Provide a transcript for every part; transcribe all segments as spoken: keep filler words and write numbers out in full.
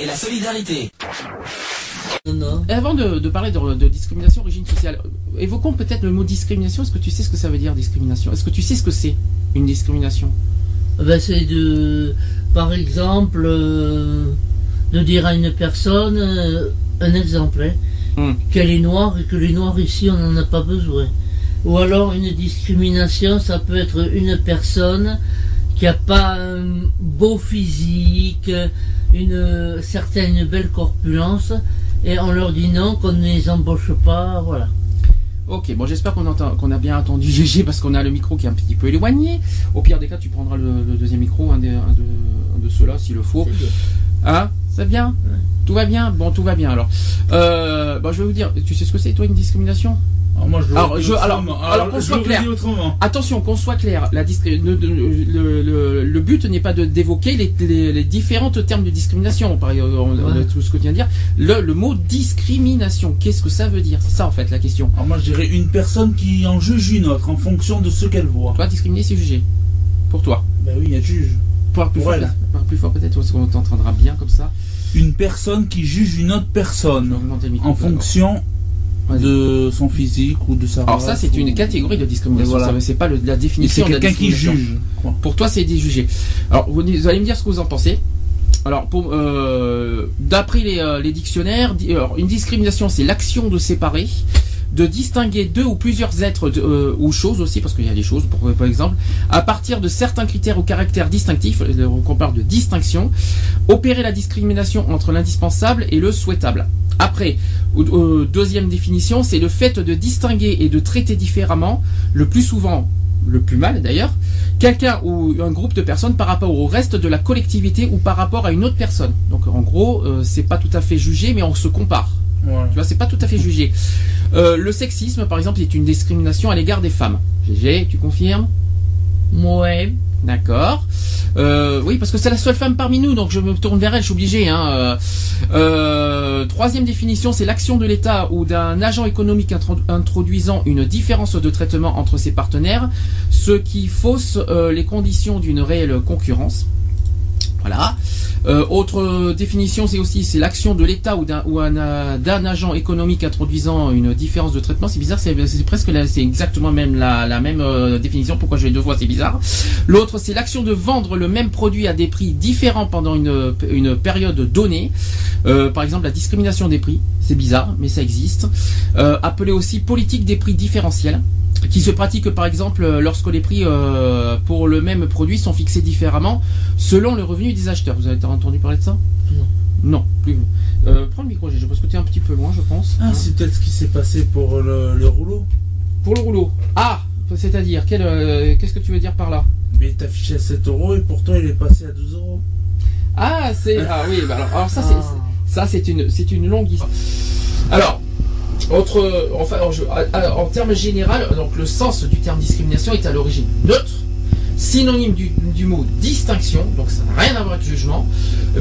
et la solidarité. Et avant de, de parler de, de discrimination d'origine sociale, évoquons peut-être le mot discrimination. Est-ce que tu sais ce que ça veut dire, discrimination? Est-ce que tu sais ce que c'est une discrimination? Ben, c'est de, par exemple, euh, de dire à une personne, euh, un exemple, hein, hum. qu'elle est noire et que les noirs ici on n'en a pas besoin. Ou alors une discrimination, ça peut être une personne qui n'a pas un beau physique, une certaine belle corpulence, et on leur dit non, qu'on ne les embauche pas, voilà. Ok, bon, j'espère qu'on entend, qu'on a bien entendu Gégé, parce qu'on a le micro qui est un petit peu éloigné. Au pire des cas, tu prendras le, le deuxième micro, un de, un de, un de ceux-là, s'il le faut. C'est bien. Hein, ça vient ouais. Tout va bien? Bon, tout va bien, alors. Euh, bon, je vais vous dire, tu sais ce que c'est, toi, une discrimination? Alors, moi, je alors, je, alors, alors, alors qu'on soit clair, attention, qu'on soit clair, la discri- le, le, le, le but n'est pas de, d'évoquer les, les, les différents termes de discrimination, par exemple, ouais. tout ce que tu viens de dire. Le, le mot discrimination, qu'est-ce que ça veut dire? C'est ça en fait la question. Alors moi je dirais une personne qui en juge une autre en fonction de ce qu'elle voit. Toi, discriminer c'est juger, pour toi? Ben oui, il y a juge. Pour plus, voilà. fort, plus fort peut-être, parce qu'on t'entendra bien comme ça. Une personne qui juge une autre personne en fonction... D'abord. de son physique ou de sa race. Alors ça c'est ou... une catégorie de discrimination, voilà. ça, c'est pas le, la définition de la discrimination. C'est quelqu'un qui juge. Quoi. Pour toi c'est déjugé. Alors vous, vous allez me dire ce que vous en pensez. Alors pour, euh, d'après les, euh, les dictionnaires, alors, une discrimination c'est l'action de séparer, de distinguer deux ou plusieurs êtres de, euh, ou choses aussi, parce qu'il y a des choses, pour, par exemple, à partir de certains critères ou caractères distinctifs, qu'on parle de distinction, opérer la discrimination entre l'indispensable et le souhaitable. Après, euh, deuxième définition, c'est le fait de distinguer et de traiter différemment, le plus souvent, le plus mal d'ailleurs, quelqu'un ou un groupe de personnes par rapport au reste de la collectivité ou par rapport à une autre personne. Donc en gros, euh, c'est pas tout à fait jugé, mais on se compare. Voilà. Tu vois, c'est pas tout à fait jugé. Euh, le sexisme, par exemple, est une discrimination à l'égard des femmes. Gégé, tu confirmes? Ouais. D'accord. Euh, oui, parce que c'est la seule femme parmi nous, donc je me tourne vers elle, je suis obligé. Hein. Euh, euh, troisième définition, c'est l'action de l'État ou d'un agent économique introduisant une différence de traitement entre ses partenaires, ce qui fausse euh, les conditions d'une réelle concurrence. Voilà. Euh, autre définition, c'est aussi c'est l'action de l'État ou d'un ou un, d'un agent économique introduisant une différence de traitement. C'est bizarre, c'est, c'est presque la, c'est exactement même la, la même euh, définition. Pourquoi j'ai deux voix, c'est bizarre. L'autre, c'est l'action de vendre le même produit à des prix différents pendant une une période donnée. Euh, par exemple, la discrimination des prix, c'est bizarre, mais ça existe. Euh, appelée aussi politique des prix différentiels, qui se pratique par exemple lorsque les prix euh, pour le même produit sont fixés différemment selon le revenu des acheteurs. Vous avez entendu parler de ça? Non. Non, plus. Euh, prends le micro, Gégé, parce que tu es un petit peu loin, je pense. Ah, hein. C'est peut-être ce qui s'est passé pour le, le rouleau. Pour le rouleau. Ah, c'est-à-dire, quel, euh, qu'est-ce que tu veux dire par là? Mais il est affiché à sept euros et pourtant il est passé à douze euros. Ah, c'est. Ah oui, bah alors, alors ça, ah. c'est, ça c'est une, c'est une longue histoire. Alors. Entre, enfin, en, en termes généraux, donc le sens du terme discrimination est à l'origine neutre, synonyme du, du mot distinction, donc ça n'a rien à voir avec le jugement,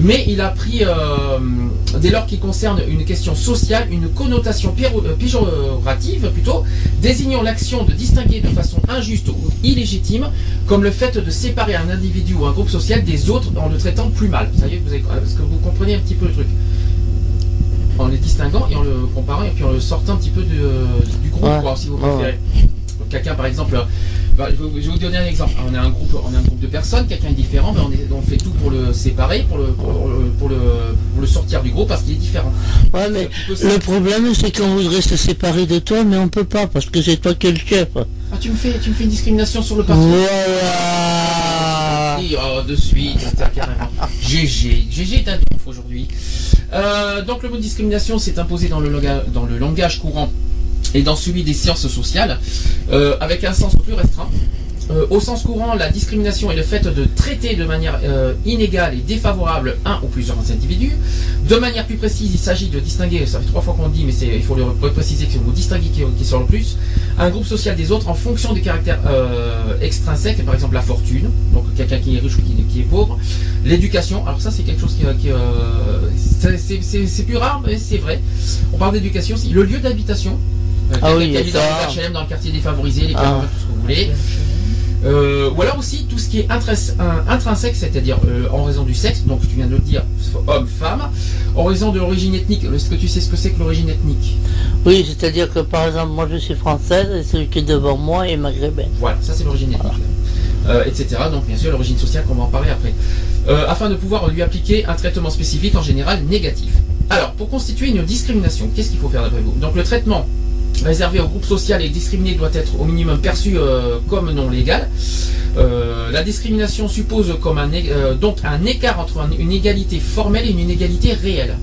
mais il a pris, euh, dès lors qu'il concerne une question sociale, une connotation péjorative plutôt, désignant l'action de distinguer de façon injuste ou illégitime, comme le fait de séparer un individu ou un groupe social des autres en le traitant plus mal. Ça y est, vous avez, parce que vous comprenez un petit peu le truc. En les distinguant et en le comparant et puis en le sortant un petit peu de, du groupe, ouais. quoi, si vous préférez. Donc, quelqu'un par exemple, bah, je vais vous donner un exemple. On a un groupe, on a un groupe de personnes, quelqu'un est différent, mais on, est, on fait tout pour le séparer, pour le, pour, pour, le, pour, le, pour le sortir du groupe parce qu'il est différent. Ouais, mais le problème c'est qu'on voudrait se séparer de toi, mais on peut pas parce que c'est toi qui es le chef. Ah, tu me fais, tu me fais une discrimination sur le parti. Voilà. Oh, de suite, carrément. Gégé, Gégé est un ouf aujourd'hui. Euh, donc le mot discrimination s'est imposé dans le, loga- dans le langage courant et dans celui des sciences sociales, euh, avec un sens plus restreint. Euh, au sens courant, la discrimination est le fait de traiter de manière euh, inégale et défavorable un ou plusieurs individus, De manière plus précise, il s'agit de distinguer, ça fait trois fois qu'on le dit, mais c'est, il faut le préciser, que vous distinguez qui, qui sort le plus, un groupe social des autres en fonction des caractères euh, extrinsèques, par exemple la fortune, donc quelqu'un qui est riche ou qui, qui est pauvre, l'éducation, alors ça c'est quelque chose qui, qui euh, c'est, c'est, c'est, c'est plus rare, mais c'est vrai. On parle d'éducation, c'est le lieu d'habitation, euh, ah oui, qui habite H L M dans le quartier défavorisé, les quartiers, ah. tout ce que vous voulez. Euh, ou alors aussi tout ce qui est intrinsèque, c'est-à-dire euh, en raison du sexe, donc tu viens de le dire, homme, femme, en raison de l'origine ethnique. Est-ce que tu sais ce que c'est que l'origine ethnique? Oui, c'est-à-dire que par exemple, moi je suis française et celui qui est devant moi est maghrébin. Voilà, ça c'est l'origine ethnique, voilà. euh, et cetera. Donc bien sûr l'origine sociale qu'on va en parler après, euh, afin de pouvoir lui appliquer un traitement spécifique, en général négatif. Alors, pour constituer une discrimination, qu'est-ce qu'il faut faire d'après vous? Donc le traitement réservé au groupe social et discriminé doit être au minimum perçu euh, comme non légal. Euh, la discrimination suppose comme un, euh, donc un écart entre un, une égalité formelle et une inégalité réelle.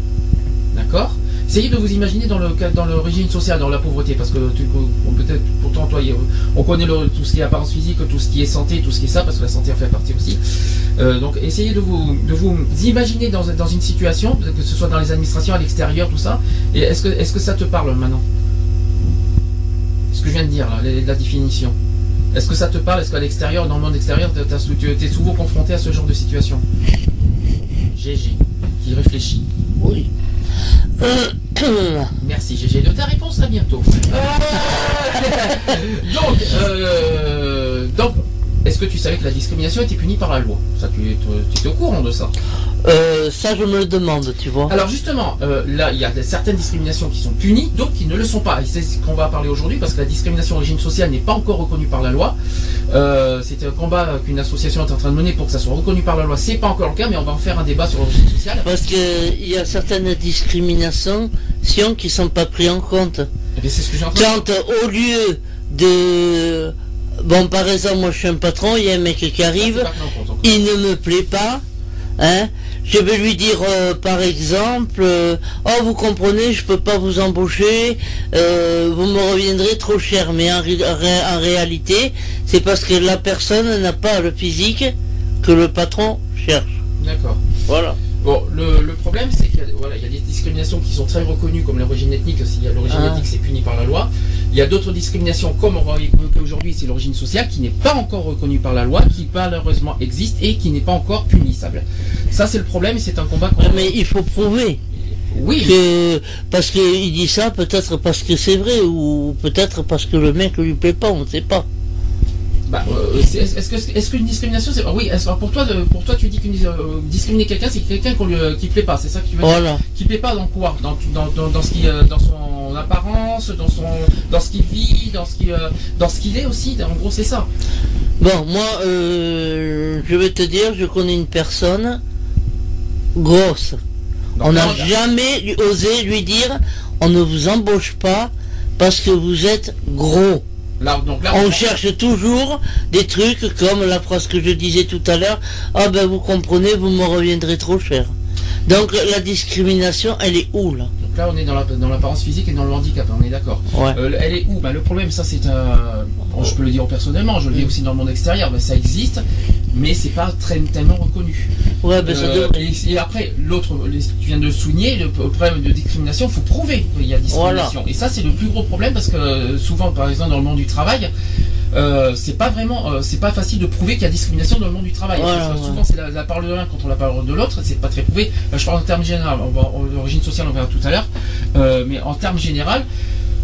D'accord? Essayez de vous imaginer dans le dans l'origine sociale, dans la pauvreté, parce que tu, peut-être pourtant toi, on connaît le, tout ce qui est apparence physique, tout ce qui est santé, tout ce qui est ça, parce que la santé en fait partie aussi. Euh, donc essayez de vous de vous imaginer dans, dans une situation, que ce soit dans les administrations, à l'extérieur, tout ça. Et est-ce que est-ce que ça te parle maintenant? Ce que je viens de dire, là, la définition. Est-ce que ça te parle? Est-ce qu'à l'extérieur, dans le monde extérieur, tu es souvent confronté à ce genre de situation? G G, qui réfléchit. Oui. Merci G G de ta réponse, à bientôt. donc, euh, donc, est-ce que tu savais que la discrimination était punie par la loi? Ça, tu étais au courant de ça? Euh, ça, je me le demande, tu vois. Alors justement, euh, là, il y a certaines discriminations qui sont punies, d'autres qui ne le sont pas. Et c'est ce qu'on va parler aujourd'hui, parce que la discrimination d'origine sociale n'est pas encore reconnue par la loi. Euh, c'est un combat qu'une association est en train de mener pour que ça soit reconnu par la loi. C'est pas encore le cas, mais on va en faire un débat sur l'origine sociale. Parce qu'il y a certaines discriminations qui ne sont pas prises en compte. Et bien, c'est ce que j'ai entendu. Quand euh, au lieu de... Bon, par exemple, moi je suis un patron, il y a un mec qui arrive, là, compte, il ne me plaît pas. Hein, je vais lui dire euh, par exemple euh, oh vous comprenez, je peux pas vous embaucher, euh, vous me reviendrez trop cher, mais en, ré- en réalité c'est parce que la personne n'a pas le physique que le patron cherche. D'accord. Voilà. Bon, le, le problème, c'est qu'il y a, voilà, il y a des discriminations qui sont très reconnues, comme l'origine ethnique. S'il y a l'origine ah. ethnique, c'est puni par la loi. Il y a d'autres discriminations, comme on va évoquer aujourd'hui, c'est l'origine sociale, qui n'est pas encore reconnue par la loi, qui malheureusement existe et qui n'est pas encore punissable. Ça, c'est le problème, et c'est un combat qu'on... Ah, mais il faut prouver. Oui. Que, parce qu'il dit ça, peut-être parce que c'est vrai, ou peut-être parce que le mec lui plaît pas, on ne sait pas. Bah, euh, c'est, est-ce, que, est-ce qu'une discrimination, c'est... Oui, pour toi, pour toi tu dis que euh, discriminer quelqu'un, c'est quelqu'un qu'on lui, euh, qui ne plaît pas, c'est ça que tu veux dire? Voilà. Qui ne plaît pas dans quoi? Dans, dans, dans, dans, ce qui, euh, dans son apparence, dans, son, dans ce qu'il vit, dans ce, qui, euh, dans ce qu'il est aussi, en gros c'est ça. Bon, moi, euh, je vais te dire, je connais une personne grosse. Dans on n'a jamais osé lui dire, on ne vous embauche pas parce que vous êtes gros. Là, donc là, on, on cherche toujours des trucs comme la phrase que je disais tout à l'heure, ah ben vous comprenez, vous me reviendrez trop cher. Donc la discrimination, elle est où là? Donc là on est dans, la, dans l'apparence physique et dans le handicap, on est d'accord. Ouais. Euh, elle est où? Bah, le problème, ça c'est un... Bon, je peux le dire personnellement, je le dis aussi dans le monde extérieur, bah, ça existe, mais c'est pas très, tellement reconnu. Ouais, ben, euh, ça et, et après, l'autre, les, tu viens de souligner, le problème de discrimination, il faut prouver qu'il y a discrimination. Voilà. Et ça c'est le plus gros problème, parce que souvent, par exemple, dans le monde du travail, euh, c'est pas vraiment, euh, c'est pas facile de prouver qu'il y a discrimination dans le monde du travail. Voilà, parce que souvent ouais. c'est la, la parole de l'un contre la parole de l'autre, c'est pas très prouvé. Là, je parle en termes généraux, l'origine sociale on verra tout à l'heure, euh, mais en termes généraux,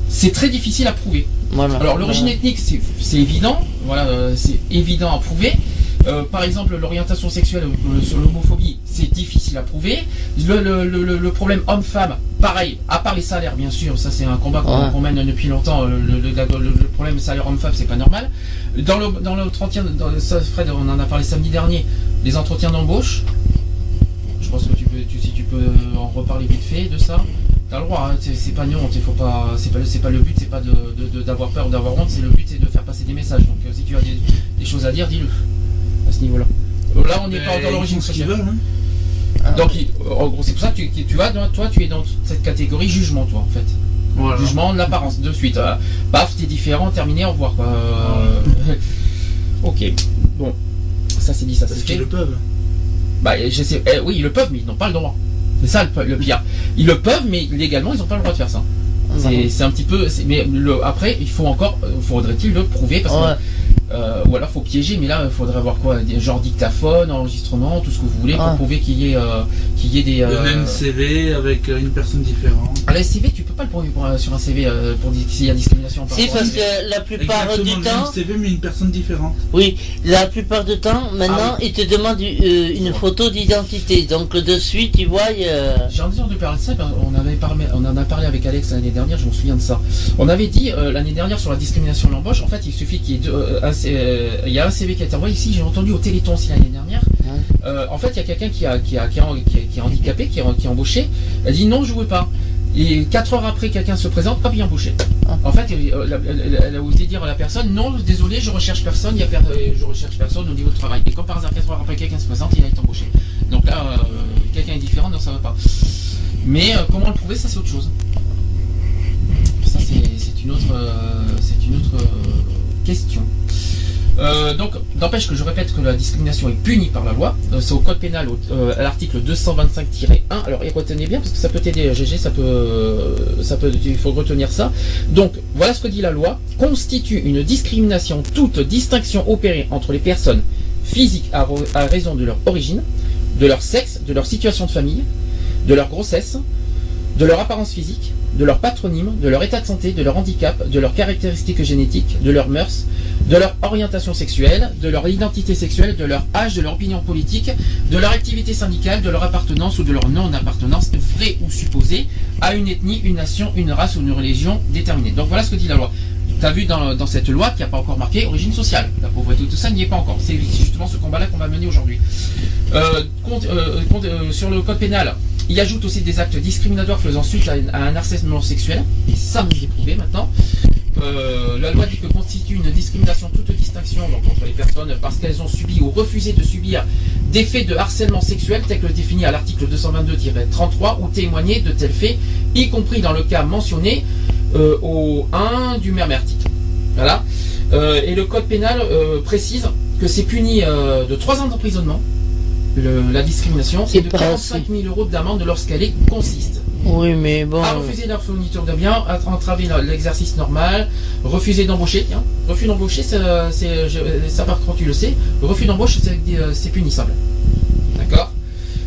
c'est très difficile à prouver. Voilà, alors l'origine voilà. ethnique, c'est, c'est évident, voilà, euh, c'est évident à prouver. Euh, par exemple, l'orientation sexuelle, euh, l'homophobie, c'est difficile à prouver. Le, le, le, le problème homme-femme, pareil, à part les salaires, bien sûr, ça c'est un combat qu'on, ouais. qu'on mène depuis longtemps. Le, le, le, le problème salaire homme-femme, c'est pas normal. Dans le, dans l'entretien, dans le, Fred, on en a parlé samedi dernier, les entretiens d'embauche. Je pense que tu peux, tu, si tu peux en reparler vite fait de ça. T'as le droit, hein, c'est, c'est pas non, faut pas, c'est pas, c'est pas le but, c'est pas de, de, de, d'avoir peur ou d'avoir honte, c'est le but, c'est de faire passer des messages. Donc, euh, si tu as des, des choses à dire, dis-le. À ce niveau-là. Là, on n'est pas dans l'origine sociale. Hein. Donc, en gros, c'est pour ça que tu, tu vas, toi, tu es dans cette catégorie jugement, toi, en fait. Voilà. Jugement de l'apparence, de suite. Euh, paf, t'es différent, terminé, au revoir, quoi. Euh... ok, bon, ça c'est dit, ça c'est fait. Parce qu'ils le peuvent. Bah, j'essaie... eh, oui, ils le peuvent, mais ils n'ont pas le droit. C'est ça le, le pire. Ils le peuvent, mais légalement, ils n'ont pas le droit de faire ça. C'est, c'est un petit peu. C'est, mais le, après, il faut encore, faudrait-il le prouver parce que, ouais. euh, ou alors faut piéger, mais là, il faudrait avoir quoi, des genre dictaphone, enregistrement, tout ce que vous voulez pour ah. prouver qu'il y ait, euh, qu'il y ait des. Le euh, même C V avec une personne différente. Le C V, tu peux pas le prouver pour, sur un C V euh, pour s'il y a discrimination. Par si, parce que la plupart Exactement du temps. Le même C V mais une personne différente. Oui, la plupart du temps, maintenant, ah, oui. ils te demandent euh, une photo d'identité, donc de suite, tu vois. Euh... J'ai envie de parler de ça. On avait parlé, on en a parlé avec Alex l'année dernière. Je me souviens de ça. On avait dit euh, l'année dernière sur la discrimination à l'embauche, en fait, il suffit qu'il y ait deux, euh, un, euh, il y a un C V qui a été envoyé. Ici, j'ai entendu au Téléthon aussi l'année dernière. Euh, en fait, il y a quelqu'un qui, a, qui, a, qui, a, qui, a, qui est handicapé, qui est qui a embauché. Elle dit non, je ne veux pas. Et quatre heures après, quelqu'un se présente, hop, il est embauché. En fait, elle a osé dire à la personne non, désolé, je recherche personne, il y a per... je recherche personne au niveau du travail. Et comme par hasard, quatre heures après, quelqu'un se présente, il a été embauché. Donc là, euh, quelqu'un est différent, non, ça ne va pas. Mais euh, comment le prouver, ça c'est autre chose. Ça c'est, c'est une autre, euh, c'est une autre euh, question. Euh, donc, n'empêche que je répète que la discrimination est punie par la loi. Euh, c'est au code pénal, au, euh, à l'article deux cent vingt-cinq tiret un. Alors, et retenez bien parce que ça peut t'aider, G G, ça peut, ça peut, il faut retenir ça. Donc, voilà ce que dit la loi. Constitue une discrimination toute distinction opérée entre les personnes physiques à, à raison de leur origine, de leur sexe, de leur situation de famille, de leur grossesse, de leur apparence physique, de leur patronyme, de leur état de santé, de leur handicap, de leurs caractéristiques génétiques, de leurs mœurs, de leur orientation sexuelle, de leur identité sexuelle, de leur âge, de leur opinion politique, de leur activité syndicale, de leur appartenance ou de leur non-appartenance, vraie ou supposée, à une ethnie, une nation, une race ou une religion déterminée. Donc voilà ce que dit la loi. Tu as vu dans, dans cette loi qui n'a pas encore marqué origine sociale. La pauvreté, tout ça n'y est pas encore. C'est justement ce combat-là qu'on va mener aujourd'hui. Euh, compte, euh, compte, euh, sur le code pénal, il ajoute aussi des actes discriminatoires faisant suite à, à un harcèlement sexuel. Et ça, nous est prouvé maintenant. Euh, la loi dit que constitue une discrimination toute distinction donc, entre les personnes parce qu'elles ont subi ou refusé de subir des faits de harcèlement sexuel tel que défini à l'article deux cent vingt-deux tiret trente-trois ou témoigné de tels faits, y compris dans le cas mentionné euh, au un du même article. Voilà. Euh, et le code pénal euh, précise que c'est puni euh, de trois ans d'emprisonnement. Le, la discrimination, c'est de quarante-cinq mille euros d'amende lorsqu'elle est consiste. Oui, mais bon. À refuser la fourniture de biens, à entraver l'exercice normal, refuser d'embaucher. Tiens, refus d'embaucher, ça, c'est, je, ça par contre tu le sais. Refus d'embauche, c'est, c'est punissable. D'accord.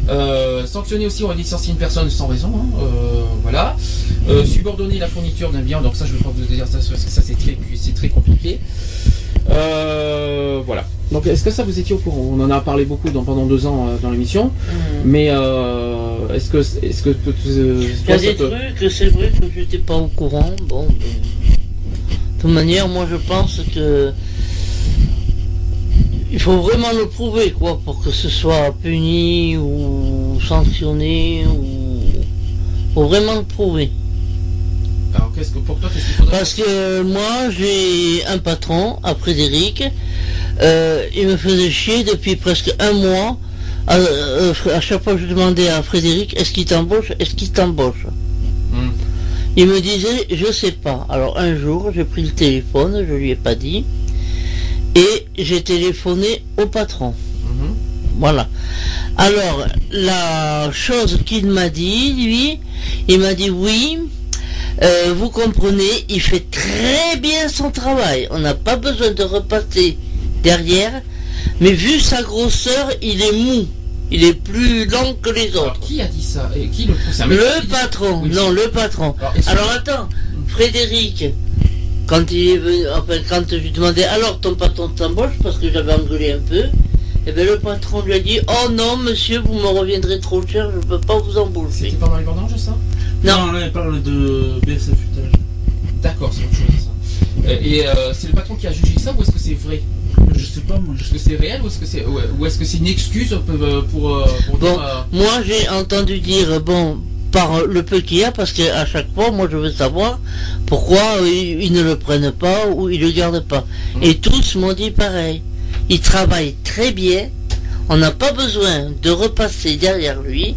Euh, sanctionner aussi, on va licencier une personne sans raison. Hein, euh, voilà. Euh, subordonner la fourniture d'un bien. Donc ça, je ne veux pas vous dire ça, parce que ça, c'est très, c'est très compliqué. Euh, voilà. Donc, est-ce que ça vous étiez au courant? On en a parlé beaucoup dans, pendant deux ans euh, dans l'émission, mmh. mais euh, est-ce que, est-ce que euh, il y a des trucs que c'est vrai que j'étais pas au courant. Bon, de toute manière, moi je pense que il faut vraiment le prouver, quoi, pour que ce soit puni ou sanctionné ou faut vraiment le prouver. Alors, qu'est-ce que pour toi, qu'est-ce qu'il faudrait? Parce que moi, j'ai un patron à Frédéric, euh, il me faisait chier depuis presque un mois. À, à chaque fois que je demandais à Frédéric, est-ce qu'il t'embauche, est-ce qu'il t'embauche mm. Il me disait, je sais pas. Alors un jour, j'ai pris le téléphone, je lui ai pas dit, et j'ai téléphoné au patron. Mm-hmm. Voilà. Alors, la chose qu'il m'a dit, lui, il m'a dit oui. Euh, vous comprenez, il fait très bien son travail. On n'a pas besoin de repasser derrière. Mais vu sa grosseur, il est mou. Il est plus lent que les autres. Alors, qui a dit ça? Et qui le pousse? Le patron. Oui. Non, le patron. Alors, alors attends, Frédéric, quand il est venu, enfin, quand je lui demandais, alors ton patron t'embauche parce que j'avais engueulé un peu. Et eh bien le patron lui a dit, oh non monsieur, vous me reviendrez trop cher, je ne peux pas vous embaucher. C'était pendant les vendanges ça? Non. Non, là il parle de B S F futage. D'accord, c'est autre chose ça. Et euh, c'est le patron qui a jugé ça ou est-ce que c'est vrai? Je sais pas moi. Est-ce que c'est réel ou est-ce que c'est, ou est-ce que c'est une excuse pour, pour, pour bon, dire, euh... moi j'ai entendu dire, bon, par le peu qu'il y a, parce qu'à chaque fois, moi je veux savoir pourquoi ils ne le prennent pas ou ils ne le gardent pas. Mmh. Et tous m'ont dit pareil. Il travaille très bien, on n'a pas besoin de repasser derrière lui,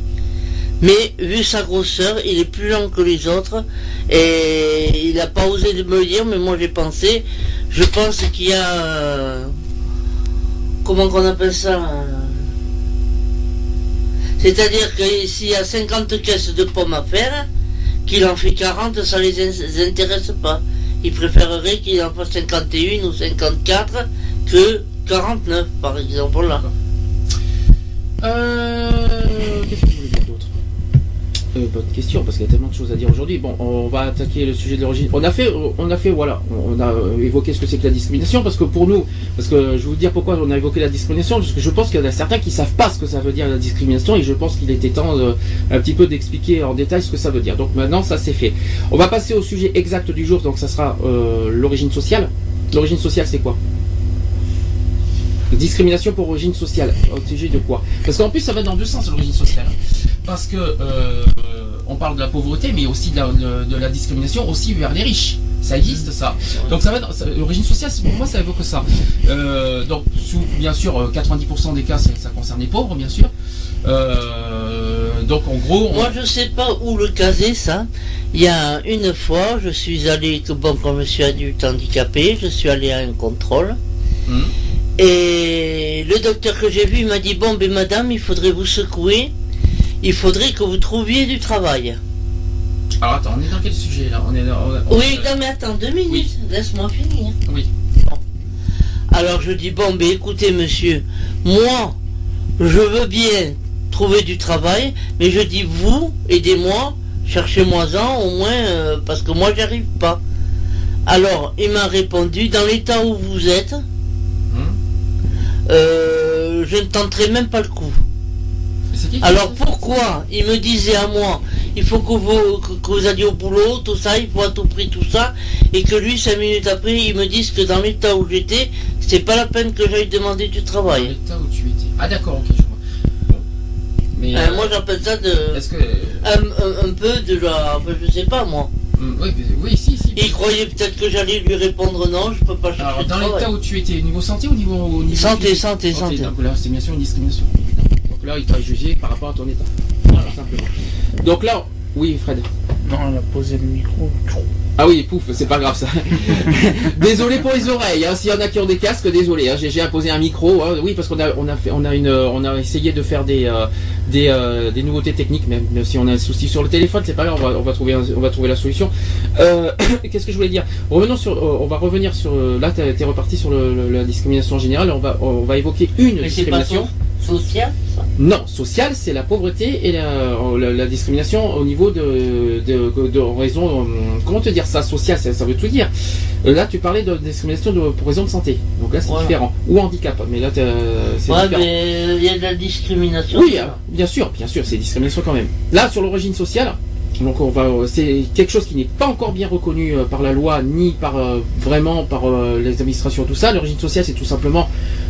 mais vu sa grosseur, il est plus lent que les autres et il n'a pas osé me le dire, mais moi j'ai pensé, je pense qu'il y a, comment qu'on appelle ça, C'est-à-dire que s'il y a cinquante caisses de pommes à faire, qu'il en fait quarante, ça les in- intéresse pas. Ils préféreraient qu'il en fasse cinquante et un ou cinquante-quatre que quarante-neuf, par exemple, là. Euh... Qu'est-ce que je voulais dire d'autre ? Euh, bonne question, parce qu'il y a tellement de choses à dire aujourd'hui. Bon, on va attaquer le sujet de l'origine. On a fait, on a fait, voilà, on a évoqué ce que c'est que la discrimination, parce que pour nous, parce que je vais vous dire pourquoi on a évoqué la discrimination, parce que je pense qu'il y en a certains qui ne savent pas ce que ça veut dire la discrimination, et je pense qu'il était temps de, un petit peu d'expliquer en détail ce que ça veut dire. Donc maintenant, ça c'est fait. On va passer au sujet exact du jour, donc ça sera euh, l'origine sociale. L'origine sociale, c'est quoi ? Discrimination pour origine sociale, au sujet de quoi? Parce qu'en plus ça va dans deux sens l'origine sociale. Parce que euh, on parle de la pauvreté, mais aussi de la, de, de la discrimination aussi vers les riches. Ça existe ça. Donc ça va dans, ça, l'origine sociale, pour moi ça évoque ça. Euh, donc sous, bien sûr quatre-vingt-dix pour cent des cas ça, ça concerne les pauvres bien sûr. Euh, donc en gros. On... Moi je sais pas où le caser ça. Il y a une fois je suis allé, bon comme je suis adulte handicapé, je suis allé à un contrôle. Mmh. Et le docteur que j'ai vu m'a dit, bon, ben madame, il faudrait vous secouer, il faudrait que vous trouviez du travail. Alors attends, on est dans quel sujet là on est dans, on... Oui, non mais attends, deux minutes, oui. Laisse-moi finir. Oui. Bon. Alors je dis, bon, ben écoutez monsieur, moi, je veux bien trouver du travail, mais je dis, vous, aidez-moi, cherchez-moi-en au moins, euh, parce que moi, j'arrive pas. Alors, il m'a répondu, dans les temps où vous êtes... Euh, je ne tenterai même pas le coup. Alors pourquoi il me disait à moi, il faut que vous, que, que vous alliez au boulot, tout ça, il faut à tout prix tout ça, et que lui, cinq minutes après, il me dise que dans l'état où j'étais, c'est pas la peine que j'aille demander du travail. Dans l'état où tu étais. Ah d'accord, ok, je vois. Bon. Mais, euh, euh, moi j'appelle ça de... Est-ce que... un, un, un peu de la... je sais pas moi. Oui, oui, si, si. Il croyait peut-être que j'allais lui répondre non, je peux pas chercher. Alors, dans l'état où tu étais, au niveau santé ou au niveau, au niveau santé, santé, santé, santé. Donc là, c'est bien sûr une discrimination. Donc là, il t'a jugé par rapport à ton état. Voilà, simplement. Donc là, oui, Fred. Non, on a posé le micro. Ah oui, pouf, c'est pas grave ça. Désolé pour les oreilles. Hein. S'il y en a qui ont des casques, désolé. Hein. J'ai, j'ai imposé un micro. Hein. Oui, parce qu'on a, on a fait, on a une, on a essayé de faire des, euh, des, euh, des nouveautés techniques. Même, même si on a un souci sur le téléphone, c'est pas grave. On va, on va trouver, un, on va trouver la solution. Euh, qu'est-ce que je voulais dire ? Revenons sur, euh, on va revenir sur. Là, t'es, t'es reparti sur le, le, la discrimination générale. On va, on va évoquer une Mais discrimination. Sociale ça. Non, sociale, c'est la pauvreté et la, la, la discrimination au niveau de, de, de raison. Comment te dire ça, social, ça, ça veut tout dire. Là, tu parlais de discrimination de, pour raison de santé. Donc là, c'est voilà. Différent. Ou handicap, mais là, c'est ouais, différent. Mais il y a de la discrimination. Oui, ça. bien sûr, bien sûr, c'est discrimination quand même. Là, sur l'origine sociale. Donc on va, c'est quelque chose qui n'est pas encore bien reconnu par la loi ni par euh, vraiment par euh, les administrations tout ça. L'origine sociale c'est tout simplement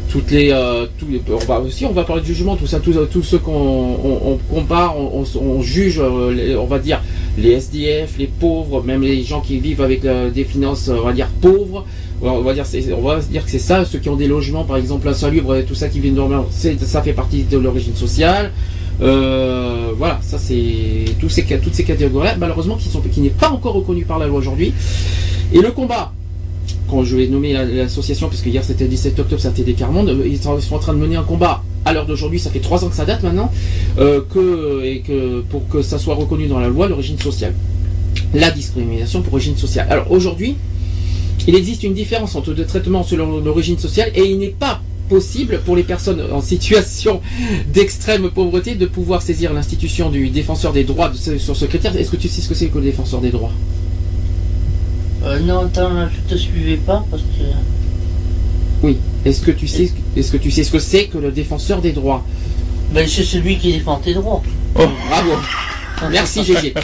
toutes les, euh, tous les on va aussi on va parler de jugement tout ça tout, tout ce qu'on on, on compare on, on, on juge euh, les, on va dire les S D F, les pauvres, même les gens qui vivent avec euh, des finances on va dire pauvres. On va, dire, c'est, on va dire que c'est ça, ceux qui ont des logements par exemple insalubres et tout ça qui viennent normalement, ça fait partie de l'origine sociale. Euh, voilà, ça c'est tous ces, toutes ces catégories malheureusement qui, sont, qui n'est pas encore reconnue par la loi aujourd'hui. Et le combat, quand je vais nommer l'association, parce que hier c'était le dix-sept octobre, ça A T D Quart Monde, ils sont en train de mener un combat. À l'heure d'aujourd'hui, ça fait trois ans que ça date maintenant, euh, que, et que pour que ça soit reconnu dans la loi l'origine sociale, la discrimination pour origine sociale. Alors aujourd'hui, il existe une différence entre deux traitements selon l'origine sociale et il n'est pas possible pour les personnes en situation d'extrême pauvreté de pouvoir saisir l'institution du défenseur des droits de, sur ce critère. Est-ce que tu sais ce que c'est que le défenseur des droits ? euh, Non, attends, je te suivais pas parce que... Oui, est-ce que tu sais, est-ce que tu sais ce que c'est que le défenseur des droits ? Ben, c'est celui qui défend tes droits. Oh, bravo. Merci Gégé.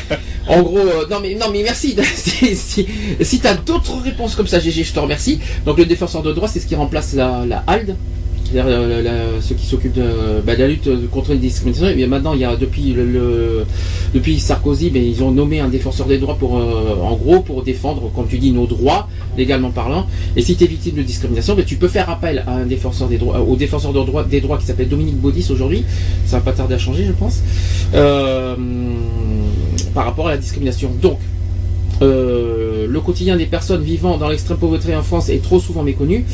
En gros, euh, non mais non mais merci. si si, si tu as d'autres réponses comme ça, Gégé, je te remercie. Donc le défenseur de droit, c'est ce qui remplace la, la HALDE, c'est-à-dire la, la, ceux qui s'occupent de, bah, de la lutte contre les discriminations. Et bien maintenant, il y a depuis le, le depuis Sarkozy, mais ils ont nommé un défenseur des droits pour euh, en gros pour défendre, comme tu dis, nos droits légalement parlant. Et si tu es victime de discrimination, ben, tu peux faire appel à un défenseur des droits, au défenseur de droits des droits qui s'appelle Dominique Baudis aujourd'hui. Ça va pas tarder à changer, je pense. Euh, par rapport à la discrimination. Donc, euh, le quotidien des personnes vivant dans l'extrême pauvreté en France est trop souvent méconnu.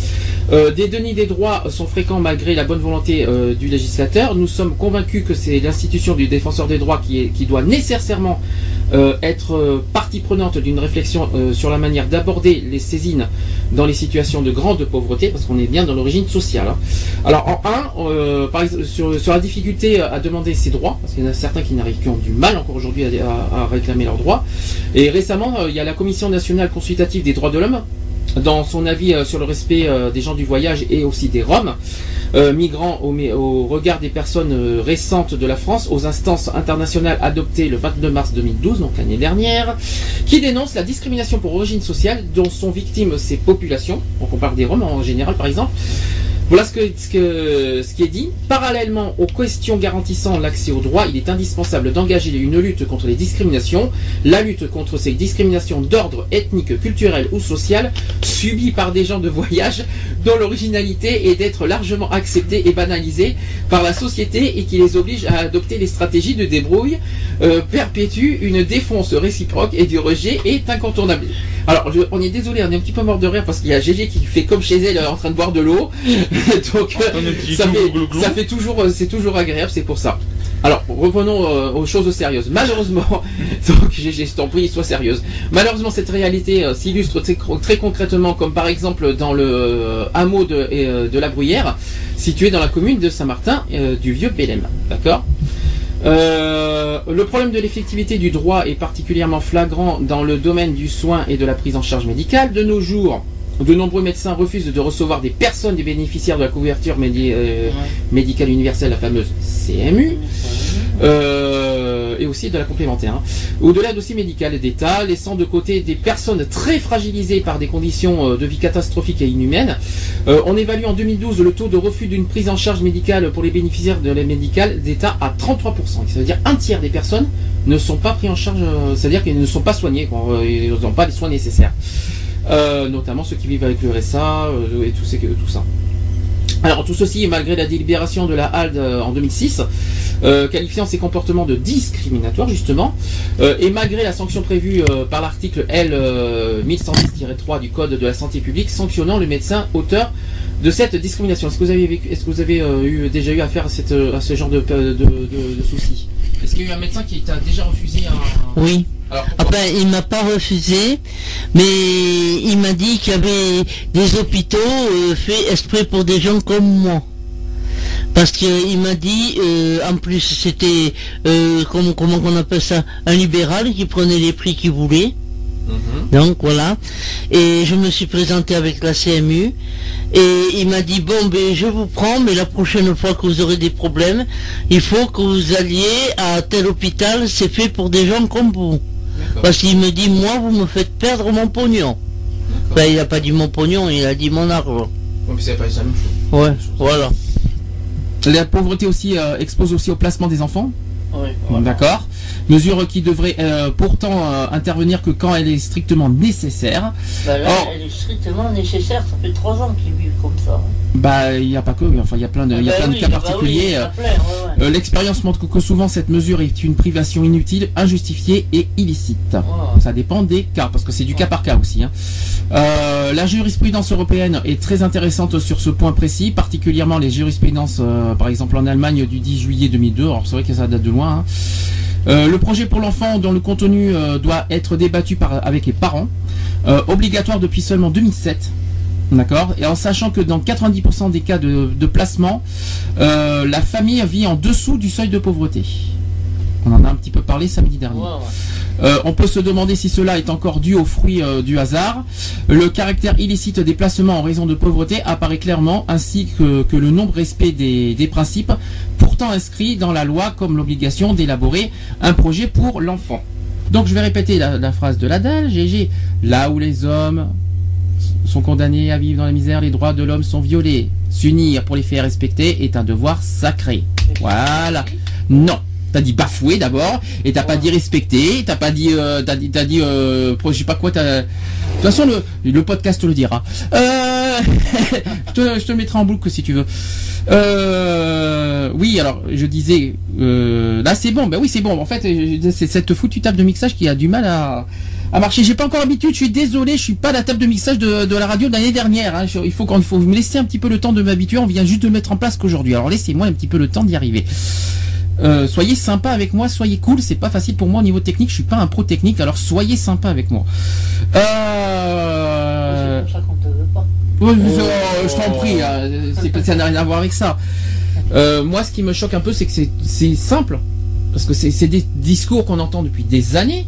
Euh, des dénis des droits sont fréquents malgré la bonne volonté euh, du législateur. Nous sommes convaincus que c'est l'institution du défenseur des droits qui, est, qui doit nécessairement euh, être euh, partie prenante d'une réflexion euh, sur la manière d'aborder les saisines dans les situations de grande pauvreté, parce qu'on est bien dans l'origine sociale. Hein. Alors en un, euh, par exemple, sur, sur la difficulté à demander ses droits, parce qu'il y en a certains qui, qui ont du mal encore aujourd'hui à, à, à réclamer leurs droits. Et récemment, euh, il y a la Commission nationale consultative des droits de l'homme, dans son avis euh, sur le respect euh, des gens du voyage et aussi des Roms, euh, migrants au, au regard des personnes euh, récentes de la France, aux instances internationales adoptées le vingt-deux mars deux mille douze, donc l'année dernière, qui dénonce la discrimination pour origine sociale dont sont victimes ces populations, donc on parle des Roms en général par exemple. Voilà ce, que, ce, que, ce qui est dit. Parallèlement aux questions garantissant l'accès aux droits, il est indispensable d'engager une lutte contre les discriminations. La lutte contre ces discriminations d'ordre ethnique, culturel ou social, subies par des gens de voyage, dont l'originalité est d'être largement acceptée et banalisée par la société et qui les oblige à adopter les stratégies de débrouille, euh, perpétue une défonce réciproque et du rejet est incontournable. Alors, je, on est désolé, on est un petit peu mort de rire parce qu'il y a Gégé qui fait comme chez elle, elle est en train de boire de l'eau. Donc, ça fait, ça fait toujours, c'est toujours agréable, c'est pour ça. Alors, revenons euh, aux choses sérieuses. Malheureusement, donc Gégé, je t'en prie, sois sérieuse. Malheureusement, cette réalité euh, s'illustre très, très concrètement, comme par exemple dans le euh, hameau de, euh, de la Bruyère, situé dans la commune de Saint-Martin euh, du Vieux-Bélème. D'accord ? Euh, le problème de l'effectivité du droit est particulièrement flagrant dans le domaine du soin et de la prise en charge médicale. De nos jours, de nombreux médecins refusent de recevoir des personnes des bénéficiaires de la couverture médi- euh, ouais. médicale universelle, la fameuse C M U, euh, et aussi de la complémentaire, hein, ou de l'aide aussi médicale d'État, laissant de côté des personnes très fragilisées par des conditions de vie catastrophiques et inhumaines. Euh, on évalue en deux mille douze le taux de refus d'une prise en charge médicale pour les bénéficiaires de l'aide médicale d'État à trente-trois pour cent. Ça veut dire un tiers des personnes ne sont pas pris en charge, c'est-à-dire qu'ils ne sont pas soignés, quoi, ils n'ont pas les soins nécessaires. Euh, notamment ceux qui vivent avec le R S A euh, et tout, ces, tout ça. Alors tout ceci, malgré la délibération de la HALDE euh, en deux mille six, euh, qualifiant ces comportements de discriminatoires justement, euh, et malgré la sanction prévue euh, par l'article L mille cent dix tiret trois du Code de la santé publique, sanctionnant le médecin auteur de cette discrimination. Est-ce que vous avez, vécu, est-ce que vous avez euh, eu, déjà eu affaire à, cette, à ce genre de, de, de, de soucis? Est-ce qu'il y a eu un médecin qui t'a déjà refusé un... Oui. Alors, ah ben, il m'a pas refusé, mais il m'a dit qu'il y avait des hôpitaux euh, faits exprès pour des gens comme moi. Parce qu'il m'a dit, euh, en plus c'était, euh, comment, comment on appelle ça, un libéral qui prenait les prix qu'il voulait. Mmh. Donc voilà. Et je me suis présenté avec la C M U. Et il m'a dit, bon, ben je vous prends, mais la prochaine fois que vous aurez des problèmes, il faut que vous alliez à tel hôpital, c'est fait pour des gens comme vous. D'accord. Parce qu'il me dit, moi, vous me faites perdre mon pognon. Ben, il n'a pas dit mon pognon, il a dit mon argent. Oui, mais c'est pas ça, même chose. Ouais, voilà. La pauvreté aussi euh, expose aussi au placement des enfants. Oui, voilà. D'accord. Mesure qui devrait euh, pourtant euh, intervenir que quand elle est strictement nécessaire. Bah là, or, elle est strictement nécessaire, ça fait trois ans qu'ils vivent comme ça. Bah il n'y a pas que, enfin il y a plein de, bah y a plein oui, de cas bah particuliers. Oui, ouais, ouais. euh, L'expérience montre que, que souvent cette mesure est une privation inutile, injustifiée et illicite. Wow. Ça dépend des cas, parce que c'est du ouais. cas par cas aussi. Hein. Euh, la jurisprudence européenne est très intéressante sur ce point précis, particulièrement les jurisprudences, euh, par exemple en Allemagne du dix juillet deux mille deux. Alors c'est vrai que ça date de loin. Hein. Euh, le projet pour l'enfant dont le contenu euh, doit être débattu par, avec les parents, euh, obligatoire depuis seulement deux mille sept, d'accord, et en sachant que dans quatre-vingt-dix pour cent des cas de, de placement, euh, la famille vit en dessous du seuil de pauvreté. On en a un petit peu parlé samedi dernier. Wow. Euh, on peut se demander si cela est encore dû au fruit euh, du hasard. Le caractère illicite des placements en raison de pauvreté apparaît clairement, ainsi que, que le non-respect des, des principes pourtant inscrits dans la loi comme l'obligation d'élaborer un projet pour l'enfant. Donc je vais répéter la, la phrase de l'adage, G G. Là où les hommes sont condamnés à vivre dans la misère, les droits de l'homme sont violés. S'unir pour les faire respecter est un devoir sacré. Voilà. Non. T'as dit bafoué d'abord, et t'as ouais. pas dit respecté, t'as pas dit, euh, t'as dit, t'as dit, euh, je sais pas quoi, t'as... De toute façon, le, le podcast te le dira. Euh... je, te, je te mettrai en boucle si tu veux. Euh... Oui, alors, je disais, euh... là c'est bon, ben oui c'est bon, en fait, c'est cette foutue table de mixage qui a du mal à... à marcher. J'ai pas encore l'habitude, je suis désolé, je suis pas à la table de mixage de, de la radio de l'année dernière. Hein. Je, il faut qu'on, il faut me laisser un petit peu le temps de m'habituer. On vient juste de le mettre en place qu'aujourd'hui. Alors laissez-moi un petit peu le temps d'y arriver. Euh, soyez sympa avec moi, soyez cool, c'est pas facile pour moi au niveau technique, je suis pas un pro technique, alors soyez sympa avec moi. Euh... C'est pour ça qu'on te veut pas. Oui, oh, euh, je t'en prie, hein. c'est, ça n'a rien à voir avec ça. Euh, moi, ce qui me choque un peu, c'est que c'est, c'est simple, parce que c'est, c'est des discours qu'on entend depuis des années,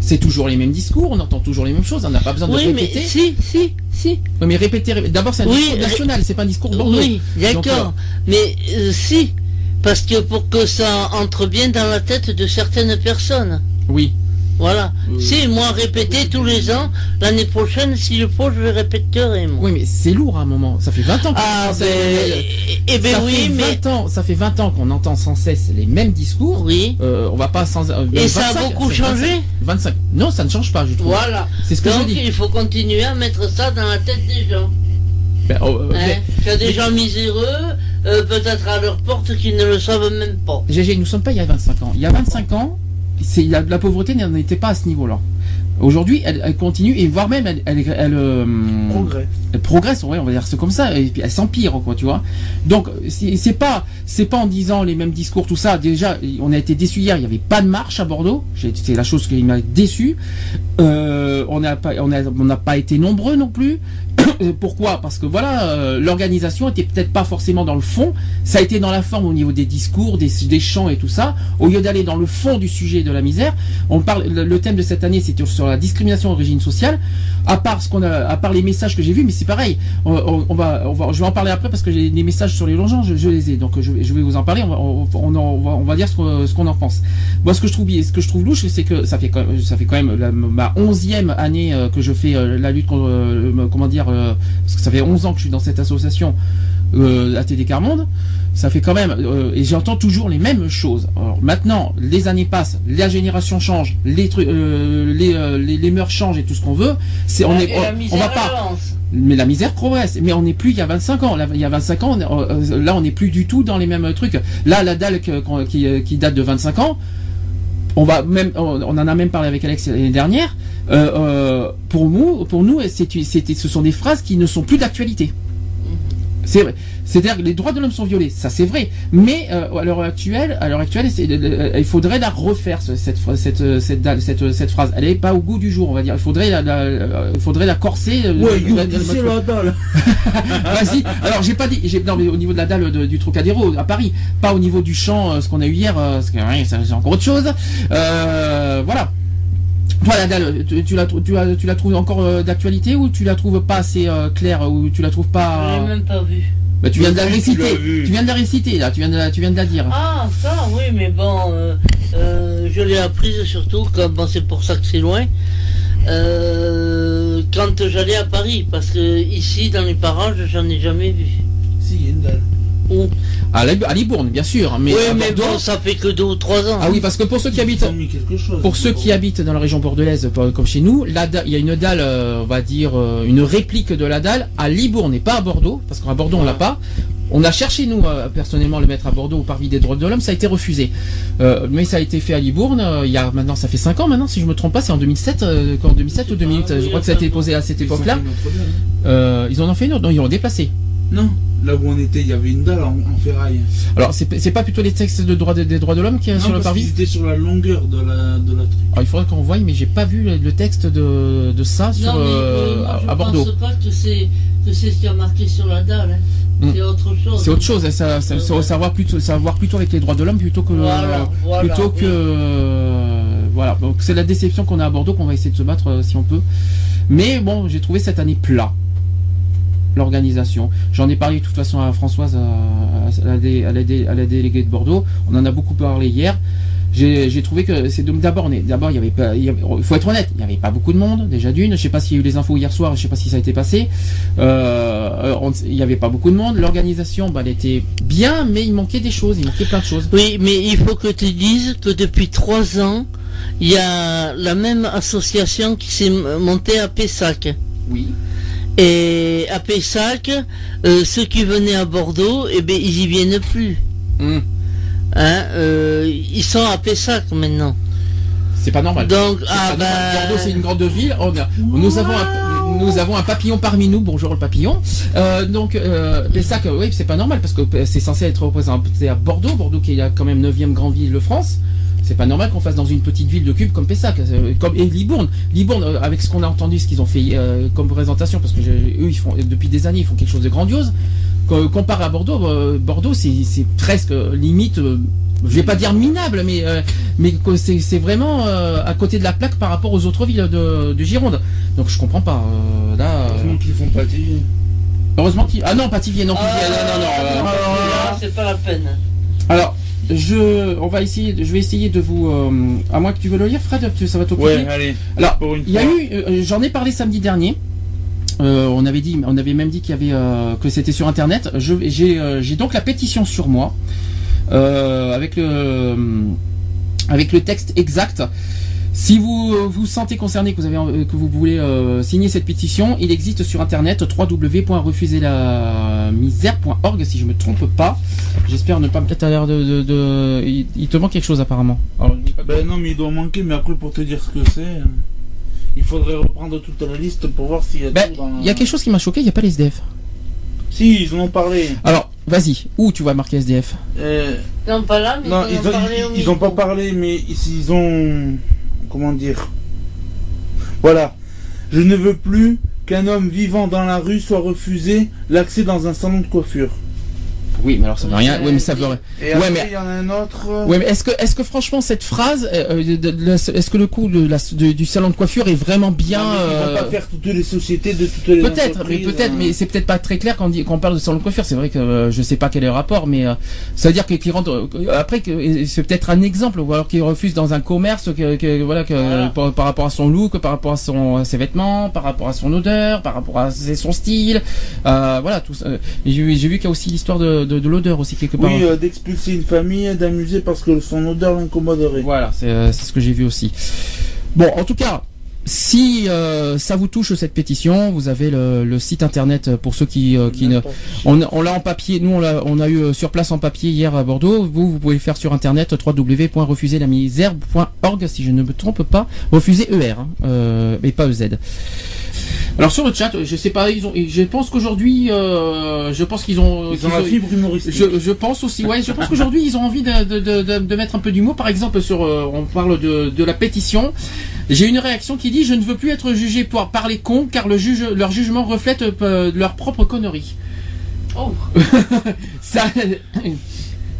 c'est toujours les mêmes discours, on entend toujours les mêmes choses, on n'a pas besoin de oui, répéter. Oui, mais si, si, si. Oui, mais répéter, répéter. D'abord, c'est un oui, discours national, c'est pas un discours bordeaux. Oui, d'accord, Donc, euh... mais euh, si. Parce que pour que ça entre bien dans la tête de certaines personnes. Oui. Voilà. Euh... Si, moi, répéter tous les ans, l'année prochaine, s'il faut, je le répéterai, moi. Oui, mais c'est lourd à un moment. Ça fait vingt ans qu'on ah, entend ben... Eh ben ça oui, mais... vingt ans, ça fait vingt ans qu'on entend sans cesse les mêmes discours. Oui. Euh, on va pas sans... Euh, Et vingt-cinq, ça a beaucoup changé vingt-cinq Non, ça ne change pas, je trouve. Voilà. C'est ce que Donc, je dis. Donc, il faut continuer à mettre ça dans la tête des gens. Ben, oh, hein mais... Il y a des mais... gens miséreux... Euh, peut-être à leur porte qu'ils ne le savent même pas. Gégé, nous ne sommes pas il y a vingt-cinq ans. Il y a vingt-cinq ans, c'est, la, la pauvreté n'en était pas à ce niveau-là. Aujourd'hui, elle, elle continue, et voire même, elle, elle, elle, euh, progresse. elle progresse, ouais, on va dire c'est comme ça, et puis elle s'empire, quoi, tu vois. Donc, c'est, c'est pas, c'est pas en disant les mêmes discours, tout ça. Déjà, on a été déçus hier, il n'y avait pas de marche à Bordeaux. J'ai, c'est la chose qui m'a déçu. Euh, on n'a pas, on a, on a pas été nombreux non plus. Pourquoi ? Parce que voilà, euh, l'organisation était peut-être pas forcément dans le fond. Ça a été dans la forme au niveau des discours, des, des chants et tout ça. Au lieu d'aller dans le fond du sujet de la misère, on parle. Le, le thème de cette année, c'était sur la discrimination d'origine sociale. À part ce qu'on a, à part les messages que j'ai vus, mais c'est pareil. On, on, on va, on va, je vais en parler après parce que j'ai les messages sur les logements, je, je les ai. Donc je, je vais vous en parler. On va, on, on, on va, on va dire ce qu'on, ce qu'on en pense. Moi, ce que je trouve, ce que je trouve louche, c'est que ça fait, ça fait quand même la, ma onzième année que je fais la lutte contre, comment dire. Euh, parce que ça fait onze ans que je suis dans cette association euh, A T D Quart Monde, ça fait quand même euh, et j'entends toujours les mêmes choses. Alors maintenant, les années passent, la génération change, les trucs, euh, les, euh, les, les mœurs changent et tout ce qu'on veut. C'est on est, on, on va pas. Mais la misère progresse. Mais on n'est plus il y a vingt-cinq ans. Là, il y a vingt-cinq ans, on, là on n'est plus du tout dans les mêmes trucs. Là, la dalle qui, qui, qui date de vingt-cinq ans. On va même, on en a même parlé avec Alex l'année dernière. Euh, euh, pour nous, pour nous, c'est, c'est, ce sont des phrases qui ne sont plus d'actualité. C'est vrai. C'est-à-dire que les droits de l'homme sont violés, ça c'est vrai. Mais euh, à l'heure actuelle, à l'heure actuelle, c'est, euh, il faudrait la refaire cette cette cette cette, cette, cette phrase. Elle n'est pas au goût du jour, on va dire. Il faudrait la, la, la il faudrait la corser. Ouais, la, la, la, c'est la dalle. Vas-y. Alors j'ai pas dit, j'ai, non mais au niveau de la dalle de, du Trocadéro à Paris, pas au niveau du champ, ce qu'on a eu hier, parce que ouais, ça, c'est encore autre chose. Euh, voilà. Toi, la dalle, tu, tu, la, tu, la, tu la trouves encore euh, d'actualité ou tu la trouves pas assez euh, claire ou tu la trouves pas... Je l'ai même pas vue. Bah, tu viens de la réciter, tu, tu viens de la réciter là, tu viens de la, tu viens de la dire. Ah ça, oui, mais bon, euh, euh, je l'ai apprise surtout, comme bon, c'est pour ça que c'est loin, euh, quand j'allais à Paris, parce que ici, dans les parages, j'en ai jamais vu. Si, il y a une dalle. Où à, la, à Libourne, bien sûr. Mais oui, mais bon, ça fait que deux ou trois ans. Ah oui, parce que pour ceux qui habitent, chose, pour ceux bon. qui habitent dans la région bordelaise, comme chez nous, la dalle, il y a une dalle, on va dire une réplique de la dalle à Libourne et pas à Bordeaux, parce qu'à Bordeaux ouais. on l'a pas. On a cherché nous personnellement le mettre à Bordeaux au parvis des droits de l'homme, ça a été refusé. Euh, mais ça a été fait à Libourne. Euh, il y a maintenant, ça fait cinq ans maintenant, si je me trompe pas, c'est en deux mille sept, euh, en deux mille sept ou deux mille huit. Ah, oui, je crois que ça a été posé à cette époque-là. Euh, ils en ont fait une autre, non, ils l'ont déplacé. Non. Là où on était, il y avait une dalle en, en ferraille. Alors, c'est, c'est pas plutôt les textes de droit, des, des droits de l'homme qui est sur le parvis ? C'était sur la longueur de la, de la truc. Alors, il faudrait qu'on voie, mais j'ai pas vu le, le texte de, de ça non, sur, mais, euh, moi, à, à Bordeaux. Je pense pas que c'est, que c'est ce qui a marqué sur la dalle. Hein. Mm. C'est autre chose. C'est autre chose. Hein, ça, ça, ça, ça, va plutôt, ça va voir plutôt avec les droits de l'homme plutôt que. Voilà, voilà, plutôt que. Oui. Euh, voilà. Donc, c'est la déception qu'on a à Bordeaux qu'on va essayer de se battre euh, si on peut. Mais bon, j'ai trouvé cette année plat. L'organisation. J'en ai parlé de toute façon à Françoise, à, à, la, dé, à, la, dé, à la déléguée de Bordeaux. On en a beaucoup parlé hier. J'ai, j'ai trouvé que c'est d'abord, on est, d'abord il y avait pas, il y avait, faut être honnête, il n'y avait pas beaucoup de monde déjà d'une. Je sais pas s'il y a eu les infos hier soir, je sais pas si ça a été passé. Euh, on, il n'y avait pas beaucoup de monde. L'organisation, bah, elle était bien, mais il manquait des choses, il manquait plein de choses. Oui, mais il faut que tu dises que depuis trois ans, il y a la même association qui s'est montée à Pessac. Oui. Et à Pessac, euh, ceux qui venaient à Bordeaux, eh ben, ils y viennent plus. Mmh. Hein, euh, ils sont à Pessac maintenant. C'est pas normal. Donc, c'est ah bah... normal. Bordeaux, c'est une grande ville. On a, wow. Nous avons un, nous avons un papillon parmi nous. Bonjour le papillon. Euh, donc, euh, Pessac, oui, c'est pas normal parce que c'est censé être représenté à Bordeaux. Bordeaux qui est quand même neuvième grande ville de France. C'est pas normal qu'on fasse dans une petite ville de cube comme Pessac, comme et Libourne. Libourne, avec ce qu'on a entendu, ce qu'ils ont fait euh, comme présentation, parce que je, eux, ils font depuis des années, ils font quelque chose de grandiose. Comparé à Bordeaux, euh, Bordeaux, c'est, c'est presque limite. Euh, Je vais pas dire minable, mais euh, mais c'est, c'est vraiment euh, à côté de la plaque par rapport aux autres villes de, de Gironde. Donc je comprends pas. Euh, là. Heureusement euh... qu'ils font Pativier. Heureusement qu'ils. Ah non, Pativier, non. Ah, Pativier, non, non, non. non, non, non, non c'est pas la peine. Alors, je, on va essayer. Je vais essayer de vous. Euh, à moins que tu veux le lire, Fred, ça va t'occuper. Ouais, allez. Alors, il y a eu. Euh, j'en ai parlé samedi dernier. Euh, on avait dit, on avait même dit qu'il y avait euh, que c'était sur Internet. Je, j'ai, euh, j'ai donc la pétition sur moi. Euh, avec le avec le texte exact. Si vous vous sentez concerné, que vous avez que vous voulez euh, signer cette pétition, il existe sur internet w w w point refuser la misère point org si je me trompe pas. J'espère ne pas me peut-être à l'air de, de, de... Il, il te manque quelque chose apparemment. Alors, ben non mais il doit manquer, mais après pour te dire ce que c'est, il faudrait reprendre toute la liste pour voir s'il y a ben, tout dans... Il y a quelque chose qui m'a choqué, il n'y a pas les S D F. Si, ils en ont parlé. Alors, vas-y, où tu vas marquer S D F euh, Non, pas là, mais non, ils, ils, ont, parlé ils, ils ont pas parlé, mais ils, ils ont... Comment dire? Voilà. Je ne veux plus qu'un homme vivant dans la rue soit refusé l'accès dans un salon de coiffure. Oui, mais alors ça veut rien. Oui, mais ça veut rien. Et après, ouais, mais... il y en a un autre. Oui, mais est-ce que, est-ce que franchement cette phrase, est-ce que le coup de, de, du salon de coiffure est vraiment bien non, mais ils vont euh... pas faire toutes les sociétés de toutes les entreprises. Peut-être, mais peut-être, hein. Mais c'est peut-être pas très clair quand on dit, quand on parle de salon de coiffure. C'est vrai que euh, je sais pas quel est le rapport, mais euh, ça veut dire que les clients euh, après que c'est peut-être un exemple, ou alors qu'ils refusent dans un commerce, que, que voilà, que voilà. Par, par rapport à son look, par rapport à son à ses vêtements, par rapport à son odeur, par rapport à son style, euh, voilà tout. Euh, j'ai, j'ai vu qu'il y a aussi l'histoire de De, de l'odeur aussi quelque part. Oui, euh, d'expulser une famille d'un musée parce que son odeur l'incommoderait. Voilà, c'est, euh, c'est ce que j'ai vu aussi. Bon, en tout cas, si euh, ça vous touche cette pétition, vous avez le, le site internet pour ceux qui, euh, qui ne... On, on l'a en papier, nous on l'a, on a eu sur place en papier hier à Bordeaux. Vous, vous pouvez le faire sur internet w w w point refuser la misère point org si je ne me trompe pas. Refuser E R, hein, euh, et pas E Z. Alors sur le chat, je sais pas, ils ont, je pense qu'aujourd'hui, euh, je pense qu'ils ont, ils qu'ils ont la fibre humoristique. Je, je pense aussi, ouais, je pense qu'aujourd'hui ils ont envie de, de, de, de mettre un peu d'humour. Par exemple, sur, euh, on parle de, de la pétition. J'ai une réaction qui dit, je ne veux plus être jugé pour parler con, car le juge, leur jugement reflète euh, leur propre connerie. Oh. Ça,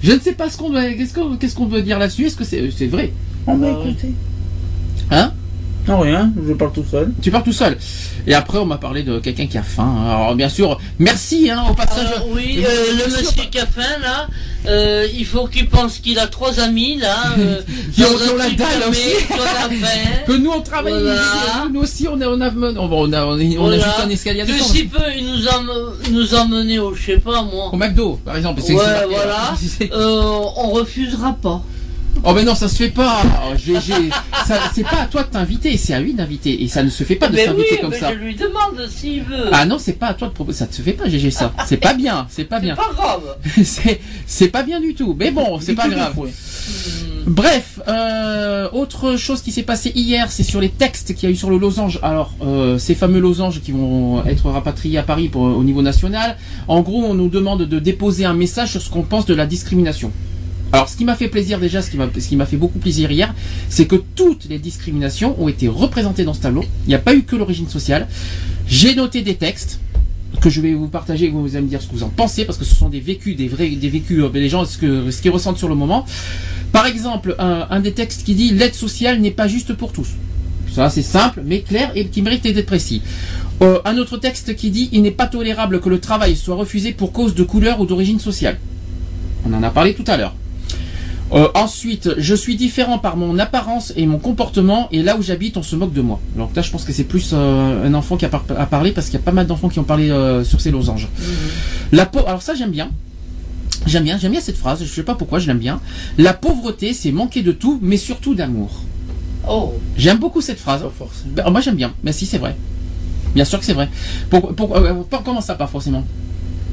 je ne sais pas ce qu'on doit, qu'est-ce qu'on, qu'est-ce qu'on doit dire là-dessus. Est-ce que c'est, c'est vrai? On va écouter. Hein? Non, rien, je parle tout seul. Tu parles tout seul. Et après, on m'a parlé de quelqu'un qui a faim. Alors, bien sûr, merci hein, au passage. Euh, oui, euh, le monsieur qui a faim, là, euh, il faut qu'il pense qu'il a trois amis, là. Euh, qui ont la dalle fermé, aussi. Que nous, on travaille. Voilà. Nous aussi, on a, on a, on a, on a, on a voilà. Juste un escalier à descendre. Que si peu, il nous a, nous a mené au, je sais pas, moi. Au McDo, par exemple. C'est, ouais, c'est marqué, voilà. euh, on refusera pas. Oh ben non, ça se fait pas. Oh, j'ai, j'ai... Ça, c'est pas à toi de t'inviter, c'est à lui d'inviter. Et ça ne se fait pas de mais s'inviter oui, comme mais ça. Je lui demande s'il veut. Ah non, c'est pas à toi de proposer. Ça ne se fait pas, Gégé, ça. C'est pas bien, c'est pas c'est bien. C'est pas grave. c'est, c'est pas bien du tout. Mais bon, c'est du pas grave. Ouais. Bref, euh, autre chose qui s'est passée hier, c'est sur les textes qu'il y a eu sur le losange. Alors, euh, ces fameux losanges qui vont être rapatriés à Paris pour, au niveau national. En gros, on nous demande de déposer un message sur ce qu'on pense de la discrimination. Alors, ce qui m'a fait plaisir déjà, ce qui m'a, ce qui m'a fait beaucoup plaisir hier, c'est que toutes les discriminations ont été représentées dans ce tableau. Il n'y a pas eu que l'origine sociale. J'ai noté des textes que je vais vous partager, vous allez me dire ce que vous en pensez, parce que ce sont des vécus, des vrais, des vécus, les gens, ce que, ce qu'ils ressentent sur le moment. Par exemple, un, un des textes qui dit « L'aide sociale n'est pas juste pour tous ». Ça, c'est simple, mais clair et qui mérite d'être précis. Euh, un autre texte qui dit « Il n'est pas tolérable que le travail soit refusé pour cause de couleur ou d'origine sociale ». On en a parlé tout à l'heure. Euh, ensuite, je suis différent par mon apparence et mon comportement, et là où j'habite, on se moque de moi. Alors là, je pense que c'est plus euh, un enfant qui a, par- a parlé, parce qu'il y a pas mal d'enfants qui ont parlé euh, sur ces losanges. Mmh. La pa- Alors ça, j'aime bien. J'aime bien, j'aime bien cette phrase. Je sais pas pourquoi, je l'aime bien. La pauvreté, c'est manquer de tout, mais surtout d'amour. Oh. J'aime beaucoup cette phrase. Oh, bah, moi, j'aime bien. Mais si, c'est vrai. Bien sûr que c'est vrai. Pour, pour, euh, comment ça part forcément?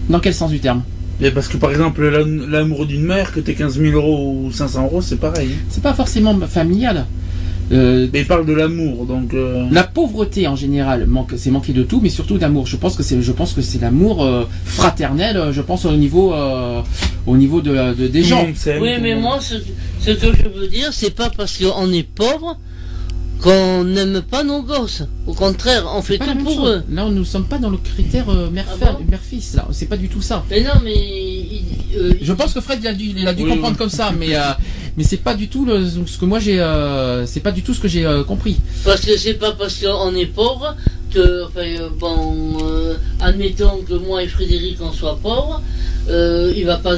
Dans quel sens du terme? Mais parce que par exemple l'amour d'une mère, que t'es quinze mille euros ou cinq cents euros, c'est pareil. C'est pas forcément familial. Euh, mais il parle de l'amour, donc... Euh... La pauvreté, en général, manque, c'est manquer de tout, mais surtout d'amour. Je pense que c'est, je pense que c'est l'amour euh, fraternel, je pense, au niveau, euh, au niveau de, de, des gens. Oui, mais moi, ce, ce que je veux dire, c'est pas parce qu'on est pauvre qu'on n'aime pas nos gosses. Au contraire, on fait tout pour chose. Eux. Non, nous ne sommes pas dans le critère euh, mère-fils, ah bon là. C'est pas du tout ça. Mais non, mais... Il, euh, je pense que Fred, il a dû, il a dû oui, comprendre oui. comme ça, mais... Euh, mais c'est pas du tout le, ce que moi j'ai, euh, c'est pas du tout ce que j'ai euh, compris. Parce que c'est pas parce qu'on est pauvre que, enfin, bon, euh, admettons que moi et Frédéric on soit pauvres, euh, il va pas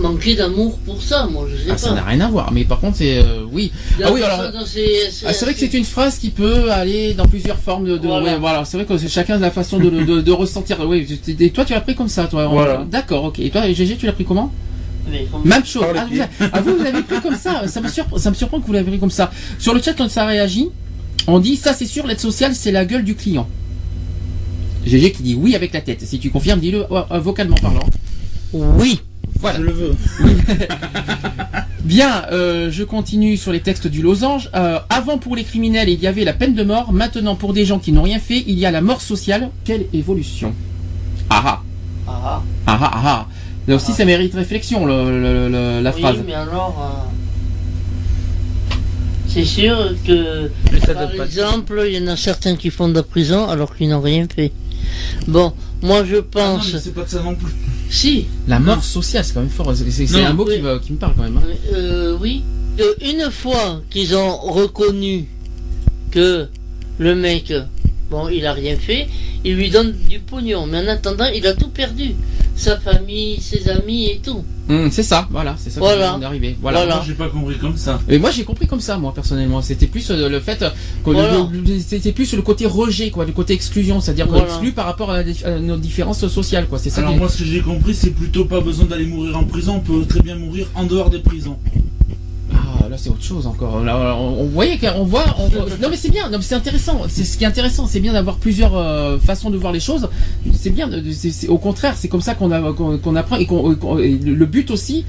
manquer d'amour pour ça, moi je sais ah, pas. Ça n'a rien à voir, mais par contre c'est, euh, oui. Là, ah oui alors, c'est ah, vrai que c'est une phrase qui peut aller dans plusieurs formes de, de voilà. Ouais, voilà, c'est vrai que chacun a la façon de, de, de ressentir. Oui, et toi tu l'as pris comme ça, toi. Voilà. D'accord, ok. Et toi, Gégé, tu l'as pris comment? Même chose. Ah, vous, ah, vous, vous l'avez pris comme ça. Ça me, ça me surprend que vous l'avez pris comme ça. Sur le chat, quand ça réagit, on dit ça, c'est sûr, l'aide sociale, c'est la gueule du client. Gégé qui dit oui avec la tête. Si tu confirmes, dis-le vocalement parlant. Oui. Voilà. Je le veux. Oui. Bien, euh, je continue sur les textes du losange. Euh, avant, pour les criminels, il y avait la peine de mort. Maintenant, pour des gens qui n'ont rien fait, il y a la mort sociale. Quelle évolution. Ah ah. Ah ah. Ah ah. Là aussi, ah. ça mérite réflexion, le, le, le, la oui, phrase. Oui, mais alors, euh, c'est sûr que, par exemple, il y en a certains qui font de la prison alors qu'ils n'ont rien fait. Bon, moi je pense... Ah non, c'est pas de ça non plus. Si. La mort non. sociale, c'est quand même fort. C'est un mot oui. qui, va, qui me parle quand même. Hein. Euh, oui. Euh, une fois qu'ils ont reconnu que le mec, bon, il a rien fait, ils lui donnent du pognon. Mais en attendant, il a tout perdu. Sa famille, ses amis et tout. Mmh, c'est ça, voilà, c'est ça qui voilà. est arrivé. Voilà. voilà. Moi, j'ai pas compris comme ça. Mais moi, j'ai compris comme ça, moi, personnellement. C'était plus euh, le fait, voilà. c'était plus le côté rejet, quoi, le côté exclusion, c'est-à-dire qu'on voilà. exclut par rapport à, à nos différences sociales, quoi. C'est ça. Alors, moi, ce que j'ai compris, c'est plutôt pas besoin d'aller mourir en prison, on peut très bien mourir en dehors des prisons. Ah, là, c'est autre chose encore. Là, on, on voyait qu'on voit, on voit. Non, mais c'est bien, non, c'est intéressant. C'est ce qui est intéressant, c'est bien d'avoir plusieurs euh, façons de voir les choses. C'est bien, c'est, c'est, au contraire, c'est comme ça qu'on a, qu'on, qu'on apprend et, qu'on, qu'on, et le but aussi,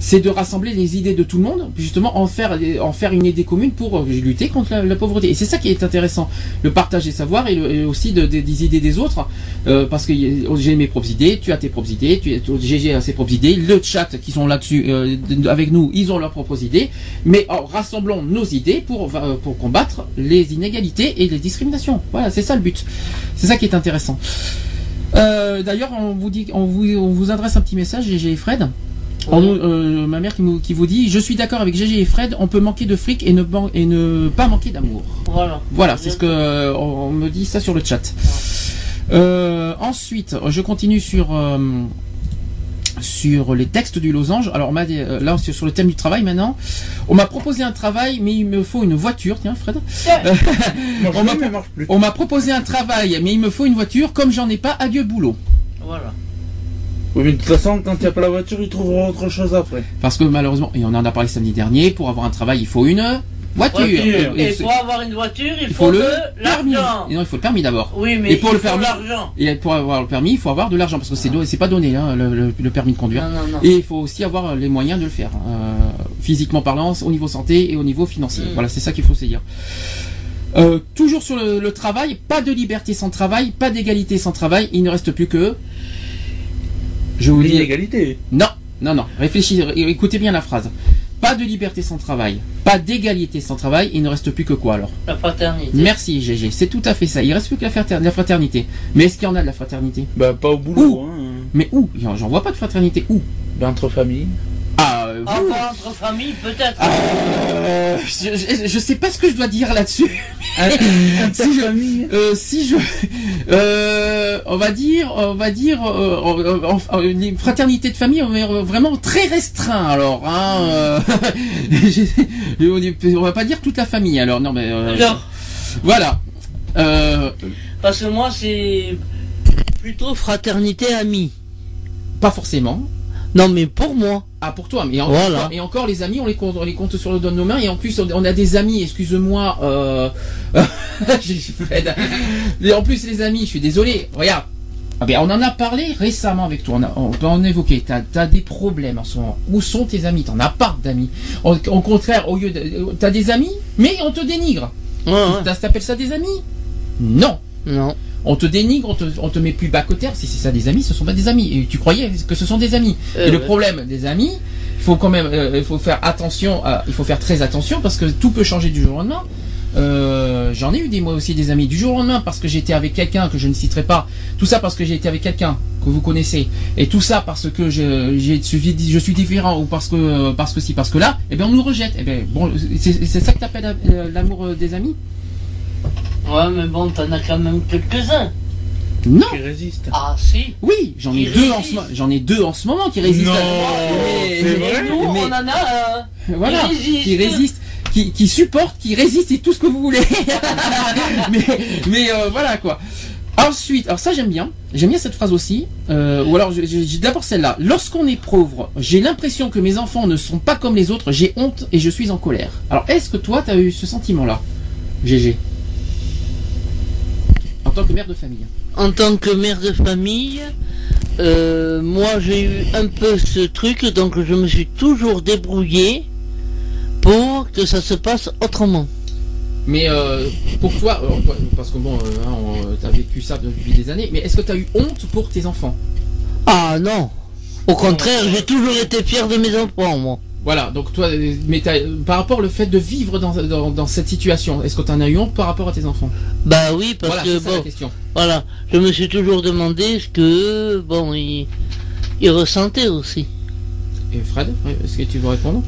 c'est de rassembler les idées de tout le monde, justement en faire, en faire une idée commune pour lutter contre la, la pauvreté. Et c'est ça qui est intéressant, le partage des savoirs et, le, et aussi de, de, des idées des autres, euh, parce que j'ai mes propres idées, tu as tes propres idées, tu, Gégé a ses propres idées, le chat qui sont là-dessus euh, avec nous, ils ont leurs propres idées. Mais oh, rassemblons nos idées pour, pour combattre les inégalités et les discriminations. Voilà, c'est ça le but. C'est ça qui est intéressant. Euh, D'ailleurs, on vous dit, on vous, on vous adresse un petit message, Gégé et Fred. Oui. En, euh, ma mère qui, qui vous dit, je suis d'accord avec Gégé et Fred, on peut manquer de fric et ne, et ne pas manquer d'amour. Voilà. Voilà, c'est ce que on me dit ça sur le chat. Voilà. Euh, ensuite, je continue sur... Euh, sur les textes du losange. Alors là, sur le thème du travail maintenant, on m'a proposé un travail, mais il me faut une voiture. Tiens, Fred. Ouais. on m'a proposé un travail, mais il me faut une voiture. Comme j'en ai pas, adieu boulot. Voilà. Oui, mais de toute façon, quand il n'y a pas la voiture, ils trouveront autre chose après. Parce que malheureusement, et on en a parlé samedi dernier, pour avoir un travail, il faut une voiture. voiture. Et, et pour avoir une voiture, il, il faut, faut le permis. Et non, il faut le permis d'abord. Oui, mais et pour il le faut l'argent. Et pour avoir le permis, il faut avoir de l'argent parce que c'est ah. pas donné hein, le, le, le permis de conduire. Non, non, non. Et il faut aussi avoir les moyens de le faire, euh, physiquement parlant, au niveau santé et au niveau financier. Mm. Voilà, c'est ça qu'il faut se dire. Euh, toujours sur le, le travail, pas de liberté sans travail, pas d'égalité sans travail. Il ne reste plus que. Je vous dis. L'inégalité. Non, non, non. Réfléchissez, écoutez bien la phrase. Pas de liberté sans travail, pas d'égalité sans travail, il ne reste plus que quoi alors? La fraternité. Merci Gégé, c'est tout à fait ça, il ne reste plus que la fraternité. Mais est-ce qu'il y en a de la fraternité? Bah pas au boulot. Où hein. Mais où? J'en vois pas de fraternité, où? Bah entre familles. Ah, euh, ah pas entre familles peut-être. Ah, euh, je, je, je sais pas ce que je dois dire là-dessus. si je, euh, si je euh, on va dire, on va dire euh, on, on, une fraternité de famille vraiment très restreint alors. Hein, euh, on va pas dire toute la famille alors non mais. Euh, alors, voilà. Euh, parce que moi c'est plutôt fraternité amie. Pas forcément. Non mais pour moi. Ah pour toi, mais en voilà. encore, et encore les amis, on les compte, on les compte sur le dos de nos mains et en plus on a des amis, excuse-moi, euh... j'ai fait... Et en plus les amis, je suis désolé, regarde, Ah ben, on en a parlé récemment avec toi, on, a, on peut en évoquer, t'as, t'as des problèmes en ce moment, où sont tes amis, t'en as pas d'amis, au, au contraire, au lieu de, t'as des amis, mais on te dénigre, ouais, ouais. T'as, t'appelles ça des amis? Non, non. On te dénigre, on te, on te met plus bas que terre. Si c'est ça des amis, ce sont pas des amis. Et tu croyais que ce sont des amis. Euh, Et le ouais. problème des amis, il faut quand même, euh, il faut faire attention, à, il faut faire très attention parce que tout peut changer du jour au lendemain. Euh, j'en ai eu des moi aussi des amis du jour au lendemain parce que j'étais avec quelqu'un que je ne citerai pas. Tout ça parce que j'ai été avec quelqu'un que vous connaissez. Et tout ça parce que je, j'ai, je suis différent ou parce que, parce que si, parce que là, eh bien on nous rejette. Eh bien bon, c'est, c'est ça que t'appelles l'amour des amis? Ouais, mais bon, t'en as quand même quelques-uns. Non. Qui résistent. Ah, si. Oui, j'en ai, deux en, ce, j'en ai deux en ce moment qui résistent. Non, mais, c'est vrai. Nous, mais, on en a un. Voilà, qui résiste. Qui résiste. Qui, qui supporte, qui résiste, et tout ce que vous voulez. mais mais euh, voilà, quoi. Ensuite, alors ça, j'aime bien. J'aime bien cette phrase aussi. Euh, ou alors, je, je, je, d'abord celle-là. Lorsqu'on est pauvre, j'ai l'impression que mes enfants ne sont pas comme les autres. J'ai honte et je suis en colère. Alors, est-ce que toi, t'as eu ce sentiment-là, Gégé? En tant que mère de famille. En tant que mère de famille, euh, moi j'ai eu un peu ce truc, donc je me suis toujours débrouillée pour que ça se passe autrement. Mais euh, pour toi, euh, parce que bon, euh, t'as vécu ça depuis des années, mais est-ce que t'as eu honte pour tes enfants? Ah non, au contraire, j'ai toujours été fier de mes enfants, moi. Voilà, donc toi, mais par rapport au fait de vivre dans, dans, dans cette situation, est-ce que tu en as eu honte par rapport à tes enfants? Bah oui, parce voilà, que bon, la voilà, je me suis toujours demandé ce que bon, ils il ressentaient aussi. Et Fred, est-ce que tu veux répondre?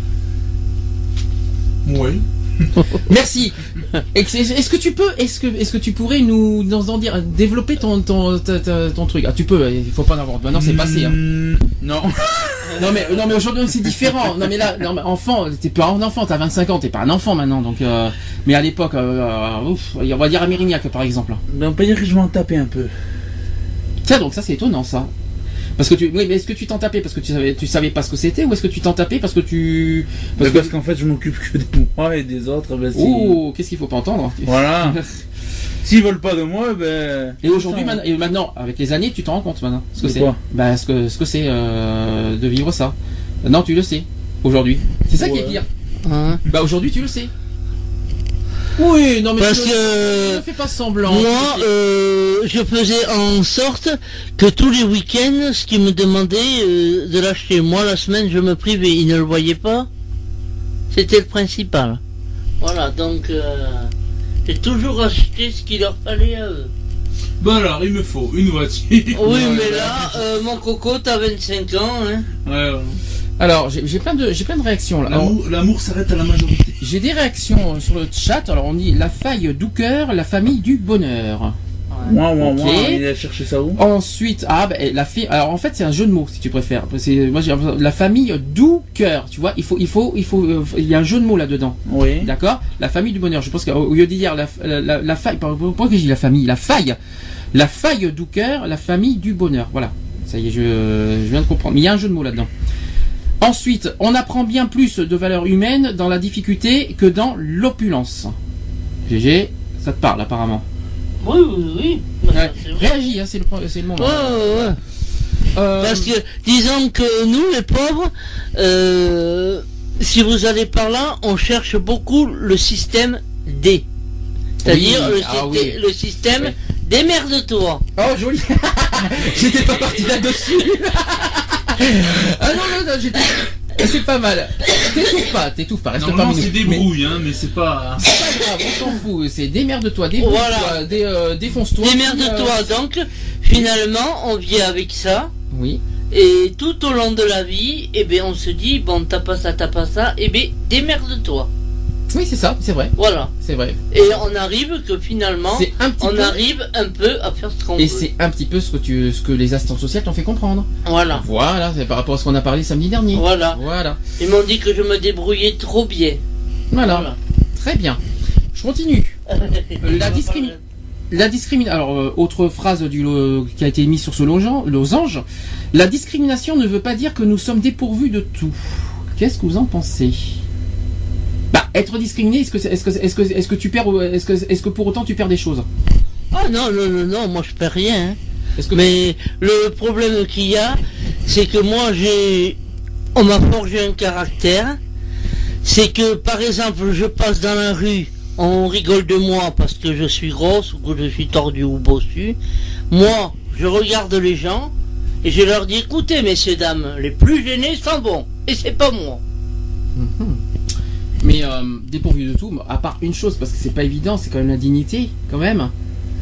Oui. Merci. Est-ce que tu peux, est-ce que, est-ce que tu pourrais nous, nous en dire, développer ton, ton, ton, ton, ton truc? Ah, tu peux. Il faut pas en avoir. Maintenant, c'est passé. Hein. Non. non mais, non mais aujourd'hui c'est différent. Non mais là, non, enfant, t'es pas un enfant. T'as vingt-cinq ans, t'es pas un enfant maintenant. Donc, euh, mais à l'époque, euh, ouf, on va dire à Mérignac par exemple. Mais on peut dire que je m'en tapais un peu. Tiens, donc ça c'est étonnant ça. Parce que tu, oui, mais est-ce que tu t'en tapais parce que tu savais, tu savais pas ce que c'était, ou est-ce que tu t'en tapais parce que tu, parce, parce que... qu'en fait je m'occupe que de moi et des autres. Ben, si... Oh, qu'est-ce qu'il faut pas entendre. Voilà. S'ils veulent pas de moi, ben. Et aujourd'hui, man... et maintenant, avec les années, tu t'en rends compte maintenant. Ce que de c'est. Quoi ben, ce que, ce que c'est euh, de vivre ça. Non, tu le sais. Aujourd'hui. C'est ça ouais. qui est pire. Hein ben, aujourd'hui, tu le sais. Oui, non mais parce je, que je ne fais pas semblant. Moi, euh, je faisais en sorte que tous les week-ends, ce qu'ils me demandaient euh, de l'acheter, moi la semaine, je me privais. Ils ne le voyaient pas. C'était le principal. Voilà, donc euh, j'ai toujours acheté ce qu'il leur fallait à eux. Bon alors, il me faut une voiture. Oui, mais là, euh, mon coco, t'as vingt-cinq ans, hein. Ouais. ouais. Alors, j'ai, j'ai plein de, j'ai plein de réactions là. L'amour, alors, l'amour s'arrête à la majorité. J'ai des réactions sur le chat. Alors on dit la faille du cœur, la famille du bonheur. Moi, moi, moi. Il a cherché ça où? Ensuite, ah bah, la fille. Alors en fait, c'est un jeu de mots si tu préfères. C'est moi, j'ai la famille du cœur. Tu vois, il faut, il faut, il faut, euh, il y a un jeu de mots là-dedans. Oui. D'accord. La famille du bonheur. Je pense qu'au lieu d'hier, la, la, la, la faille. Pourquoi j'ai dit la famille? La faille, la faille du cœur, la famille du bonheur. Voilà. Ça y est, je, je viens de comprendre. Mais il y a un jeu de mots là-dedans. Ensuite, on apprend bien plus de valeurs humaines dans la difficulté que dans l'opulence. Gégé, ça te parle apparemment. Oui, oui, oui. Ouais. Réagis, hein, c'est, le, c'est le moment. Ouais, ouais, ouais. Euh... Parce que, disons que nous, les pauvres, euh, si vous allez par là, on cherche beaucoup le système D. C'est-à-dire oui. le, ah, oui. le système ouais. démerde-toi. Oh, joli. J'étais pas parti là-dessus. Ah non, non, non, j'étais... c'est pas mal. T'étouffe pas, t'étouffe pas. Reste pas c'est débrouille, mais... hein, mais c'est pas... C'est pas grave, on s'en fout. C'est démerde-toi, débrouille-toi, voilà. dé, euh, défonce-toi. Démerde-toi, euh... donc, finalement, on vit avec ça. Oui. Et tout au long de la vie, eh ben, on se dit, bon, t'as pas ça, t'as pas ça, eh ben, démerde-toi. Oui, c'est ça, c'est vrai. Voilà. C'est vrai. Et on arrive que finalement, on peu... arrive un peu à faire ce qu'on veut. Et c'est un petit peu ce que, tu, ce que les assistantes sociales t'ont fait comprendre. Voilà. Voilà, c'est par rapport à ce qu'on a parlé samedi dernier. Voilà. Voilà. Ils m'ont dit que je me débrouillais trop bien. Voilà. voilà. Très bien. Je continue. La discrimination. La discrimination. Alors, euh, autre phrase du lo... qui a été mise sur ce losange. La discrimination ne veut pas dire que nous sommes dépourvus de tout. Qu'est-ce que vous en pensez ? Bah, être discriminé, est-ce que, est-ce que, est-ce que, est-ce que tu perds, est-ce que, est-ce que pour autant tu perds des choses? Ah non, non, non, non, moi je perds rien. Hein. Est-ce que... Mais le problème qu'il y a, c'est que moi, j'ai, on m'a forgé un caractère. C'est que, par exemple, je passe dans la rue, on rigole de moi parce que je suis grosse ou que je suis tordue ou bossue. Moi, je regarde les gens et je leur dis, écoutez, messieurs, dames, les plus gênés sont bons. Et c'est pas moi. Mm-hmm. Mais euh, dépourvu de tout, à part une chose, parce que c'est pas évident, c'est quand même la dignité, quand même.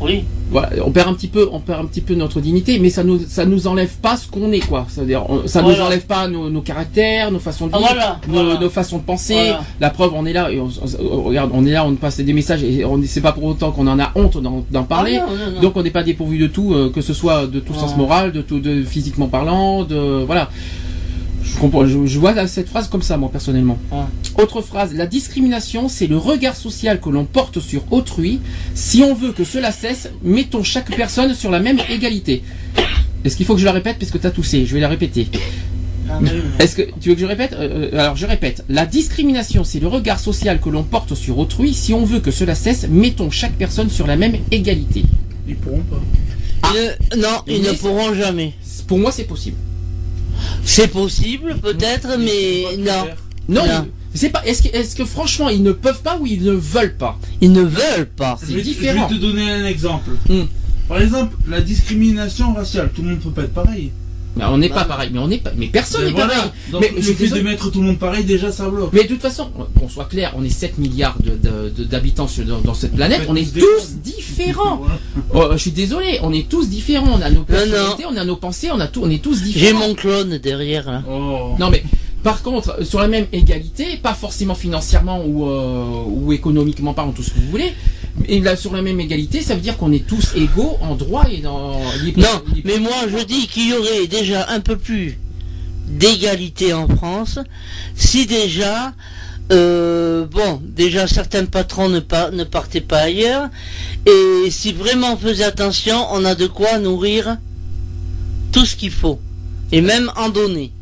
Oui. Voilà, on perd un petit peu, on perd un petit peu notre dignité, mais ça nous, ça nous enlève pas ce qu'on est, quoi. Ça veut dire, on, ça voilà. nous enlève pas nos, nos caractères, nos façons de vivre, voilà. Nos, voilà. nos façons de penser. Voilà. La preuve, on est là et on, on, on regarde, on est là, on passe des messages et on c'est pas pour autant qu'on en a honte d'en, d'en parler. Ah non, non, non. Donc on n'est pas dépourvu de tout, euh, que ce soit de tout ah. sens moral, de tout, de physiquement parlant, de voilà. Je comprends, je, je vois cette phrase comme ça, moi, personnellement. Ah. Autre phrase, la discrimination, c'est le regard social que l'on porte sur autrui. Si on veut que cela cesse, mettons chaque personne sur la même égalité. Est-ce qu'il faut que je la répète parce que tu as toussé? Je vais la répéter. Ah, oui. Est-ce que tu veux que je répète? euh, Alors, je répète. La discrimination, c'est le regard social que l'on porte sur autrui. Si on veut que cela cesse, mettons chaque personne sur la même égalité. Ils pourront pas. Ah. Le, non, ils mais, ne pourront jamais. Pour moi, c'est possible. C'est possible, peut-être, mais non. Non, non. C'est pas. Est-ce que, est-ce que franchement, ils ne peuvent pas ou ils ne veulent pas? Ils ne veulent pas. C'est je, différent. Je vais te donner un exemple. Mm. Par exemple, la discrimination raciale. Tout le monde peut pas être pareil. Bah, on n'est pas pareil, mais on n'est pas. Mais personne n'est voilà. pareil. Donc, mais le je fait de mettre tout le monde pareil, déjà, ça bloque. Mais de toute façon, qu'on soit clair, on est sept milliards de, de, de, d'habitants sur, dans, dans cette planète. On est tous différents. Oh, je suis désolé, on est tous différents. On a nos personnalités, on a nos pensées, on a tout. On est tous différents. J'ai mon clone derrière. Hein. Oh. Non mais. Par contre, sur la même égalité, pas forcément financièrement ou, euh, ou économiquement parlant, tout ce que vous voulez, et là, sur la même égalité, ça veut dire qu'on est tous égaux en droit et dans... Libre, non, libre, mais moi je dis qu'il y aurait déjà un peu plus d'égalité en France, si déjà, euh, bon, déjà certains patrons ne, pa- ne partaient pas ailleurs, et si vraiment on faisait attention, on a de quoi nourrir tout ce qu'il faut, et même en donner.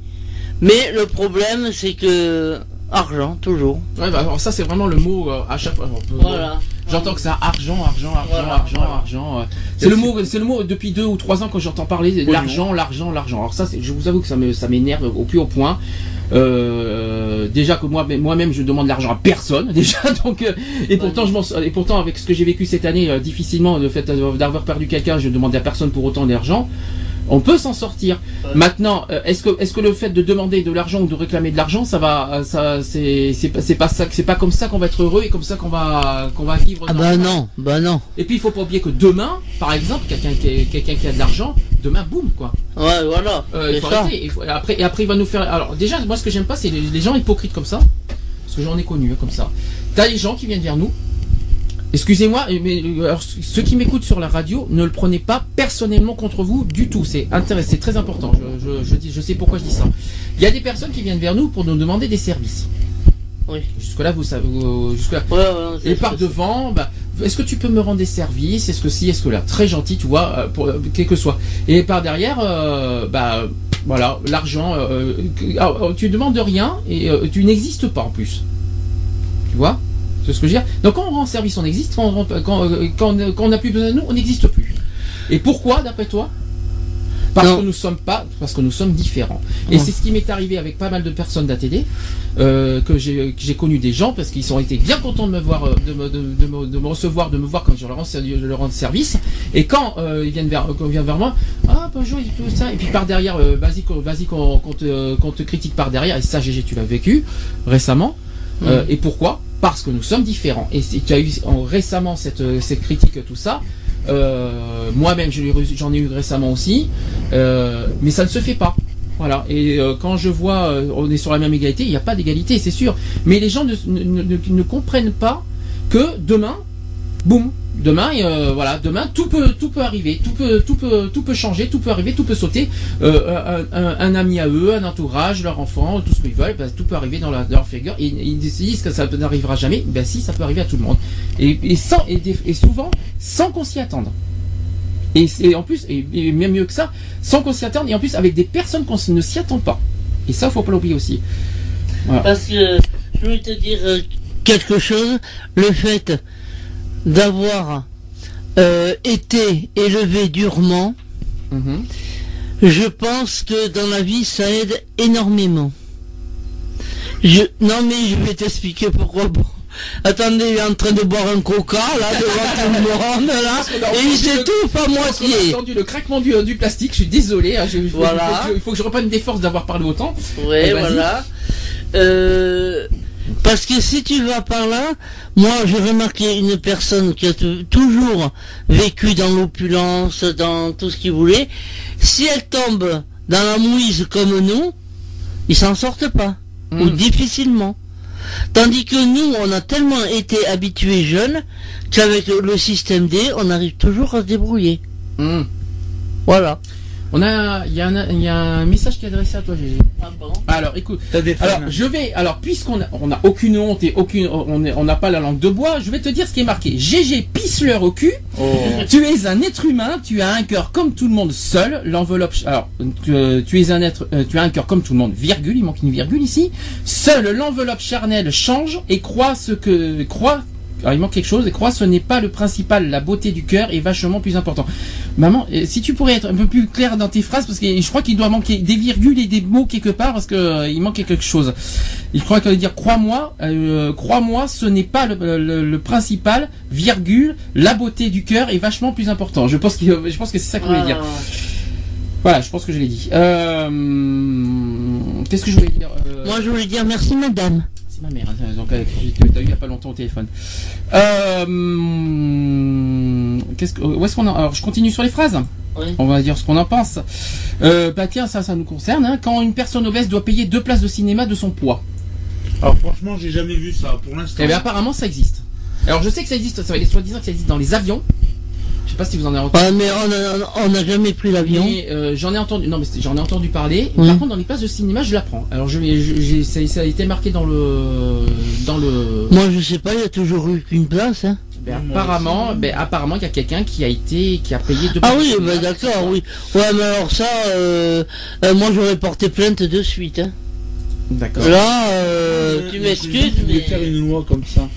Mais le problème, c'est que argent toujours. Ouais, bah alors ça c'est vraiment le mot euh, à chaque fois. Peut, voilà. euh, j'entends que ça argent, argent, argent, voilà, argent, voilà. argent. Euh, c'est, c'est le mot, c'est le mot depuis deux ou trois ans que j'entends parler. L'argent, l'argent, l'argent. Alors ça, c'est, je vous avoue que ça, me, ça m'énerve au plus haut point. Euh, déjà que moi, moi-même, je demande l'argent à personne déjà. Donc euh, et pourtant, je m'en, et pourtant avec ce que j'ai vécu cette année, euh, difficilement le fait d'avoir perdu quelqu'un, je demandais à personne pour autant d'argent. On peut s'en sortir. Ouais. Maintenant, est-ce que est-ce que le fait de demander de l'argent ou de réclamer de l'argent, ça va, ça c'est c'est pas c'est pas ça, c'est pas comme ça qu'on va être heureux et comme ça qu'on va qu'on va vivre. Ah bah non, bah non. Et puis il faut pas oublier que demain, par exemple, quelqu'un qui quelqu'un qui a de l'argent, demain boum quoi. Ouais voilà. Euh, il faut arrêter. Il faut, après et après il va nous faire. Alors déjà moi ce que j'aime pas c'est les, les gens hypocrites comme ça, parce que j'en ai connu hein, comme ça. T'as les gens qui viennent vers nous. Excusez-moi, mais alors, ceux qui m'écoutent sur la radio, ne le prenez pas personnellement contre vous du tout. C'est intéressant, c'est très important. Je, je, je, dis, je sais pourquoi je dis ça. Il y a des personnes qui viennent vers nous pour nous demander des services. Oui. Jusque-là, vous savez. Jusque-là. Ouais, ouais, ouais, et par devant, bah, est-ce que tu peux me rendre des services? Est-ce que si, est-ce que là? Très gentil, tu vois, pour, quel que soit. Et par derrière, euh, bah, voilà, l'argent. Euh, alors, tu ne demandes rien et euh, tu n'existes pas en plus. Tu vois? C'est ce que je veux dire. Donc quand on rend service, on existe. Quand on rend, quand, quand, quand on n'a plus besoin de nous, on n'existe plus. Et pourquoi, d'après toi? Parce non. que nous sommes pas, parce que nous sommes différents. Et ouais. c'est ce qui m'est arrivé avec pas mal de personnes d'A T D, euh, que j'ai, que j'ai connu des gens parce qu'ils ont été bien contents de me voir, de me, de, de me, de me recevoir, de me voir quand je leur rends, je leur rends service. Et quand euh, ils viennent vers, quand ils viennent vers moi, ah bonjour, il peut ça. Et puis par derrière, euh, vas-y, qu'on, vas-y qu'on, qu'on, te, qu'on te critique par derrière. Et ça, G G, tu l'as vécu récemment. Mmh. Euh, et pourquoi? Parce que nous sommes différents. Et tu as eu récemment cette, cette critique, tout ça. Euh, moi-même, je l'ai, j'en ai eu récemment aussi. Euh, mais ça ne se fait pas. Voilà. Et euh, quand je vois, euh, on est sur la même égalité, il n'y a pas d'égalité, c'est sûr. Mais les gens ne, ne, ne, ne comprennent pas que demain, boum, demain, euh, voilà, demain, tout peut, tout peut arriver, tout peut, tout peut, tout peut changer, tout peut arriver, tout peut sauter. Euh, un, un, un ami à eux, un entourage, leur enfant, tout ce qu'ils veulent, bah, tout peut arriver dans, la, dans leur figure. Et ils disent que ça n'arrivera jamais. Ben si, ça peut arriver à tout le monde. Et, et sans, et, des, et souvent, sans qu'on s'y attende. Et, et en plus, et, et même mieux que ça, sans qu'on s'y attende. Et en plus, avec des personnes qu'on ne s'y attend pas. Et ça, faut pas l'oublier aussi. Voilà. Parce que je voulais te dire quelque chose. Le fait d'avoir euh, été élevé durement, Mmh. Je pense que dans la vie, ça aide énormément. Je... Non, mais je vais t'expliquer pourquoi. Bon. Attendez, il est en train de boire un coca, là, devant tout le monde, là, et il s'étouffe à moitié. J'ai entendu le craquement du, du plastique, je suis désolé, hein, je, il, faut, voilà. il, faut, il faut que je reprenne des forces d'avoir parlé autant. Oui, eh, voilà. Euh, parce que si tu vas par là, moi, j'ai remarqué une personne qui a toujours vécu dans l'opulence, dans tout ce qu'il voulait. Si elle tombe dans la mouise comme nous, ils s'en sortent pas, mmh. ou difficilement. Tandis que nous, on a tellement été habitués jeunes qu'avec le, le système D, on arrive toujours à se débrouiller. Mmh. Voilà. On a, il y a un, il y a un message qui est adressé à toi, Gégé. Ah bon. Alors, écoute. Alors, je vais, alors, puisqu'on a, on a aucune honte et aucune, on n'a pas la langue de bois, je vais te dire ce qui est marqué. Gégé pisse-leur au cul. Oh. Tu es un être humain, tu as un cœur comme tout le monde seul. L'enveloppe, alors, tu, tu es un être, tu as un cœur comme tout le monde, virgule, il manque une virgule ici. Seule l'enveloppe charnelle change et croit ce que, croit, alors il manque quelque chose, et crois, ce n'est pas le principal, la beauté du cœur est vachement plus important. Maman, si tu pourrais être un peu plus claire dans tes phrases, parce que je crois qu'il doit manquer des virgules et des mots quelque part, parce que euh, il manque quelque chose. Je crois qu'il veut dire crois-moi, euh, crois-moi, ce n'est pas le, le, le principal, virgule, la beauté du cœur est vachement plus important. Je pense que je pense que c'est ça que je voulais dire. Voilà, je pense que je l'ai dit. Euh, qu'est-ce que je voulais dire euh... Moi, je voulais dire merci, madame. C'est ma mère, donc t'as eu il n'y a pas longtemps au téléphone. Euh, qu'est-ce que, où est-ce qu'on en, alors je continue sur les phrases. Oui. On va dire ce qu'on en pense. Euh, bah tiens, ça, ça nous concerne. Hein. Quand une personne obèse doit payer deux places de cinéma de son poids. Alors franchement, j'ai jamais vu ça pour l'instant. Eh bien apparemment, ça existe. Alors je sais que ça existe. Ça va être soi-disant que ça existe dans les avions. Je sais pas si vous en avez entendu. Ouais, mais on n'a jamais pris l'avion. Euh, j'en ai entendu. Non, mais j'en ai entendu parler. Mmh. Par contre, dans les places de cinéma, je la prends. Alors, je, je, je ça, ça a été marqué dans le, dans le. Moi, je sais pas. Il y a toujours eu qu'une place. Hein. Ben, mmh, apparemment, ouais, ben, apparemment, il y a quelqu'un qui a été, qui a payé deux. Ah oui, de ben, d'accord, oui. Ouais, mais alors ça, euh, euh, moi, j'aurais porté plainte de suite. Hein. D'accord. Là, euh, mais, tu m'excuses, mais. Faire une loi comme ça.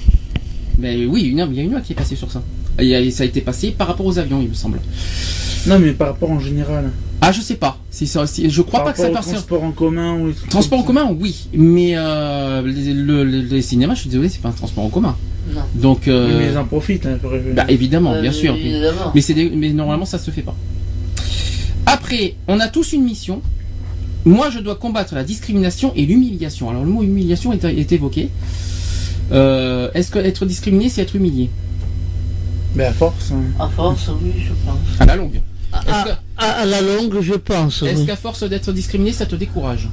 Ben oui, une il y a une loi qui est passée sur ça. Et ça a été passé par rapport aux avions, il me semble. Non, mais par rapport en général. Ah, je sais pas. C'est ça. C'est, je crois par pas que ça passe. Transport en commun ou les trucs. Transport en commun, oui. Mais euh, les, le, les, les cinémas, je suis désolé, c'est pas un transport en commun. Non. Donc. Euh, oui, mais ils en profitent. Hein, pour... Bah évidemment, euh, bien sûr. Évidemment. Mais, c'est des, mais normalement, ça se fait pas. Après, on a tous une mission. Moi, je dois combattre la discrimination et l'humiliation. Alors, le mot humiliation est, est évoqué. Euh, est-ce que être discriminé, c'est être humilié? Mais à force. Hein. À force, oui, je pense. À la longue. À, que, à, à la longue, je pense. Est-ce oui. qu'à force d'être discriminé, ça te décourage?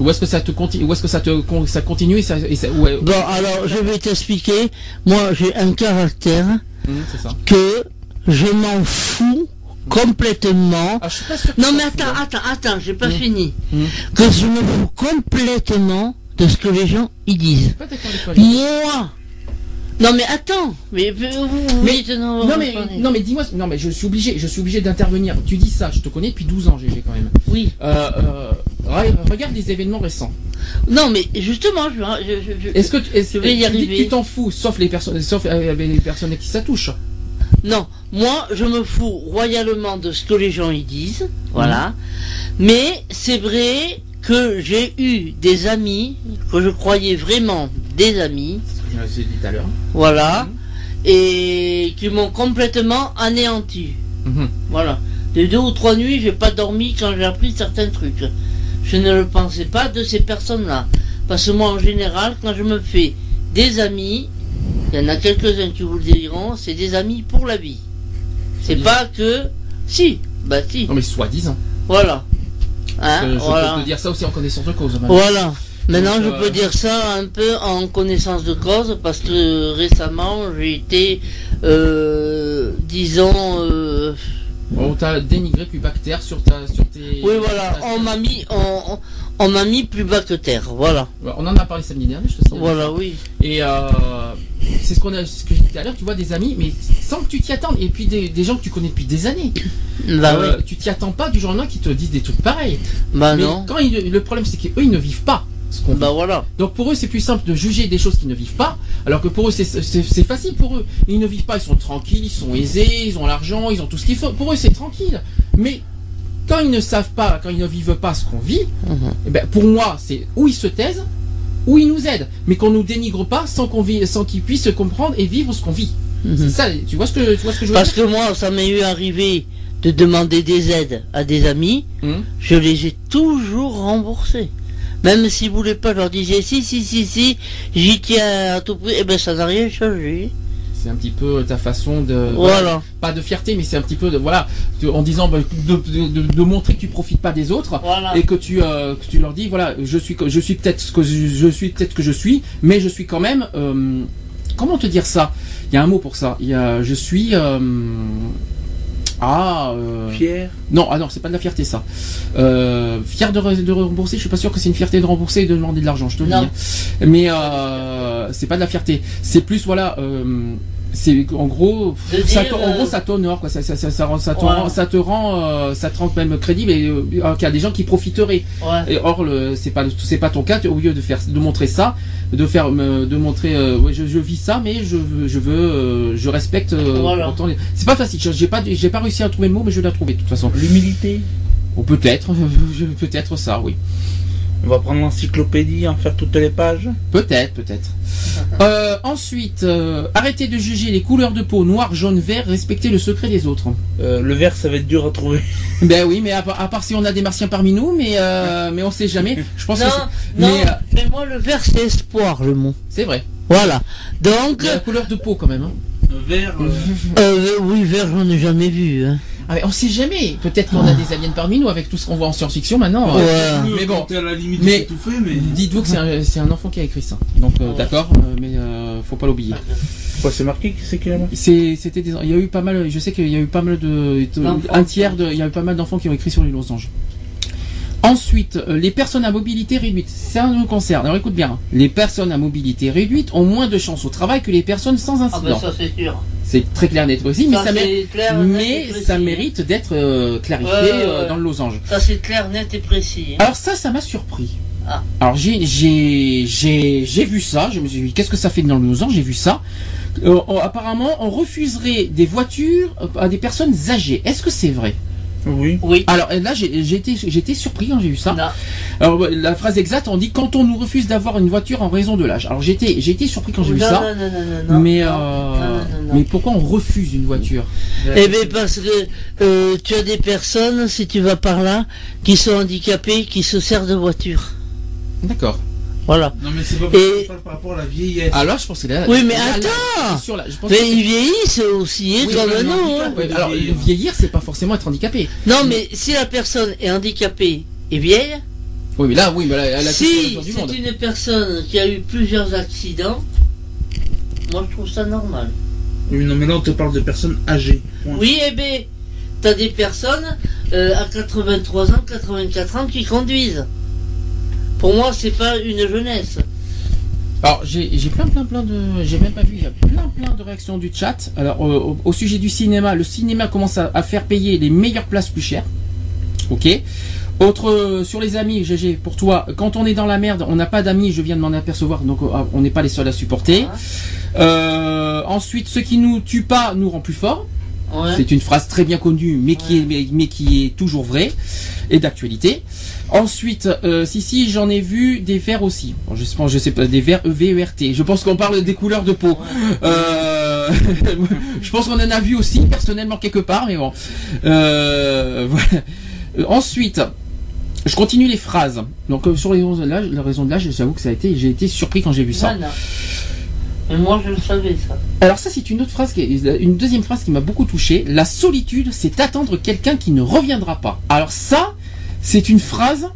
Ou est-ce que ça te continue? Ou est-ce que ça te ça continue et ça, et ça ouais. Bon, alors je vais t'expliquer. Moi, j'ai un caractère mmh, c'est ça. que je m'en fous complètement. Ah, je suis pas sûr que non, mais attends, fou, attends, attends, j'ai pas mmh. fini. Mmh. Que je me fous complètement de ce que les gens y disent. Pas moi. Non mais attends, mais vous, vous mais, dites non, non mais non mais dis-moi, non mais je suis obligé, je suis obligé d'intervenir. Tu dis ça, je te connais depuis douze ans, Gégé, quand même. Oui. Euh, euh, regarde les événements récents. Non mais justement, je, je, je est-ce que tu, est-ce, je vais y tu, arriver. Tu t'en fous, sauf les personnes, sauf euh, les personnes qui ça touche. Non, moi je me fous royalement de ce que les gens y disent, voilà. Mmh. Mais c'est vrai que j'ai eu des amis que je croyais vraiment des amis. Dit tout à l'heure. Voilà, mmh. et qui m'ont complètement anéanti. Mmh. Voilà, de deux ou trois nuits, j'ai pas dormi quand j'ai appris certains trucs. Je ne le pensais pas de ces personnes-là, parce que moi en général, quand je me fais des amis, il y en a quelques-uns qui vous le diront, c'est des amis pour la vie. C'est soi-disant. Pas que si, bah si. Non mais soi-disant. Voilà. Hein, euh, je voilà. peux te dire ça aussi en connaissance de cause. Même. Voilà. Maintenant, Donc, je euh... peux dire ça un peu en connaissance de cause parce que récemment, j'ai été, euh, disons... Euh... On t'a dénigré plus bas que terre sur, ta, sur tes... Oui, voilà, on m'a mis, on, on m'a mis plus bas que terre, voilà. On en a parlé samedi dernier, je te sais. Voilà, oui. Et euh, c'est ce qu'on a, ce que j'ai dit tout à l'heure, tu vois, des amis, mais sans que tu t'y attendes, et puis des, des gens que tu connais depuis des années. Bah euh, oui. Tu t'y attends pas du jour au lendemain qui te disent des trucs pareils. Bah mais non. Quand ils, le problème, c'est qu'eux, ils ne vivent pas. ce qu'on dit. Bah voilà. Donc pour eux, c'est plus simple de juger des choses qu'ils ne vivent pas, alors que pour eux, c'est, c'est, c'est facile pour eux. Ils ne vivent pas, ils sont tranquilles, ils sont aisés, ils ont l'argent, ils ont tout ce qu'il faut. Pour eux, c'est tranquille. Mais quand ils ne savent pas, quand ils ne vivent pas ce qu'on vit, mmh. eh ben, pour moi, c'est où ils se taisent, où ils nous aident, mais qu'on ne nous dénigre pas sans, qu'on vit, sans qu'ils puissent comprendre et vivre ce qu'on vit. Mmh. C'est ça, tu vois ce que, tu vois ce que je veux Parce dire Parce que moi, ça m'est eu arrivé de demander des aides à des amis, mmh. je les ai toujours remboursés. Même si vous ne voulez pas, je leur disais si, si, si, si, j'y tiens à tout prix, et bien ça n'a rien changé. C'est un petit peu ta façon de... Voilà. Ouais, pas de fierté, mais c'est un petit peu de... Voilà, de, en disant bah, de, de, de, de montrer que tu ne profites pas des autres, voilà. et que tu, euh, que tu leur dis, voilà, je suis, je suis peut-être ce que je, je suis, peut-être que je suis, mais je suis quand même... Euh, comment te dire ça ? Il y a un mot pour ça. Il y a, je suis... Euh, Ah, euh... Fier. Non, ah non, c'est pas de la fierté ça. Euh, fier de, re de rembourser, je suis pas sûr que c'est une fierté de rembourser et de demander de l'argent, je te le dis. Hein. Mais euh, c'est pas de la fierté. C'est plus voilà, euh, c'est en gros, ça dire, en gros ça t'honore, quoi. Ça, ça, ça, ça, ça, ouais. rend, ça te rend, euh, ça te rend même crédible et euh, alors qu'il y a des gens qui profiteraient. Ouais. Et or le, c'est pas, c'est pas ton cas. Au lieu de faire, de montrer ça, de faire, de montrer, euh, ouais, je, je vis ça, mais je, je veux, euh, je respecte. Euh, voilà. C'est pas facile. J'ai pas, j'ai pas réussi à trouver le mot, mais je l'ai trouvé de toute façon. L'humilité. Ou peut-être, peut-être ça, oui. On va prendre l'encyclopédie, en faire toutes les pages. Peut-être, peut-être. Euh, ensuite, euh, arrêtez de juger les couleurs de peau, noir, jaune, vert, respectez le secret des autres. Euh, le vert, ça va être dur à trouver. Ben oui, mais à, à part si on a des martiens parmi nous, mais, euh, mais on sait jamais. Je pense non, que mais, non, euh, mais moi, le vert, c'est espoir, le mot. C'est vrai. Voilà. Donc... La couleur de peau, quand même. Hein. Vert... Euh... Euh, oui, vert, j'en ai jamais vu, hein. Ah mais on sait jamais, peut-être qu'on a des aliens parmi nous avec tout ce qu'on voit en science-fiction maintenant. Ouais. Mais bon, à la limite, mais, mais... dites-vous que c'est un, un enfant qui a écrit ça. Donc euh, ouais. d'accord, mais euh, faut pas l'oublier. Quoi, c'est marqué qui c'est qui là-bas ? C'était des, il y a eu pas mal, je sais qu'il y a eu pas mal de, de un tiers de, il y a eu pas mal d'enfants qui ont écrit sur les losanges. Ensuite, les personnes à mobilité réduite, ça nous concerne. Alors écoute bien, les personnes à mobilité réduite ont moins de chances au travail que les personnes sans incident. Ah ben ça c'est sûr. C'est très clair d'être aussi, mais ça, ça, mér clair, mais ça mérite d'être euh, clarifié ouais, ouais, ouais. Euh, dans le losange. Ça c'est clair, net et précis. Hein. Alors ça, ça m'a surpris. Ah. Alors j'ai j'ai vu ça, je me suis dit qu'est-ce que ça fait dans le losange, j'ai vu ça. Euh, on, apparemment, on refuserait des voitures à des personnes âgées. Est-ce que c'est vrai ? Oui. oui. Alors là, j'ai été, j'étais surpris quand j'ai eu ça. Non. Alors la phrase exacte, on dit quand on nous refuse d'avoir une voiture en raison de l'âge. Alors j'étais, j'étais surpris quand j'ai eu non, ça. Non, non, non, non, mais non, euh, non, non, non. mais pourquoi on refuse une voiture? Eh bien parce que euh, tu as des personnes, si tu vas par là, qui sont handicapées, qui se servent de voiture. D'accord. Voilà. Non mais c'est pas et... par rapport à la vieillesse. Alors je pense que là. Oui mais là, attends. Là, mais que... ils vieillissent aussi oui, comme nous. Hein. Ouais, alors vieillir, vieillir c'est pas forcément être handicapé. Non mais si la personne est handicapée et vieille. Oui mais là oui mais là, elle a si c'est une personne qui a eu plusieurs accidents, moi je trouve ça normal. Oui non mais là on te parle de personnes âgées. Point. Oui et eh ben t'as des personnes euh, à quatre-vingt-trois ans, quatre-vingt-quatre ans qui conduisent. Pour moi, c'est pas une jeunesse. Alors, j'ai plein, plein, plein de... J'ai même pas vu, il y a plein, plein de réactions du chat. Alors, euh, au, au sujet du cinéma, le cinéma commence à, à faire payer les meilleures places plus chères. Ok. Autre, euh, sur les amis, G G, pour toi, quand on est dans la merde, on n'a pas d'amis, je viens de m'en apercevoir, donc on n'est pas les seuls à supporter. Ah. Euh, ensuite, ce qui nous tue pas nous rend plus forts. Ouais. C'est une phrase très bien connue, mais, ouais. qui est, mais, mais qui est toujours vraie et d'actualité. Ensuite, euh, si, si, j'en ai vu des verts aussi. Bon, je pense, je sais pas, des verts E V E R T. Je pense qu'on parle des couleurs de peau. Euh, je pense qu'on en a vu aussi, personnellement, quelque part, mais bon. Euh, voilà. Ensuite, je continue les phrases. Donc, euh, sur les raisons de l'âge, la raison de l'âge, j'avoue que ça a été, j'ai été surpris quand j'ai vu ça. Voilà. Et moi, je le savais, ça. Alors ça, c'est une autre phrase, qui est, une deuxième phrase qui m'a beaucoup touché. La solitude, c'est attendre quelqu'un qui ne reviendra pas. Alors ça... C'est une phrase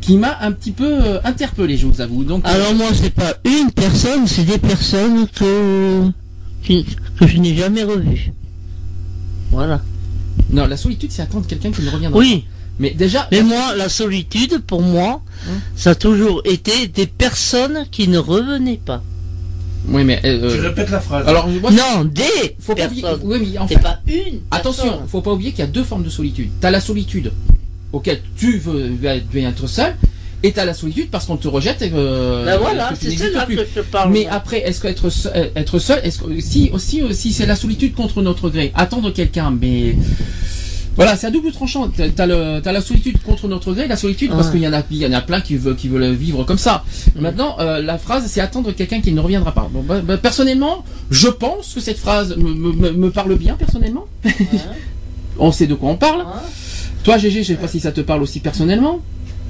qui m'a un petit peu interpellé, je vous avoue. Donc, alors moi, c'est pas une personne, c'est des personnes que, que, que je n'ai jamais revues. Voilà. Non, la solitude, c'est attendre quelqu'un qui ne reviendra pas. Oui. Mais déjà. Mais la... moi, la solitude, pour moi, hum. ça a toujours été des personnes qui ne revenaient pas. Oui, mais. Euh, je répète la phrase. Alors, moi, non, des faut pas oublier... Oui, mais enfin. C'est pas une. Attention, personne. Faut pas oublier qu'il y a deux formes de solitude. T'as la solitude. Auquel tu veux, tu veux être seul, et t'as la solitude parce qu'on te rejette. Euh, ben voilà, que c'est celle-là que je parle. Mais après, est-ce que être seul, être seul, est-ce que si aussi aussi c'est la solitude contre notre gré, attendre quelqu'un, mais voilà, c'est à double tranchant. T'as le, t'as la solitude contre notre gré, la solitude parce ouais. qu'il y en a, il y en a plein qui veulent, qui veulent vivre comme ça. Mmh. Maintenant, euh, la phrase, c'est attendre quelqu'un qui ne reviendra pas. Bon, bah, bah, personnellement, je pense que cette phrase me, me, me parle bien personnellement. Ouais. On sait de quoi on parle. Ouais. Toi, Gégé, je sais ouais. pas si ça te parle aussi personnellement.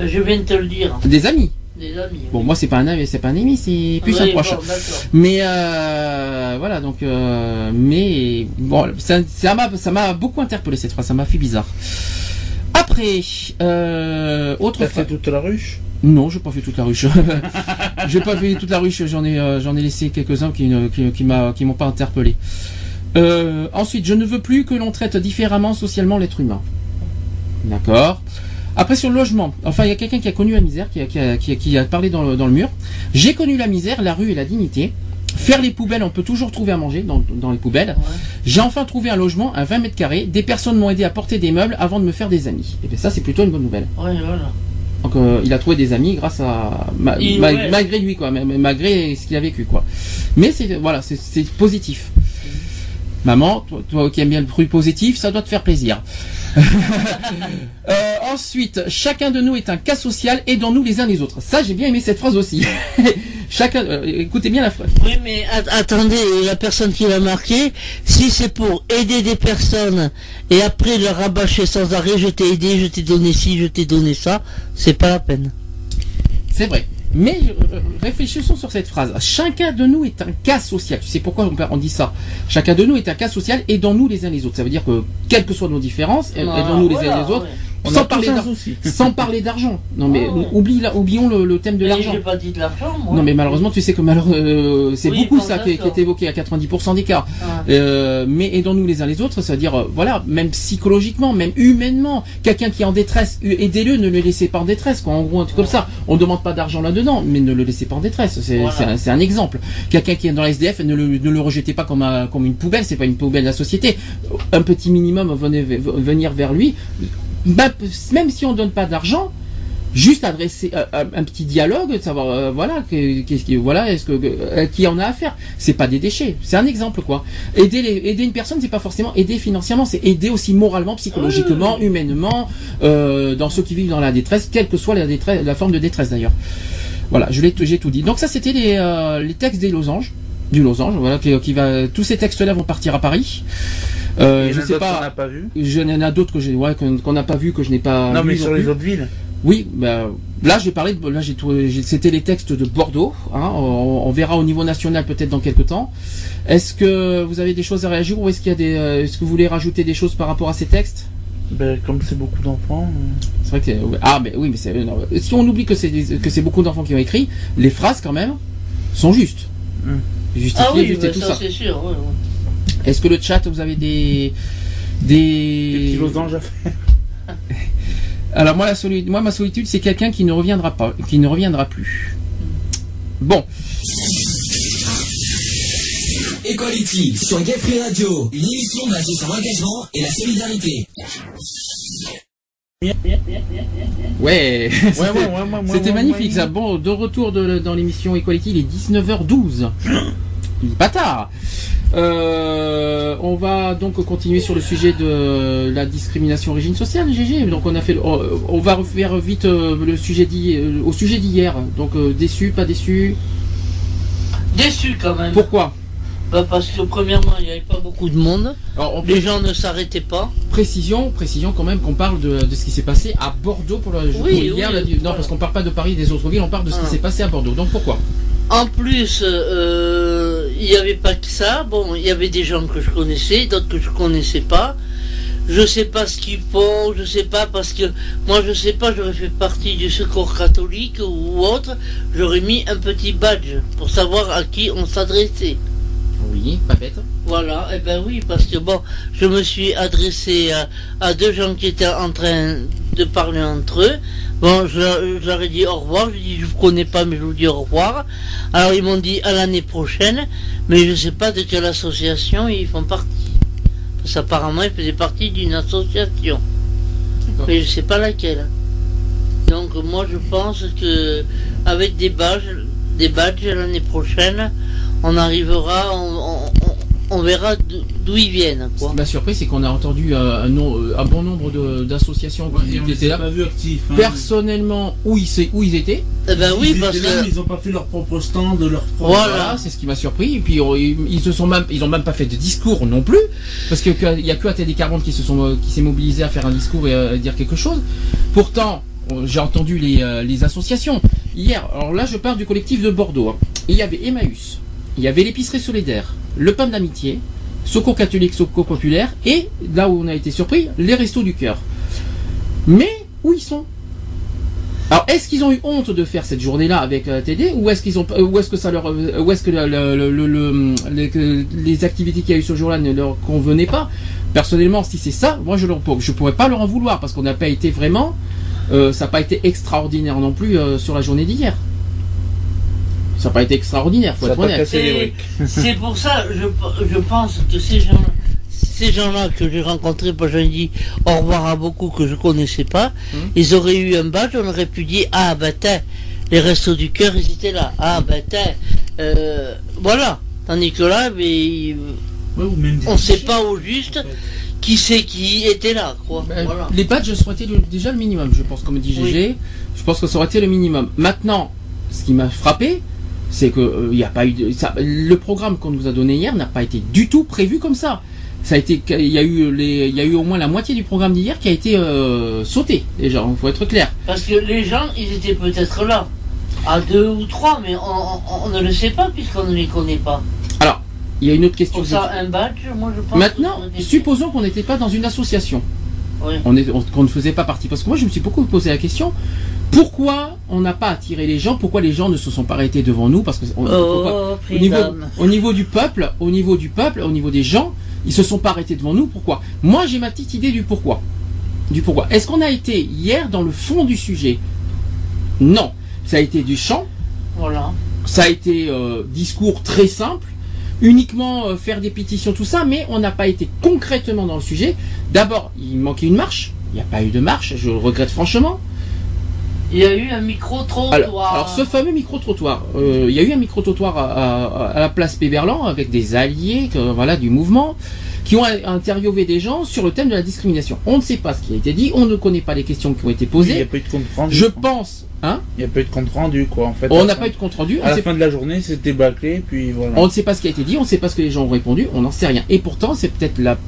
Je viens de te le dire. Des amis. Des amis. Oui. Bon, moi, c'est pas un ami, c'est pas un ami, c'est plus oui, un proche. Bon, mais euh, voilà, donc, euh, mais bon, ça, ça m'a, ça m'a beaucoup interpellé cette phrase, ça m'a fait bizarre. Après, euh, autre. T'as fait toute la ruche? Non, j'ai pas fait toute la ruche. J'ai pas fait toute la ruche. J'en ai, euh, j'en ai laissé quelques-uns qui, qui, qui m'a, qui m'ont pas interpellé. Euh, ensuite, je ne veux plus que l'on traite différemment socialement l'être humain. D'accord. Après, sur le logement, enfin, il y a quelqu'un qui a connu la misère, qui a, qui a, qui a, qui a parlé dans le, dans le mur. J'ai connu la misère, la rue et la dignité. Faire les poubelles, on peut toujours trouver à manger dans, dans les poubelles. Ouais. J'ai enfin trouvé un logement à vingt mètres carrés. Des personnes m'ont aidé à porter des meubles avant de me faire des amis. Et bien, ça, c'est plutôt une bonne nouvelle. Ouais, voilà. Donc, euh, il a trouvé des amis grâce à. Ma, ma, malgré lui, quoi. Malgré ce qu'il a vécu, quoi. Mais c'est, voilà, c'est, c'est positif. Maman, toi, toi qui aimes bien le fruit positif, ça doit te faire plaisir. euh, ensuite, chacun de nous est un cas social, aidons-nous les uns les autres. Ça, j'ai bien aimé cette phrase aussi. Chacun, euh, écoutez bien la phrase. Oui, mais at- attendez, la personne qui l'a marqué, si c'est pour aider des personnes et après leur rabâcher sans arrêt, je t'ai aidé, je t'ai donné ci, je t'ai donné ça, c'est pas la peine. C'est vrai. Mais euh, réfléchissons sur cette phrase. Chacun de nous est un cas social. Tu sais pourquoi on dit ça? Chacun de nous est un cas social, aidons-nous les uns les autres. Ça veut dire que, quelles que soient nos différences, aidons-nous ah, les voilà, uns les autres, ouais. sans, parler sans parler d'argent. Non mais oh, ouais. oublie, là, oublions le, le thème de mais l'argent. J'ai pas dit de l'argent, moi. Non mais malheureusement, tu sais que malheureusement, euh, c'est oui, beaucoup ça qui, qui est évoqué à quatre-vingt-dix pour cent des cas. Ah. Euh, mais aidons-nous les uns les autres, ça veut dire, euh, voilà, même psychologiquement, même humainement, quelqu'un qui est en détresse, aidez-le, ne le laissez pas en détresse, quoi. En gros, un truc ouais. comme ça. On demande pas d'argent là-dedans. Non, mais ne le laissez pas en détresse, c'est, voilà. c'est, un, c'est un exemple. Quelqu'un qui est dans la S D F, ne le, ne le rejetez pas comme, un, comme une poubelle, c'est pas une poubelle de la société. Un petit minimum, venez, venir vers lui, même si on donne pas d'argent, juste adresser un, un petit dialogue, de savoir euh, voilà, qu'est-ce qui, voilà, est-ce que euh, qui en a à faire. C'est pas des déchets, c'est un exemple quoi. Aider, les, aider une personne, c'est pas forcément aider financièrement, c'est aider aussi moralement, psychologiquement, humainement, euh, dans ceux qui vivent dans la détresse, quelle que soit la détresse, la forme de détresse d'ailleurs. Voilà, je l'ai, j'ai tout dit. Donc ça, c'était les, euh, les textes des losanges, du losange. Voilà, qui, qui va. Tous ces textes-là vont partir à Paris. Euh, je sais pas. Qu'on a pas vu. Je n'en a d'autres que j'ai, ouais, qu'on, qu'on n'a pas vu, que je n'ai pas. Non, mais sur les autres villes. Oui, bah, là j'ai parlé de, là j'ai, tout, j'ai c'était les textes de Bordeaux. Hein, on, on verra au niveau national peut-être dans quelques temps. Est-ce que vous avez des choses à réagir ou est-ce qu'il y a des, est-ce que vous voulez rajouter des choses par rapport à ces textes? Ben, comme c'est beaucoup d'enfants. C'est vrai que c'est... Ah, mais oui, mais c'est... Non, si on oublie que c'est, que c'est beaucoup d'enfants qui ont écrit, les phrases, quand même, sont justes. Mmh. Justifiées, ah oui, justes et tout ça. ça. C'est sûr, ouais, ouais. Est-ce que le chat, vous avez des... Des, des petits losanges à faire. Alors, moi, la soli... moi, ma solitude, c'est quelqu'un qui ne reviendra pas, qui ne reviendra plus. Bon. Equality sur Geoffrey Radio, une émission basée sur l'engagement et la solidarité. Ouais, c'était, ouais, ouais, ouais, ouais, c'était ouais, magnifique ouais. ça. Bon, de retour de, dans l'émission Equality, il est dix-neuf heures douze. Il est pas tard. Euh, on va donc continuer sur le sujet de la discrimination origine sociale, G G. Donc on a fait, on, on va refaire vite le sujet d'hier, au sujet d'hier. Donc déçu, pas déçu. Déçu quand même. Pourquoi? Bah parce que premièrement il n'y avait pas beaucoup de monde. Alors, les gens ne s'arrêtaient pas. Précision, précision quand même qu'on parle de, de ce qui s'est passé à Bordeaux pour la oui, pour oui, hier, oui, la, non voilà. Parce qu'on parle pas de Paris et des autres villes, on parle de ce ah. qui s'est passé à Bordeaux. Donc pourquoi? En plus, il euh, n'y avait pas que ça. Bon, il y avait des gens que je connaissais, d'autres que je connaissais pas. Je sais pas ce qu'ils font, je sais pas parce que moi je sais pas, j'aurais fait partie du secours catholique ou autre, j'aurais mis un petit badge pour savoir à qui on s'adressait. Oui, pas bête. Voilà, et eh ben oui, parce que bon, je me suis adressé à, à deux gens qui étaient en train de parler entre eux. Bon, je, je leur ai dit au revoir, je dis je vous connais pas, mais je vous dis au revoir. Alors ils m'ont dit à l'année prochaine, mais je sais pas de quelle association ils font partie. Parce qu'apparemment ils faisaient partie d'une association, d'accord. Mais je sais pas laquelle. Donc moi je pense que avec des badges, des badges l'année prochaine, on arrivera, on, on, on verra d'où ils viennent. Quoi. Ma surprise, c'est qu'on a entendu un, un bon nombre de, d'associations qui ouais, étaient là. Pas vu actif, hein. Personnellement, où ils, où ils étaient. Eh ben oui, ils parce que là, ils n'ont pas fait leur propre stand, leur propre. Voilà, c'est ce qui m'a surpris. Et puis ils se sont même, ils n'ont même pas fait de discours non plus, parce que il y a que A T D Quart Monde qui se sont, qui s'est mobilisé à faire un discours et à dire quelque chose. Pourtant, j'ai entendu les, les associations hier. Alors là, je parle du collectif de Bordeaux. Hein. Il y avait Emmaüs, il y avait l'épicerie solidaire, le pain d'amitié, Secours catholique, Secours populaire, et là où on a été surpris, les Restos du Cœur. Mais où ils sont? Alors, est-ce qu'ils ont eu honte de faire cette journée-là avec T D, ou est-ce qu'ils ont, ou est-ce que ça leur, ou est-ce que le, le, le, le, les, les activités qu'il y a eu ce jour-là ne leur convenaient pas? Personnellement, si c'est ça, moi je leur, je pourrais pas leur en vouloir parce qu'on n'a pas été vraiment, euh, ça n'a pas été extraordinaire non plus euh, sur la journée d'hier. Ça n'a pas été extraordinaire, faut être honnête. C'est, c'est pour ça, je, je pense que ces gens, ces gens-là que j'ai rencontrés, parce que j'ai dit au revoir à beaucoup que je connaissais pas, mmh. Ils auraient eu un badge, on aurait pu dire ah ben t'es, les Restos du Cœur, ils étaient là, ah ben t'es, euh, voilà. Tandis que là, mais, ouais, on ne sait pas au juste qui c'est qui était là, quoi. Ben, voilà. Les badges, ça aurait été déjà le minimum, je pense, comme dit G G, oui. Je pense que ça aurait été le minimum. Maintenant, ce qui m'a frappé, c'est que euh, y a pas eu de, ça, le programme qu'on nous a donné hier n'a pas été du tout prévu comme ça. Ça a été, il y a eu les, il y a eu au moins la moitié du programme d'hier qui a été euh, sauté. Déjà, il faut être clair. Parce que les gens, ils étaient peut-être là à deux ou trois, mais on, on, on ne le sait pas puisqu'on ne les connaît pas. Alors, il y a une autre question. Pour ça, un badge, moi je pense. Maintenant, que supposons qu'on n'était pas dans une association. Oui. On est, on, qu'on ne faisait pas partie. Parce que moi, je me suis beaucoup posé la question. Pourquoi on n'a pas attiré les gens? Pourquoi les gens ne se sont pas arrêtés devant nous? Parce que on, oh, au, niveau, au niveau du peuple, au niveau du peuple, au niveau des gens, ils se sont pas arrêtés devant nous. Pourquoi? Moi, j'ai ma petite idée du pourquoi. Du pourquoi. Est-ce qu'on a été hier dans le fond du sujet? Non. Ça a été du chant. Voilà. Ça a été euh, discours très simple. Uniquement euh, faire des pétitions, tout ça, mais on n'a pas été concrètement dans le sujet. D'abord, il manquait une marche. Il n'y a pas eu de marche. Je le regrette franchement. Il y a eu un micro-trottoir. Alors, alors ce fameux micro-trottoir, euh, il y a eu un micro-trottoir à, à, à la place Péberlan avec des alliés que, voilà, du mouvement qui ont interviewé des gens sur le thème de la discrimination. On ne sait pas ce qui a été dit, on ne connaît pas les questions qui ont été posées. Il n'y a pas eu de compte rendu. Je pense, hein. Il n'y a pas eu de compte rendu, quoi, en fait. On n'a pas eu de compte rendu. À la fin de la journée, c'était bâclé, puis voilà. On ne sait pas ce qui a été dit, on ne sait pas ce que les gens ont répondu, on n'en sait rien. Et pourtant, c'est peut-être la...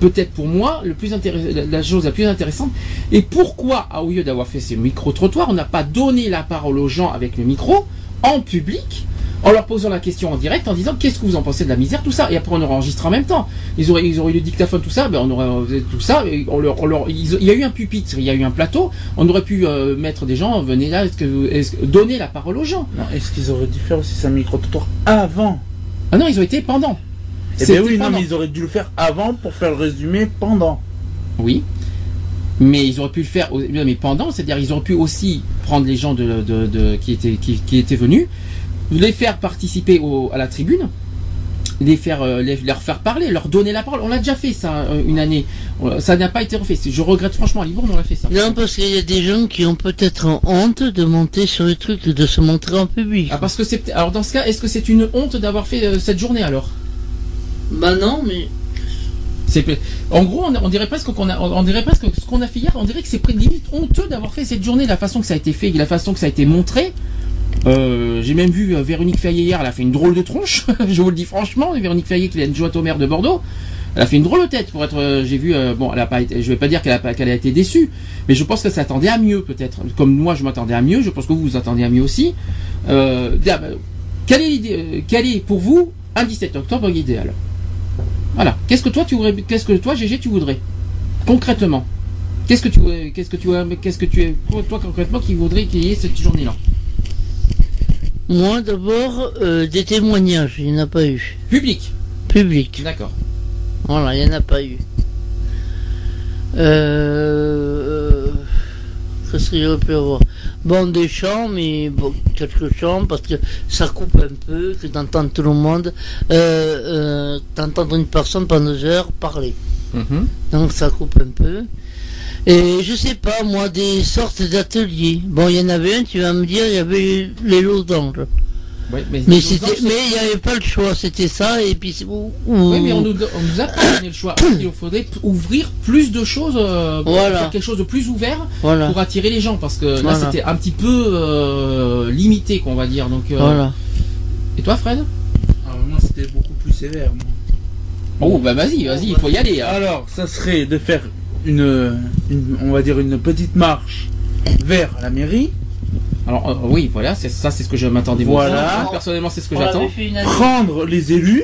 peut-être pour moi, le plus intéress- la chose la plus intéressante, et pourquoi, ah, au lieu d'avoir fait ces micro-trottoirs, on n'a pas donné la parole aux gens avec le micro, en public, en leur posant la question en direct, en disant qu'est-ce que vous en pensez de la misère, tout ça, et après on aurait enregistré en même temps. Ils auraient, ils auraient eu le dictaphone, tout ça, ben on aurait tout ça, et on leur, on leur, ils, il y a eu un pupitre, il y a eu un plateau, on aurait pu euh, mettre des gens, venez là, est-ce que vous, est-ce, donner la parole aux gens. Non, est-ce qu'ils auraient dû faire aussi ces micro-trottoirs avant? Ah non, ils ont été pendant. Eh bien oui, non, mais ils auraient dû le faire avant pour faire le résumé pendant. Oui, mais ils auraient pu le faire mais pendant, c'est-à-dire ils auraient pu aussi prendre les gens de, de, de, qui, étaient, qui, qui étaient venus, les faire participer au, à la tribune, les faire, les, leur faire parler, leur donner la parole. On l'a déjà fait ça une année, ça n'a pas été refait. Je regrette franchement, à Libourne on l'a fait ça. Non, parce qu'il y a des gens qui ont peut-être honte de monter sur les trucs, de se montrer en public. Ah, parce que c'est, alors dans ce cas, est-ce que c'est une honte d'avoir fait cette journée alors? Bah non, mais c'est en gros on, on dirait presque qu'on a, on dirait presque ce qu'on a fait hier, on dirait que c'est limite honteux d'avoir fait cette journée, la façon que ça a été fait, la façon que ça a été montré. Euh, j'ai même vu Véronique Fayet hier, elle a fait une drôle de tronche, je vous le dis franchement, Véronique Fayet qui vient de jouer au maire de Bordeaux, elle a fait une drôle de tête pour être, j'ai vu, euh, bon, elle a pas été, je vais pas dire qu'elle a pas, qu'elle a été déçue, mais je pense qu'elle s'attendait à mieux peut-être, comme moi je m'attendais à mieux, je pense que vous vous attendez à mieux aussi. Euh, quelle est l'idée, quelle est pour vous un dix-sept octobre idéal? Voilà. Qu'est-ce que toi tu voudrais, qu'est-ce que toi G G tu voudrais concrètement? Qu'est-ce que tu qu'est-ce que tu qu'est-ce que tu es toi concrètement qui voudrais qu'il y ait cette journée-là? Moi d'abord euh, des témoignages, il n'y en a pas eu. Public. Public. D'accord. Voilà, il n'y en a pas eu. Euh, qu'est-ce que j'aurais pu avoir? Bon, des chants, mais bon, quelques chants, parce que ça coupe un peu, que d'entendre tout le monde, euh, euh, d'entendre une personne pendant deux heures parler. Mm-hmm. Donc ça coupe un peu. et je sais pas, moi, des sortes d'ateliers. Bon, il y en avait un, tu vas me dire, il y avait les losanges. Oui, mais mais il n'y avait pas le choix, c'était ça, et puis... Ou, ou... Oui, mais on nous, on nous a pas donné le choix. Il faudrait ouvrir plus de choses, euh, voilà. Quelque chose de plus ouvert, voilà. Pour attirer les gens, parce que là, voilà. C'était un petit peu euh, limité, qu'on va dire. Donc, euh... voilà. Et toi, Fred? Alors, moi, c'était beaucoup plus sévère, moi. Oh, bah vas-y, vas-y, il faut y aller. Hein. Alors, ça serait de faire une, une, on va dire, une petite marche vers la mairie. Alors, euh, oui, voilà, c'est ça, c'est ce que je m'attendais. Voilà. Moi, personnellement, c'est ce que j'attends. Prendre les élus,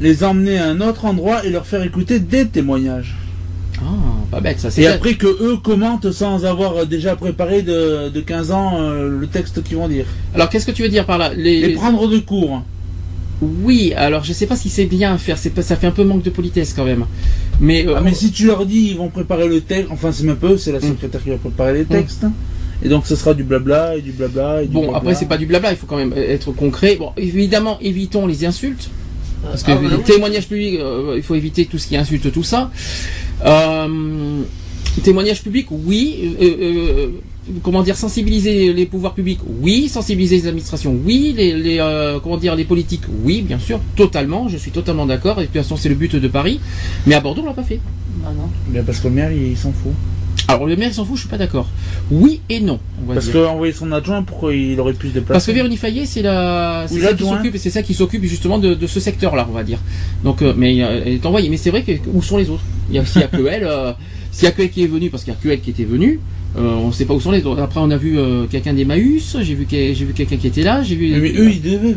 les emmener à un autre endroit et leur faire écouter des témoignages. Ah, pas bête, ça c'est. Et bête. Après que eux commentent sans avoir déjà préparé de, de quinze ans euh, le texte qu'ils vont dire. Alors, qu'est-ce que tu veux dire par là? Les, les prendre de court. Oui, alors je sais pas si c'est bien à faire, c'est pas, ça fait un peu manque de politesse quand même. Mais, euh, ah, mais si tu leur dis, ils vont préparer le texte, enfin c'est même peu, c'est la secrétaire mmh. qui va préparer les textes, mmh. et donc ce sera du blabla et du blabla et du bon, blabla. Après c'est pas du blabla, il faut quand même être concret. Bon, évidemment, évitons les insultes, parce que ah, le oui. témoignage public, euh, il faut éviter tout ce qui insulte, tout ça. Euh, témoignage public, oui. Euh, euh, Comment dire, sensibiliser les pouvoirs publics, oui, sensibiliser les administrations, oui, les, les euh, comment dire, les politiques, oui, bien sûr, totalement, je suis totalement d'accord, et de toute façon c'est le but de Paris, mais à Bordeaux on l'a pas fait. Non, non. Bien parce que le maire il, il s'en fout. Alors le maire il s'en fout, je suis pas d'accord. Oui et non. On va parce qu'envoyer son adjoint, pourquoi il aurait plus de place? Parce que Véronique Fayet, c'est la, c'est ça qui s'occupe, et c'est ça qui s'occupe justement de, de ce secteur-là, on va dire. Donc, euh, mais euh, elle est envoyée, mais c'est vrai que où sont les autres? Il y a aussi A Q L, euh, s'il y a Q L qui est venu, parce qu'il y a Q L qui était venu. Euh, on ne sait pas où sont les autres. Après, on a vu euh, quelqu'un d'Emmaüs, j'ai vu, j'ai vu quelqu'un qui était là. J'ai vu. Mais eux, ils devaient venir.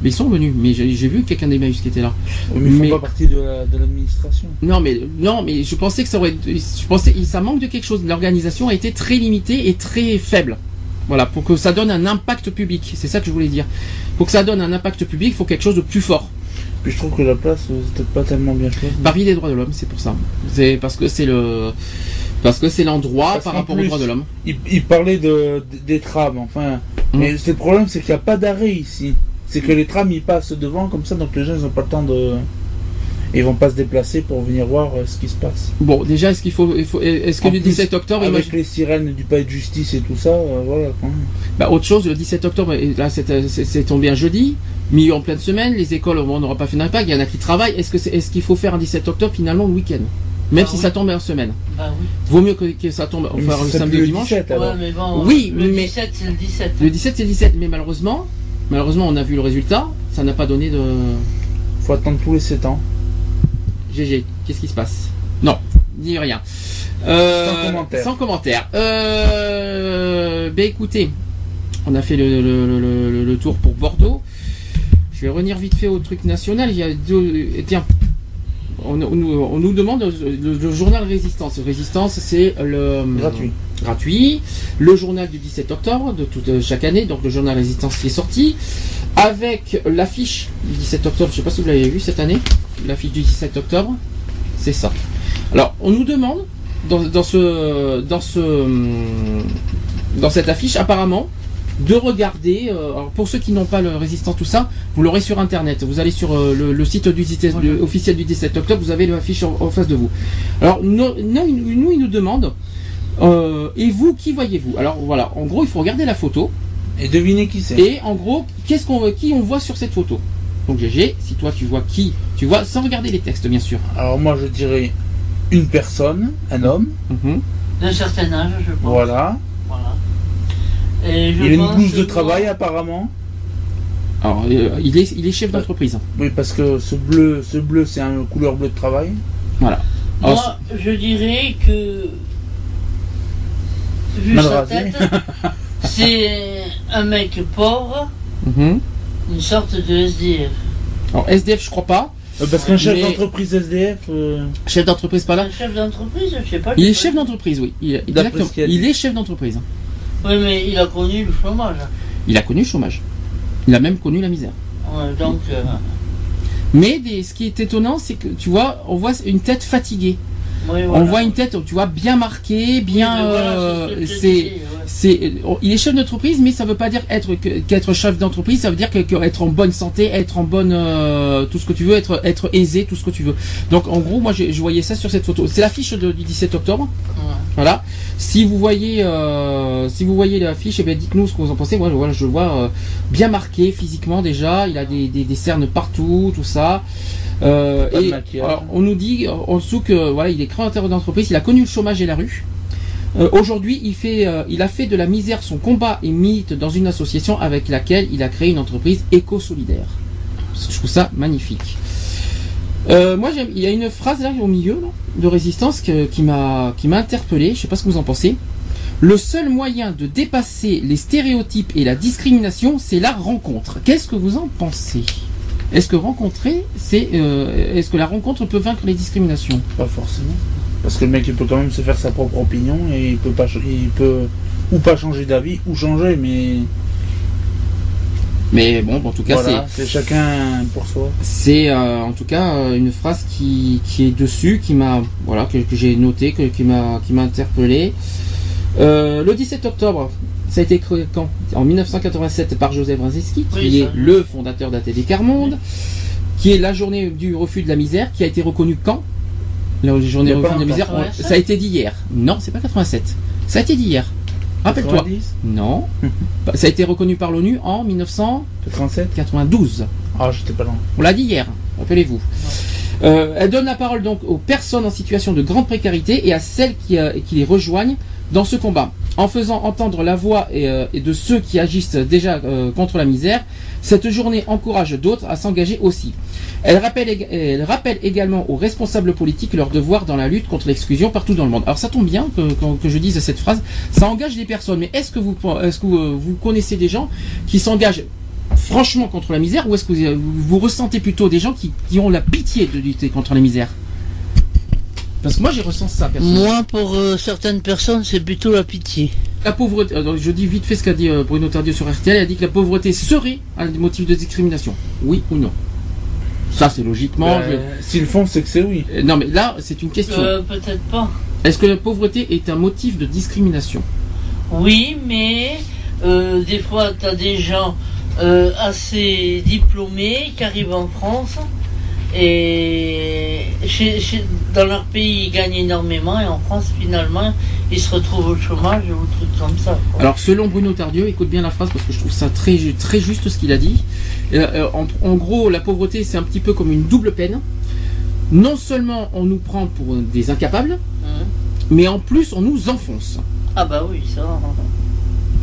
Mais ils sont venus. Mais j'ai, j'ai vu quelqu'un d'Emmaüs qui était là. Mais ils ne font mais... pas partie de, la, de l'administration. Non, mais non, mais je pensais que ça aurait. Je pensais, ça manque de quelque chose. L'organisation a été très limitée et très faible. Voilà, pour que ça donne un impact public. C'est ça que je voulais dire. Pour que ça donne un impact public, il faut quelque chose de plus fort. Puis je trouve que la place, c'était pas tellement bien choisi. Paris des droits de l'homme, c'est pour ça. C'est parce que c'est le. Parce que c'est l'endroit parce par rapport plus, aux droits de l'homme. Il, il parlait de, de, des trams, enfin. Mmh. Mais le problème, c'est qu'il n'y a pas d'arrêt ici. C'est que les trams, ils passent devant comme ça, donc les gens, ils n'ont pas le temps de. Ils vont pas se déplacer pour venir voir euh, ce qui se passe. Bon, déjà, est-ce qu'il faut. Il faut est-ce que en le plus, dix-sept octobre. Avec imagine... les sirènes du palais de justice et tout ça, euh, voilà. Bah, autre chose, le dix-sept octobre, là, c'est, c'est, c'est tombé un jeudi, milieu en pleine semaine, les écoles, on n'aura pas fait d'impact, il y en a qui travaillent. Est-ce, que c'est, est-ce qu'il faut faire un dix-sept octobre finalement le week-end? Même ah si oui. ça tombe en semaine. Ah oui. Vaut mieux que, que ça tombe enfin, le samedi ou dimanche. dix-sept, ouais, mais bon, oui, le mais dix-sept c'est le dix-sept. Le dix-sept c'est le dix-sept, mais malheureusement, malheureusement on a vu le résultat, ça n'a pas donné de. Faut attendre tous les sept ans. G G, qu'est-ce qui se passe? Non, ni rien. Euh, sans commentaire. Sans commentaire. Euh, ben écoutez, on a fait le, le, le, le, le tour pour Bordeaux. Je vais revenir vite fait au truc national. Il y a deux. Tiens. On, on, on nous demande le, le journal Résistance. Résistance, c'est le gratuit. Euh, gratuit. Le journal du dix-sept octobre de toute euh, chaque année, donc le journal Résistance qui est sorti avec l'affiche du dix-sept octobre. Je sais pas si vous l'avez vu cette année. L'affiche du dix-sept octobre, c'est ça. Alors, on nous demande dans, dans ce, dans ce, dans cette affiche apparemment. De regarder, euh, alors pour ceux qui n'ont pas le résistant tout ça, vous l'aurez sur internet. Vous allez sur euh, le, le site du dix-sept, voilà. Le, officiel du dix-sept octobre, vous avez l'affiche en, en face de vous. Alors nous, nous, nous ils nous demandent, euh, et vous, qui voyez-vous? Alors voilà, en gros, il faut regarder la photo. Et deviner qui c'est. Et en gros, qu'est-ce qu'on, qui on voit sur cette photo? Donc G G, si toi tu vois qui, tu vois, sans regarder les textes bien sûr. Alors moi je dirais une personne, un homme. Mm-hmm. D'un certain âge, je pense. Voilà. Voilà. Et il a une blouse de travail vois. Apparemment. Alors euh, il, est, il est chef d'entreprise. Oui parce que ce bleu, ce bleu c'est une couleur bleue de travail. Voilà. Alors, moi je dirais que vu mal sa rasé. Tête, c'est un mec pauvre, mm-hmm. une sorte de S D F. Alors S D F je crois pas. Parce qu'un chef mais... d'entreprise S D F... Euh... Chef d'entreprise pas là. Un chef d'entreprise je sais pas. Il est chef d'entreprise oui. Il, exactement. Il est chef d'entreprise. Oui, mais il a connu le chômage. Il a connu le chômage. Il a même connu la misère. Ouais, donc, euh... Mais des, ce qui est étonnant, c'est que tu vois, on voit une tête fatiguée. Oui, voilà. On voit une tête, tu vois, bien marquée, bien. Oui, voilà, euh, c'est, ce c'est, c'est, ouais. c'est, il est chef d'entreprise, mais ça ne veut pas dire être qu'être chef d'entreprise, ça veut dire que, que être en bonne santé, être en bonne, euh, tout ce que tu veux, être être aisé, tout ce que tu veux. Donc en gros, moi je, je voyais ça sur cette photo. C'est l'affiche du dix-sept octobre. Ouais. Voilà. Si vous voyez, euh, si vous voyez l'affiche, eh bien dites-nous ce que vous en pensez. Moi, voilà, je le vois euh, bien marqué physiquement déjà. Il a des, des, des cernes partout, tout ça. Euh, et alors, on nous dit en dessous que voilà, il est créateur d'entreprise. Il a connu le chômage et la rue. Euh, Aujourd'hui, il, euh, il a fait de la misère son combat et milite dans une association avec laquelle il a créé une entreprise éco-solidaire. Je trouve ça magnifique. Euh, moi, j'aime, il y a une phrase là au milieu là, de résistance que, qui m'a qui m'a interpellé. Je ne sais pas ce que vous en pensez. Le seul moyen de dépasser les stéréotypes et la discrimination, c'est la rencontre. Qu'est-ce que vous en pensez ? Est-ce que rencontrer, c'est, euh, est-ce que la rencontre peut vaincre les discriminations ? Pas forcément. Parce que le mec, il peut quand même se faire sa propre opinion et il peut pas, il peut ou pas changer d'avis ou changer, mais. Mais bon, en tout cas, voilà, c'est, c'est chacun pour soi. C'est euh, en tout cas une phrase qui, qui est dessus, qui m'a, voilà, que, que j'ai noté, que, qui m'a, qui m'a interpellé. Euh, le dix-sept octobre, ça a été créé quand ? En mille neuf cent quatre-vingt-sept par Joseph Wresinski, qui oui, est ça. le fondateur d'A T D Quart Monde, oui. qui est la journée du refus de la misère, qui a été reconnue quand ? La journée refus de la misère, on, ça a été d'hier. Non, c'est pas quatre-vingt-sept. Ça a été d'hier. Rappelle-toi. Non. Ça a été reconnu par l'ONU en mille neuf cent quatre-vingt-douze. Ah, j'étais pas loin. On l'a dit hier. Rappelez-vous. Ouais. Euh, elle donne la parole donc aux personnes en situation de grande précarité et à celles qui, euh, qui les rejoignent dans ce combat. En faisant entendre la voix et, euh, et de ceux qui agissent déjà euh, contre la misère, cette journée encourage d'autres à s'engager aussi. Elle rappelle, elle rappelle également aux responsables politiques leur devoir dans la lutte contre l'exclusion partout dans le monde. Alors ça tombe bien que, que, que je dise cette phrase, ça engage des personnes, mais est-ce que vous, est-ce que vous, vous connaissez des gens qui s'engagent franchement contre la misère, ou est-ce que vous, vous ressentez plutôt des gens qui, qui ont la pitié de lutter contre la misère ? Parce que moi j'ai ressenti ça personnellement. Moi pour euh, certaines personnes c'est plutôt la pitié. La pauvreté, alors je dis vite fait ce qu'a dit euh, Bruno Tardieu sur R T L, elle a dit que la pauvreté serait un motif de discrimination. Oui ou non? Ça c'est logiquement... Euh, je... S'ils font c'est que c'est oui. Euh, non mais là c'est une question. Euh, peut-être pas. Est-ce que la pauvreté est un motif de discrimination? Oui, mais euh, des fois tu as des gens euh, assez diplômés qui arrivent en France... Et chez, chez, dans leur pays, ils gagnent énormément, et en France, finalement, ils se retrouvent au chômage ou des trucs comme ça. Quoi. Alors, selon Bruno Tardieu, écoute bien la phrase parce que je trouve ça très, très juste ce qu'il a dit. Euh, en, en gros, la pauvreté, c'est un petit peu comme une double peine. Non seulement on nous prend pour des incapables, mmh. mais en plus, on nous enfonce. Ah, bah oui, ça.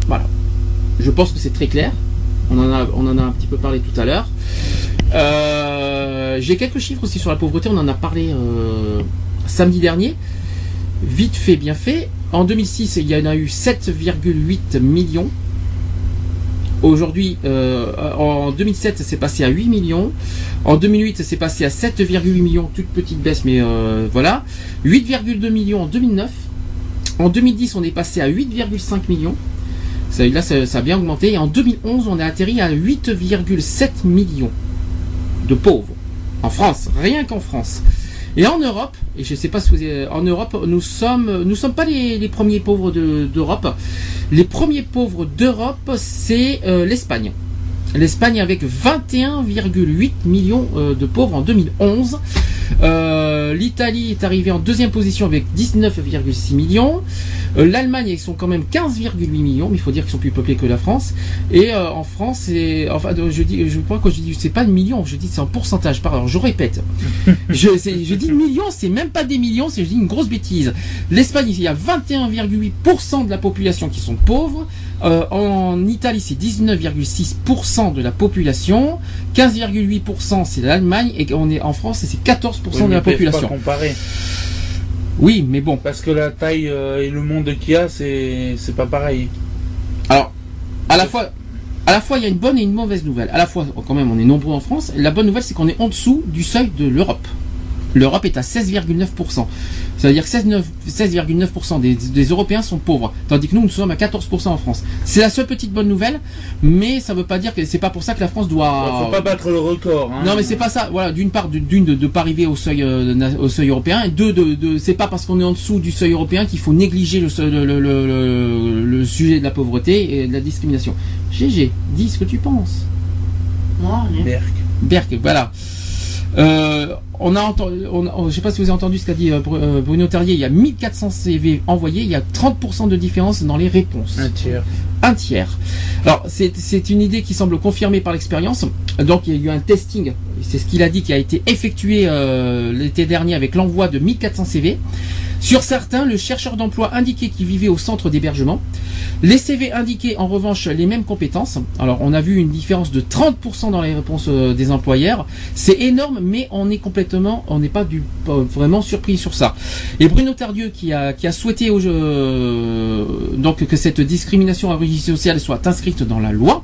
Voilà. Je pense que c'est très clair. On en a, on en a un petit peu parlé tout à l'heure. Euh, j'ai quelques chiffres aussi sur la pauvreté, on en a parlé euh, samedi dernier, vite fait, bien fait. En deux mille six, il y en a eu sept virgule huit millions. Aujourd'hui, euh, en deux mille sept, c'est passé à huit millions. En deux mille huit, c'est passé à sept virgule huit millions, toute petite baisse, mais euh, voilà. huit virgule deux millions en deux mille neuf. En deux mille dix, on est passé à huit virgule cinq millions. Ça, là, ça, ça a bien augmenté. Et en deux mille onze, on a atterri à huit virgule sept millions. De pauvres en France, rien qu'en France. Et en Europe, et je sais pas si vous avez, en Europe, nous sommes, nous sommes pas les, les premiers pauvres de, d'Europe. Les premiers pauvres d'Europe, c'est euh, l'Espagne. L'Espagne avec vingt et un virgule huit millions euh, de pauvres en deux mille onze. Euh, L'Italie est arrivée en deuxième position avec dix-neuf virgule six millions. Euh, L'Allemagne, ils sont quand même quinze virgule huit millions, mais il faut dire qu'ils sont plus peuplés que la France. Et euh, en France, c'est, enfin, je dis, je crois que je dis, c'est pas de millions, je dis c'est en pourcentage. Pardon, je répète. je, c'est, je dis millions, c'est même pas des millions, c'est je dis une grosse bêtise. L'Espagne, il y a vingt et un virgule huit pour cent de la population qui sont pauvres. Euh, en Italie, c'est dix-neuf virgule six pour cent de la population. quinze virgule huit pour cent, c'est l'Allemagne. Et on est en France, c'est quatorze pour cent oui, de la population. Pas comparer. Oui, mais bon. Parce que la taille euh, et le monde qu'il y a, c'est, c'est pas pareil. Alors, à la fois, à la fois, il y a une bonne et une mauvaise nouvelle. À la fois, quand même, on est nombreux en France. La bonne nouvelle, c'est qu'on est en dessous du seuil de l'Europe. L'Europe est à seize virgule neuf pour cent. C'est-à-dire que seize virgule neuf pour cent des, des Européens sont pauvres, tandis que nous, nous sommes à quatorze pour cent en France. C'est la seule petite bonne nouvelle, mais ça ne veut pas dire que c'est pas pour ça que la France doit... Il ne faut pas battre le record. Hein. Non, mais c'est pas ça. Voilà, d'une part, d'une, de ne pas arriver au seuil, euh, au seuil européen, et deux, de, de, c'est pas parce qu'on est en dessous du seuil européen qu'il faut négliger le, le, le, le, le sujet de la pauvreté et de la discrimination. G G, dis ce que tu penses. Moi, oh, Berck. Berck, voilà. Euh, on a entendu, on, on, je ne sais pas si vous avez entendu ce qu'a dit euh, Bruno Tardieu, il y a mille quatre cents C V envoyés, il y a trente pour cent de différence dans les réponses. Un tiers. Un tiers. Alors, c'est, c'est une idée qui semble confirmée par l'expérience. Donc, il y a eu un testing, c'est ce qu'il a dit, qui a été effectué euh, l'été dernier avec l'envoi de mille quatre cents C V. Sur certains, le chercheur d'emploi indiquait qu'il vivait au centre d'hébergement. Les C V indiquaient en revanche les mêmes compétences. Alors, on a vu une différence de trente pour cent dans les réponses des employeurs. C'est énorme, mais on est complètement, on n'est pas, du, pas vraiment surpris sur ça. Et Bruno Tardieu, qui a, qui a souhaité au jeu, euh, donc que cette discrimination à origine sociale soit inscrite dans la loi.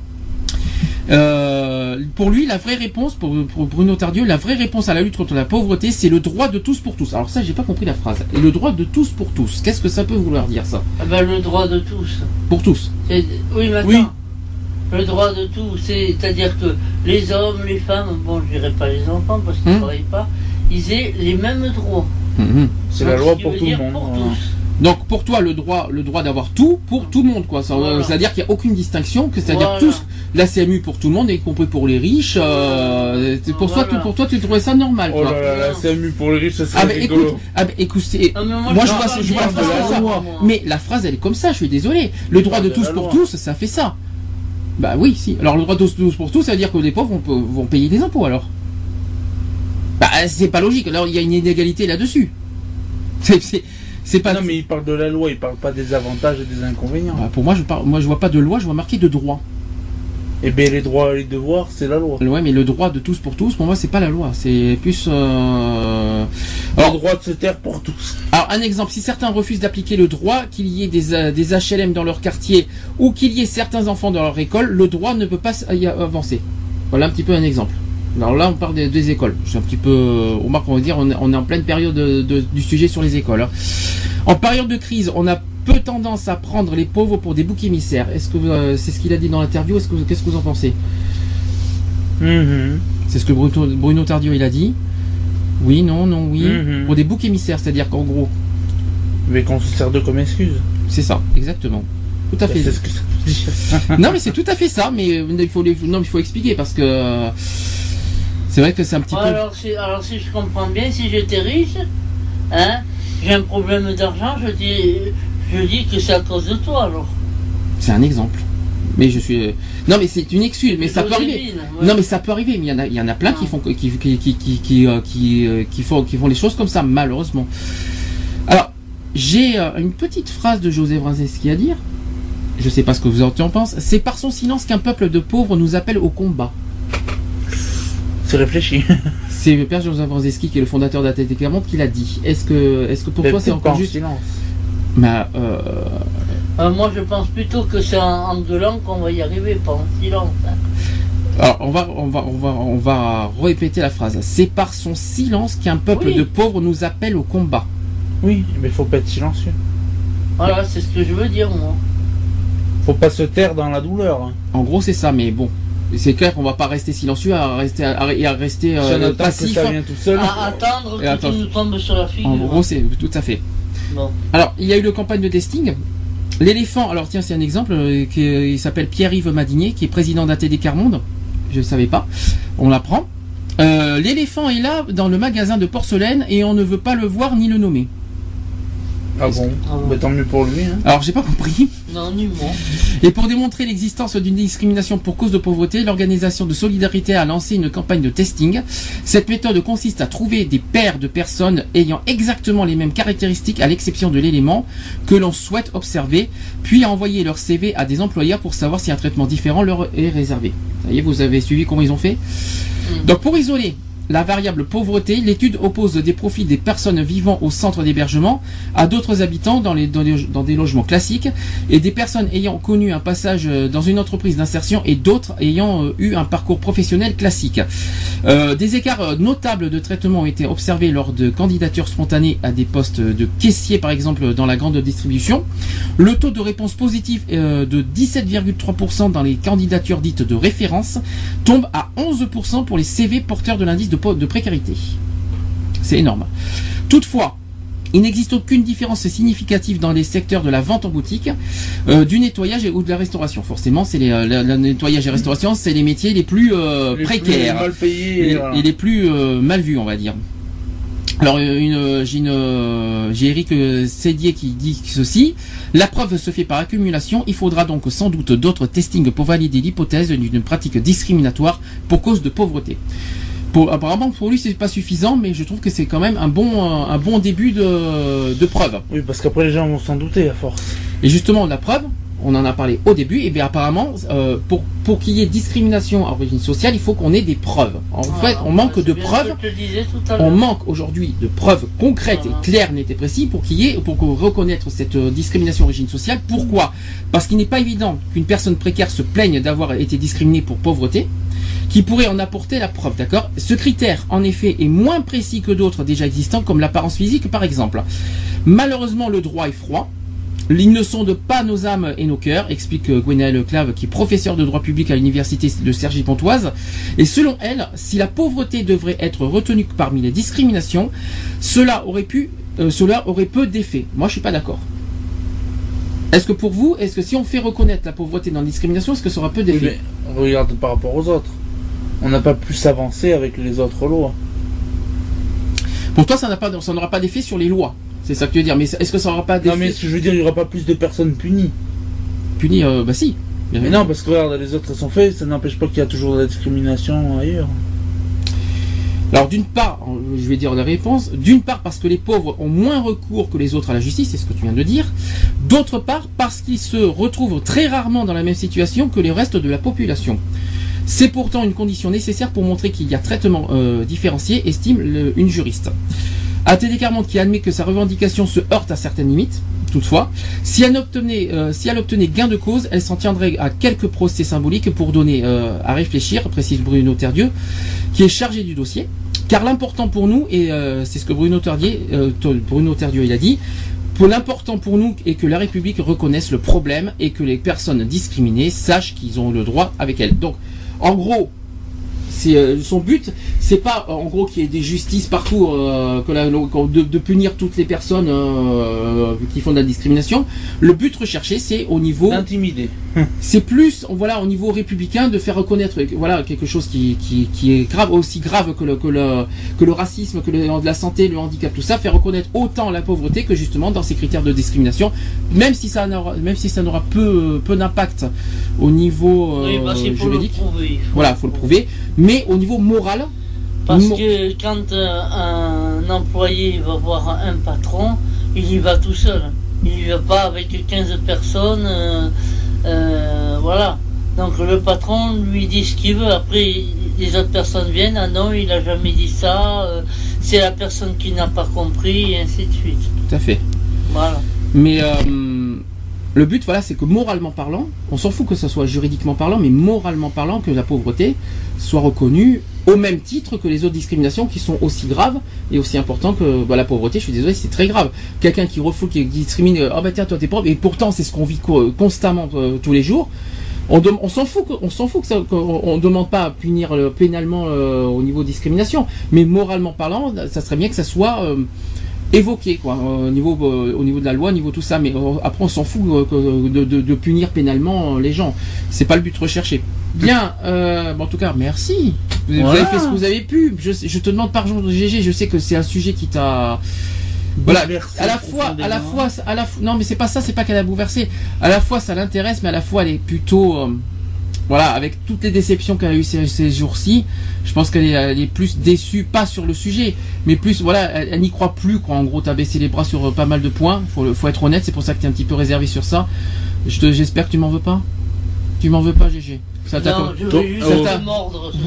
Euh, pour lui, la vraie réponse, pour, pour Bruno Tardieu, la vraie réponse à la lutte contre la pauvreté, c'est le droit de tous pour tous. Alors ça, j'ai pas compris la phrase. Et le droit de tous pour tous, qu'est-ce que ça peut vouloir dire ça? Ah ben, le droit de tous. Pour tous. C'est... Oui, maintenant. Oui. Le droit de tous, c'est-à-dire que les hommes, les femmes, bon, je dirais pas les enfants parce qu'ils ne mmh. travaillent pas, ils aient les mêmes droits. Mmh. C'est donc la loi ce pour tout le monde. Pour ouais. tous. Donc pour toi le droit le droit d'avoir tout pour tout le monde quoi, voilà. C'est-à-dire qu'il n'y a aucune distinction, que c'est-à-dire voilà. tous la C M U pour tout le monde, y compris pour les riches. Euh, pour voilà. toi tu, pour toi tu trouvais ça normal quoi. Oh là là, la C M U pour les riches, ça serait ah bah, rigolo. Écoute, ah bah, écoute, ah, moi, moi je vois, je vois la phrase comme ça. Loi, mais la phrase elle est comme ça, je suis désolé. Le droit de tous pour tous, ça fait ça. Bah oui si. Alors le droit de tous pour tous, ça veut dire que les pauvres vont, vont payer des impôts alors. Bah c'est pas logique. Alors il y a une inégalité là-dessus. C'est, c'est, C'est pas non mais il parle de la loi, il parle pas des avantages et des inconvénients. Bah pour moi je parle, moi je vois pas de loi, je vois marqué de droit. Eh bien les droits et les devoirs c'est la loi. Ouais mais le droit de tous pour tous pour moi c'est pas la loi, c'est plus euh... alors, le droit de se taire pour tous. Alors un exemple, si certains refusent d'appliquer le droit qu'il y ait des, des H L M dans leur quartier ou qu'il y ait certains enfants dans leur école, le droit ne peut pas y avancer. Voilà un petit peu un exemple. Alors là, on parle des, des écoles. C'est un petit peu, on marque, on va dire, on, on est en pleine période de, de, du sujet sur les écoles. Hein. En période de crise, on a peu tendance à prendre les pauvres pour des boucs émissaires. Est-ce que euh, c'est ce qu'il a dit dans l'interview? Est-ce que qu'est-ce que vous en pensez? Mm-hmm. C'est ce que Bruno, Bruno Tardieu il a dit. Oui, non, non, oui, mm-hmm. pour des boucs émissaires, c'est-à-dire qu'en gros, mais qu'on se sert de comme excuse. C'est ça, exactement. Tout à fait. C'est ce que ça veut dire. Non, mais c'est tout à fait ça. Mais il faut les, non, il faut expliquer parce que. C'est vrai que c'est un petit alors, peu... Alors si, alors si je comprends bien, si j'étais riche, hein, j'ai un problème d'argent, je dis, je dis que c'est à cause de toi alors. C'est un exemple. Mais je suis... Non mais c'est une excuse, mais ça peut arriver. Divine, ouais. Non mais ça peut arriver, mais il y en a, il y en a plein ah. qui font qui, qui, qui, qui, qui, euh, qui, euh, qui, font, qui font les choses comme ça, malheureusement. Alors, j'ai euh, une petite phrase de Joseph Wresinski à dire. Je sais pas ce que vous en pensez. C'est par son silence qu'un peuple de pauvres nous appelle au combat. Réfléchi. C'est le père Joseph Wresinski qui est le fondateur de la A T D Quart Monde qui l'a dit. Est-ce que, est-ce que pour toi c'est encore juste silence? Bah, euh... Euh, moi je pense plutôt que c'est en, en gueulant qu'on va y arriver, pas en silence. Hein. Alors on va, on va, on va, on va répéter la phrase. C'est par son silence qu'un peuple oui. de pauvres nous appelle au combat. Oui, mais faut pas être silencieux. Voilà, c'est ce que je veux dire moi. Faut pas se taire dans la douleur. En gros c'est ça, mais bon. C'est clair qu'on va pas rester silencieux à rester à, à, à rester euh, passif, ça vient tout seul. À attendre que attendre. Tout nous tombe sur la figure. En gros, c'est tout à fait. Non. Alors, il y a eu le campagne de testing. L'éléphant. Alors tiens, c'est un exemple euh, qui il s'appelle Pierre-Yves Madinier, qui est président d'A T D Quart Monde. Je ne savais pas. On l'apprend. Euh, l'éléphant est là dans le magasin de porcelaine et on ne veut pas le voir ni le nommer. Ah bon, bah, tant mieux pour lui. Hein. Alors j'ai pas compris. Non, nul bon. Et pour démontrer l'existence d'une discrimination pour cause de pauvreté, l'organisation de solidarité a lancé une campagne de testing. Cette méthode consiste à trouver des paires de personnes ayant exactement les mêmes caractéristiques à l'exception de l'élément que l'on souhaite observer, puis à envoyer leur C V à des employeurs pour savoir si un traitement différent leur est réservé. Ça y est, vous avez suivi comment ils ont fait. Mmh. Donc pour isoler la variable pauvreté, l'étude oppose des profits des personnes vivant au centre d'hébergement à d'autres habitants dans, les, dans, les, dans des logements classiques et des personnes ayant connu un passage dans une entreprise d'insertion et d'autres ayant eu un parcours professionnel classique. Euh, des écarts notables de traitement ont été observés lors de candidatures spontanées à des postes de caissier, par exemple, dans la grande distribution. Le taux de réponse positive euh, de dix-sept virgule trois pour cent dans les candidatures dites de référence tombe à onze pour cent pour les C V porteurs de l'indice de, de précarité. C'est énorme. Toutefois, il n'existe aucune différence significative dans les secteurs de la vente en boutique, euh, du nettoyage et, ou de la restauration. Forcément, c'est les, la, le nettoyage et restauration, c'est les métiers les plus euh, les précaires plus mal payés, et, voilà. et les plus euh, mal vus, on va dire. Alors, une, j'ai, une, j'ai Éric Cédier qui dit ceci. La preuve se fait par accumulation. Il faudra donc sans doute d'autres testings pour valider l'hypothèse d'une pratique discriminatoire pour cause de pauvreté. Pour, apparemment, pour lui, c'est pas suffisant, mais je trouve que c'est quand même un bon, un bon début de, de preuve. Oui, parce qu'après, les gens vont s'en douter à force. Et justement, la preuve, on en a parlé au début, et bien apparemment, euh, pour, pour qu'il y ait discrimination à origine sociale, il faut qu'on ait des preuves. En ah, fait, on manque de preuves. On manque aujourd'hui de preuves concrètes ah. et claires, nettes et précises pour qu'il y ait, pour qu'on reconnaisse cette discrimination à origine sociale. Pourquoi ? Parce qu'il n'est pas évident qu'une personne précaire se plaigne d'avoir été discriminée pour pauvreté, qui pourrait en apporter la preuve, d'accord ? Ce critère, en effet, est moins précis que d'autres déjà existants, comme l'apparence physique, par exemple. Malheureusement, le droit est froid. Ils ne sondent pas nos âmes et nos cœurs, explique Gwenaëlle Clave, qui est professeure de droit public à l'université de Cergy-Pontoise. Et selon elle, si la pauvreté devrait être retenue parmi les discriminations, cela aurait pu, euh, cela aurait peu d'effet. Moi, je suis pas d'accord. Est-ce que pour vous, est-ce que si on fait reconnaître la pauvreté dans la discrimination, est-ce que ça aura peu d'effet ? Oui, mais regarde par rapport aux autres. On n'a pas plus avancé avec les autres lois. Pour toi, ça n'a pas, ça n'aura pas d'effet sur les lois. C'est ça que tu veux dire, mais est-ce que ça n'aura pas d'effet ? Non, mais je veux dire, il n'y aura pas plus de personnes punies. Punies, euh, bah si. Mais oui. Non, parce que regarde, les autres sont faits, ça n'empêche pas qu'il y a toujours de la discrimination ailleurs. Alors d'une part, je vais dire la réponse, d'une part parce que les pauvres ont moins recours que les autres à la justice, c'est ce que tu viens de dire, d'autre part parce qu'ils se retrouvent très rarement dans la même situation que les restes de la population. C'est pourtant une condition nécessaire pour montrer qu'il y a traitement euh, différencié, estime le, une juriste. A T D Quart Monde qui admet que sa revendication se heurte à certaines limites, toutefois, si elle obtenait, euh, si elle obtenait gain de cause, elle s'en tiendrait à quelques procès symboliques pour donner euh, à réfléchir, précise Bruno Tardieu, qui est chargé du dossier. Car l'important pour nous, et euh, c'est ce que Bruno Tardieu, euh, Bruno Tardieu il a dit, pour l'important pour nous est que la République reconnaisse le problème et que les personnes discriminées sachent qu'ils ont le droit avec elles. Donc, en gros, c'est, son but, c'est pas en gros qu'il y ait des justices partout, euh, que la, de, de punir toutes les personnes euh, qui font de la discrimination. Le but recherché, c'est au niveau d'intimider. C'est plus, voilà, au niveau républicain, de faire reconnaître, voilà, quelque chose qui, qui, qui est grave, aussi grave que le, que le, que le racisme, que le, la santé, le handicap, tout ça, faire reconnaître autant la pauvreté que justement dans ces critères de discrimination, même si ça n'aura, même si ça n'aura peu, peu d'impact au niveau euh, oui, bah c'est pour juridique. Le prouver, faut voilà, faut le prouver. Mais au niveau moral, parce mor- que quand un employé va voir un patron, il y va tout seul. Il n'y va pas avec quinze personnes. Euh, euh, voilà. Donc le patron lui dit ce qu'il veut. Après, les autres personnes viennent. Ah non, il n'a jamais dit ça. Euh, c'est la personne qui n'a pas compris, et ainsi de suite. Tout à fait. Voilà. Mais euh, le but, voilà, c'est que moralement parlant, on s'en fout que ce soit juridiquement parlant, mais moralement parlant, que la pauvreté soit reconnue au même titre que les autres discriminations qui sont aussi graves et aussi importantes que bah, la pauvreté. Je suis désolé, c'est très grave. Quelqu'un qui refoule, qui discrimine, ah oh, bah tiens, toi t'es pauvre, et pourtant c'est ce qu'on vit constamment euh, tous les jours. On, de, on s'en fout, on s'en fout que ça, qu'on ne demande pas à punir euh, pénalement euh, au niveau de discrimination, mais moralement parlant, ça serait bien que ça soit euh, évoqué, quoi, au niveau, euh, au niveau de la loi, au niveau tout ça. Mais euh, après, on s'en fout euh, de, de, de punir pénalement euh, les gens. C'est pas le but recherché. Bien, euh, bon, en tout cas, merci. Vous, voilà. Vous avez fait ce que vous avez pu. Je, je te demande par jour, G G. Je sais que c'est un sujet qui t'a, voilà, bouleversé à la fois, à la fois, à la fois. Non, mais c'est pas ça. C'est pas qu'elle a bouleversé. À la fois, ça l'intéresse, mais à la fois, elle est plutôt, euh, voilà, avec toutes les déceptions qu'elle a eues ces, ces jours-ci. Je pense qu'elle est, elle est plus déçue, pas sur le sujet, mais plus, voilà, elle, elle n'y croit plus, quoi. En gros, t'as baissé les bras sur euh, pas mal de points. Faut, faut être honnête. C'est pour ça que t'es un petit peu réservé sur ça. Je te, j'espère que tu m'en veux pas. Tu m'en veux pas, G G. Ça t'a non, je vais juste oh. mordre ce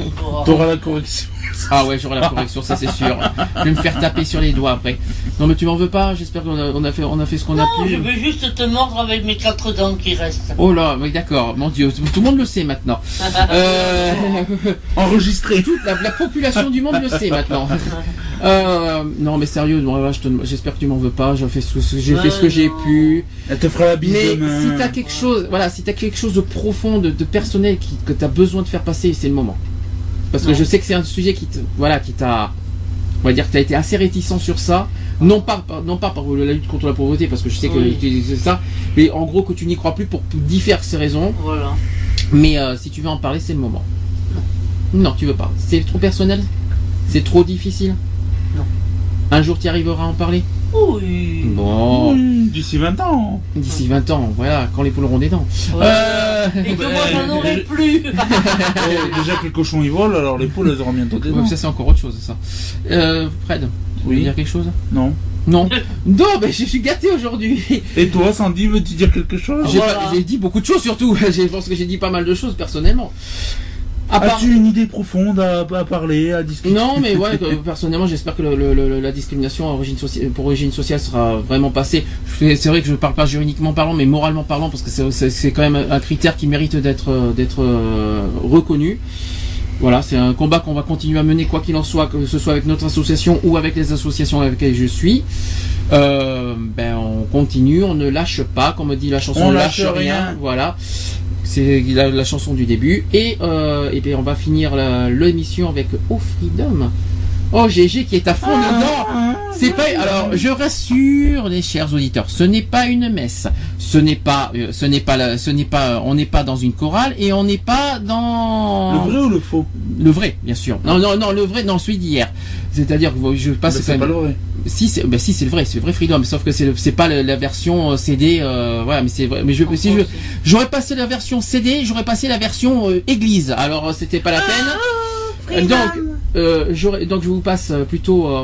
T'auras la correction. Ah ouais, j'aurai la correction, ça c'est sûr. Je vais me faire taper sur les doigts après. Non mais tu m'en veux pas, j'espère qu'on a, on a, fait, on a fait ce qu'on non, a pu. Non, je veux juste te mordre avec mes quatre dents qui restent. Oh là, oui d'accord, mon Dieu, tout le monde le sait maintenant. euh, Enregistré. Toute la, la population du monde le sait maintenant. Euh, non mais sérieux, bon, je te, j'espère que tu m'en veux pas, j'ai fait ce, j'ai ouais, fait ce que non. j'ai pu. Elle te fera la bise. Mais demain. si t'as quelque chose, voilà, si t'as quelque chose de profond, de, de personnel qui, que t'as besoin de faire passer, c'est le moment. Parce non. que je sais que c'est un sujet qui te, voilà, qui t'a, on va dire que t'as été assez réticent sur ça, non pas, non pas par la lutte contre la pauvreté, parce que je sais que oui. c'est ça, mais en gros que tu n'y crois plus pour diverses raisons. Voilà. Mais euh, si tu veux en parler, c'est le moment. Non, non tu veux pas. C'est trop personnel. C'est trop difficile. Non. Un jour, tu arriveras à en parler. Oui. Bon. Mmh, d'ici vingt ans. D'ici vingt ans, voilà, quand les poules auront des dents. Ouais. Euh... Et que moi, j'en aurai plus. Oh, déjà que le cochon y vole, alors les poules, elles auront bientôt des dents. Ouais, ça, c'est encore autre chose, ça. Euh, Fred, tu oui. veux dire quelque chose ? Non. Non. Non, mais je suis gâté aujourd'hui. Et toi, Sandy, veux-tu dire quelque chose ? J'ai, voilà. j'ai dit beaucoup de choses, surtout. Je pense que j'ai dit pas mal de choses, personnellement. À part... As-tu une idée profonde à, à parler, à discuter ? Non, mais ouais, personnellement, j'espère que le, le, la discrimination à origine socia- pour origine sociale sera vraiment passée. C'est vrai que je ne parle pas juridiquement parlant, mais moralement parlant, parce que c'est, c'est, c'est quand même un critère qui mérite d'être, d'être euh, reconnu. Voilà, c'est un combat qu'on va continuer à mener, quoi qu'il en soit, que ce soit avec notre association ou avec les associations avec lesquelles je suis. Euh, ben, on continue, on ne lâche pas, comme dit la chanson, on lâche, lâche rien. rien. Voilà. C'est la, la chanson du début. Et, euh, et bien on va finir la, l'émission avec Oh Freedom. Oh G G qui est à fond ah, dedans. Ah, c'est pas. Alors je rassure les chers auditeurs, ce n'est pas une messe. Ce n'est pas. Ce n'est pas. La, ce n'est pas. On n'est pas dans une chorale et on n'est pas dans. Le vrai ou le faux ? Le vrai, bien sûr. Non, non, non. Le vrai, non, celui d'hier. C'est-à-dire que je passe. C'est pas le vrai. Si c'est, ben si c'est le vrai, c'est le vrai Freedom, sauf que c'est le, c'est pas la, la version C D, euh, voilà, mais c'est vrai. Mais je, si je, j'aurais passé la version C D, j'aurais passé la version euh, Église. Alors c'était pas la peine. Ah, donc, euh, j'aurais, donc je vous passe plutôt euh,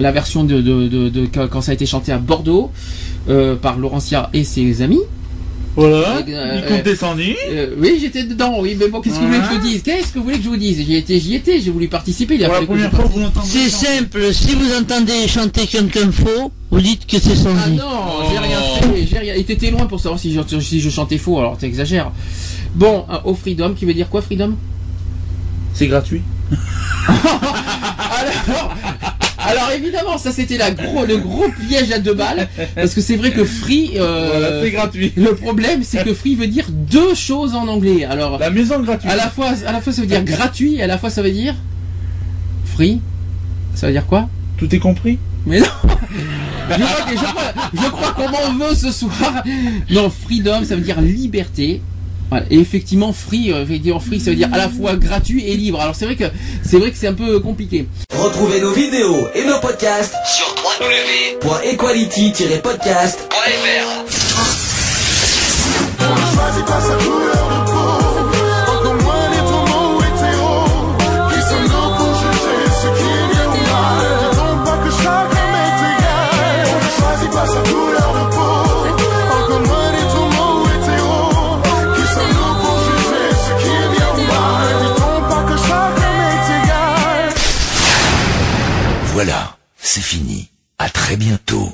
la version de, de, de, de, de quand ça a été chanté à Bordeaux euh, par Laurentia et ses amis. Voilà, euh, il compte descendu. Euh, oui, j'étais dedans, oui, mais bon, qu'est-ce voilà. que vous voulez que je vous dise Qu'est-ce que vous voulez que je vous dise J'y étais, j'y étais, j'ai voulu participer. Il a voilà, que je participe. Vous c'est simple, si vous entendez chanter quelqu'un faux, vous dites que c'est sans. Ah non, oh. j'ai rien fait, j'ai rien. Et t'étais loin pour savoir si je, si je chantais faux, alors t'exagères. Bon, euh, au Freedom, qui veut dire quoi, Freedom ? C'est gratuit. alors, Alors évidemment, ça c'était la gros, le gros piège à deux balles, parce que c'est vrai que free, euh, voilà, c'est gratuit. Le problème, c'est que free veut dire deux choses en anglais. Alors la maison gratuite. À la fois, à la fois ça veut dire gratuit, et à la fois ça veut dire free. Ça veut dire quoi ? Tout est compris ? Mais non. Je crois, je crois, je crois qu'on m'en veut ce soir. Non, freedom, ça veut dire liberté. Voilà. Et effectivement, free, euh, free, ça veut dire à la fois gratuit et libre. Alors c'est vrai que c'est vrai que c'est un peu compliqué. Retrouvez nos vidéos et nos podcasts sur double vé double vé double vé point equality tiret podcast point f r. Voilà, c'est fini. À très bientôt.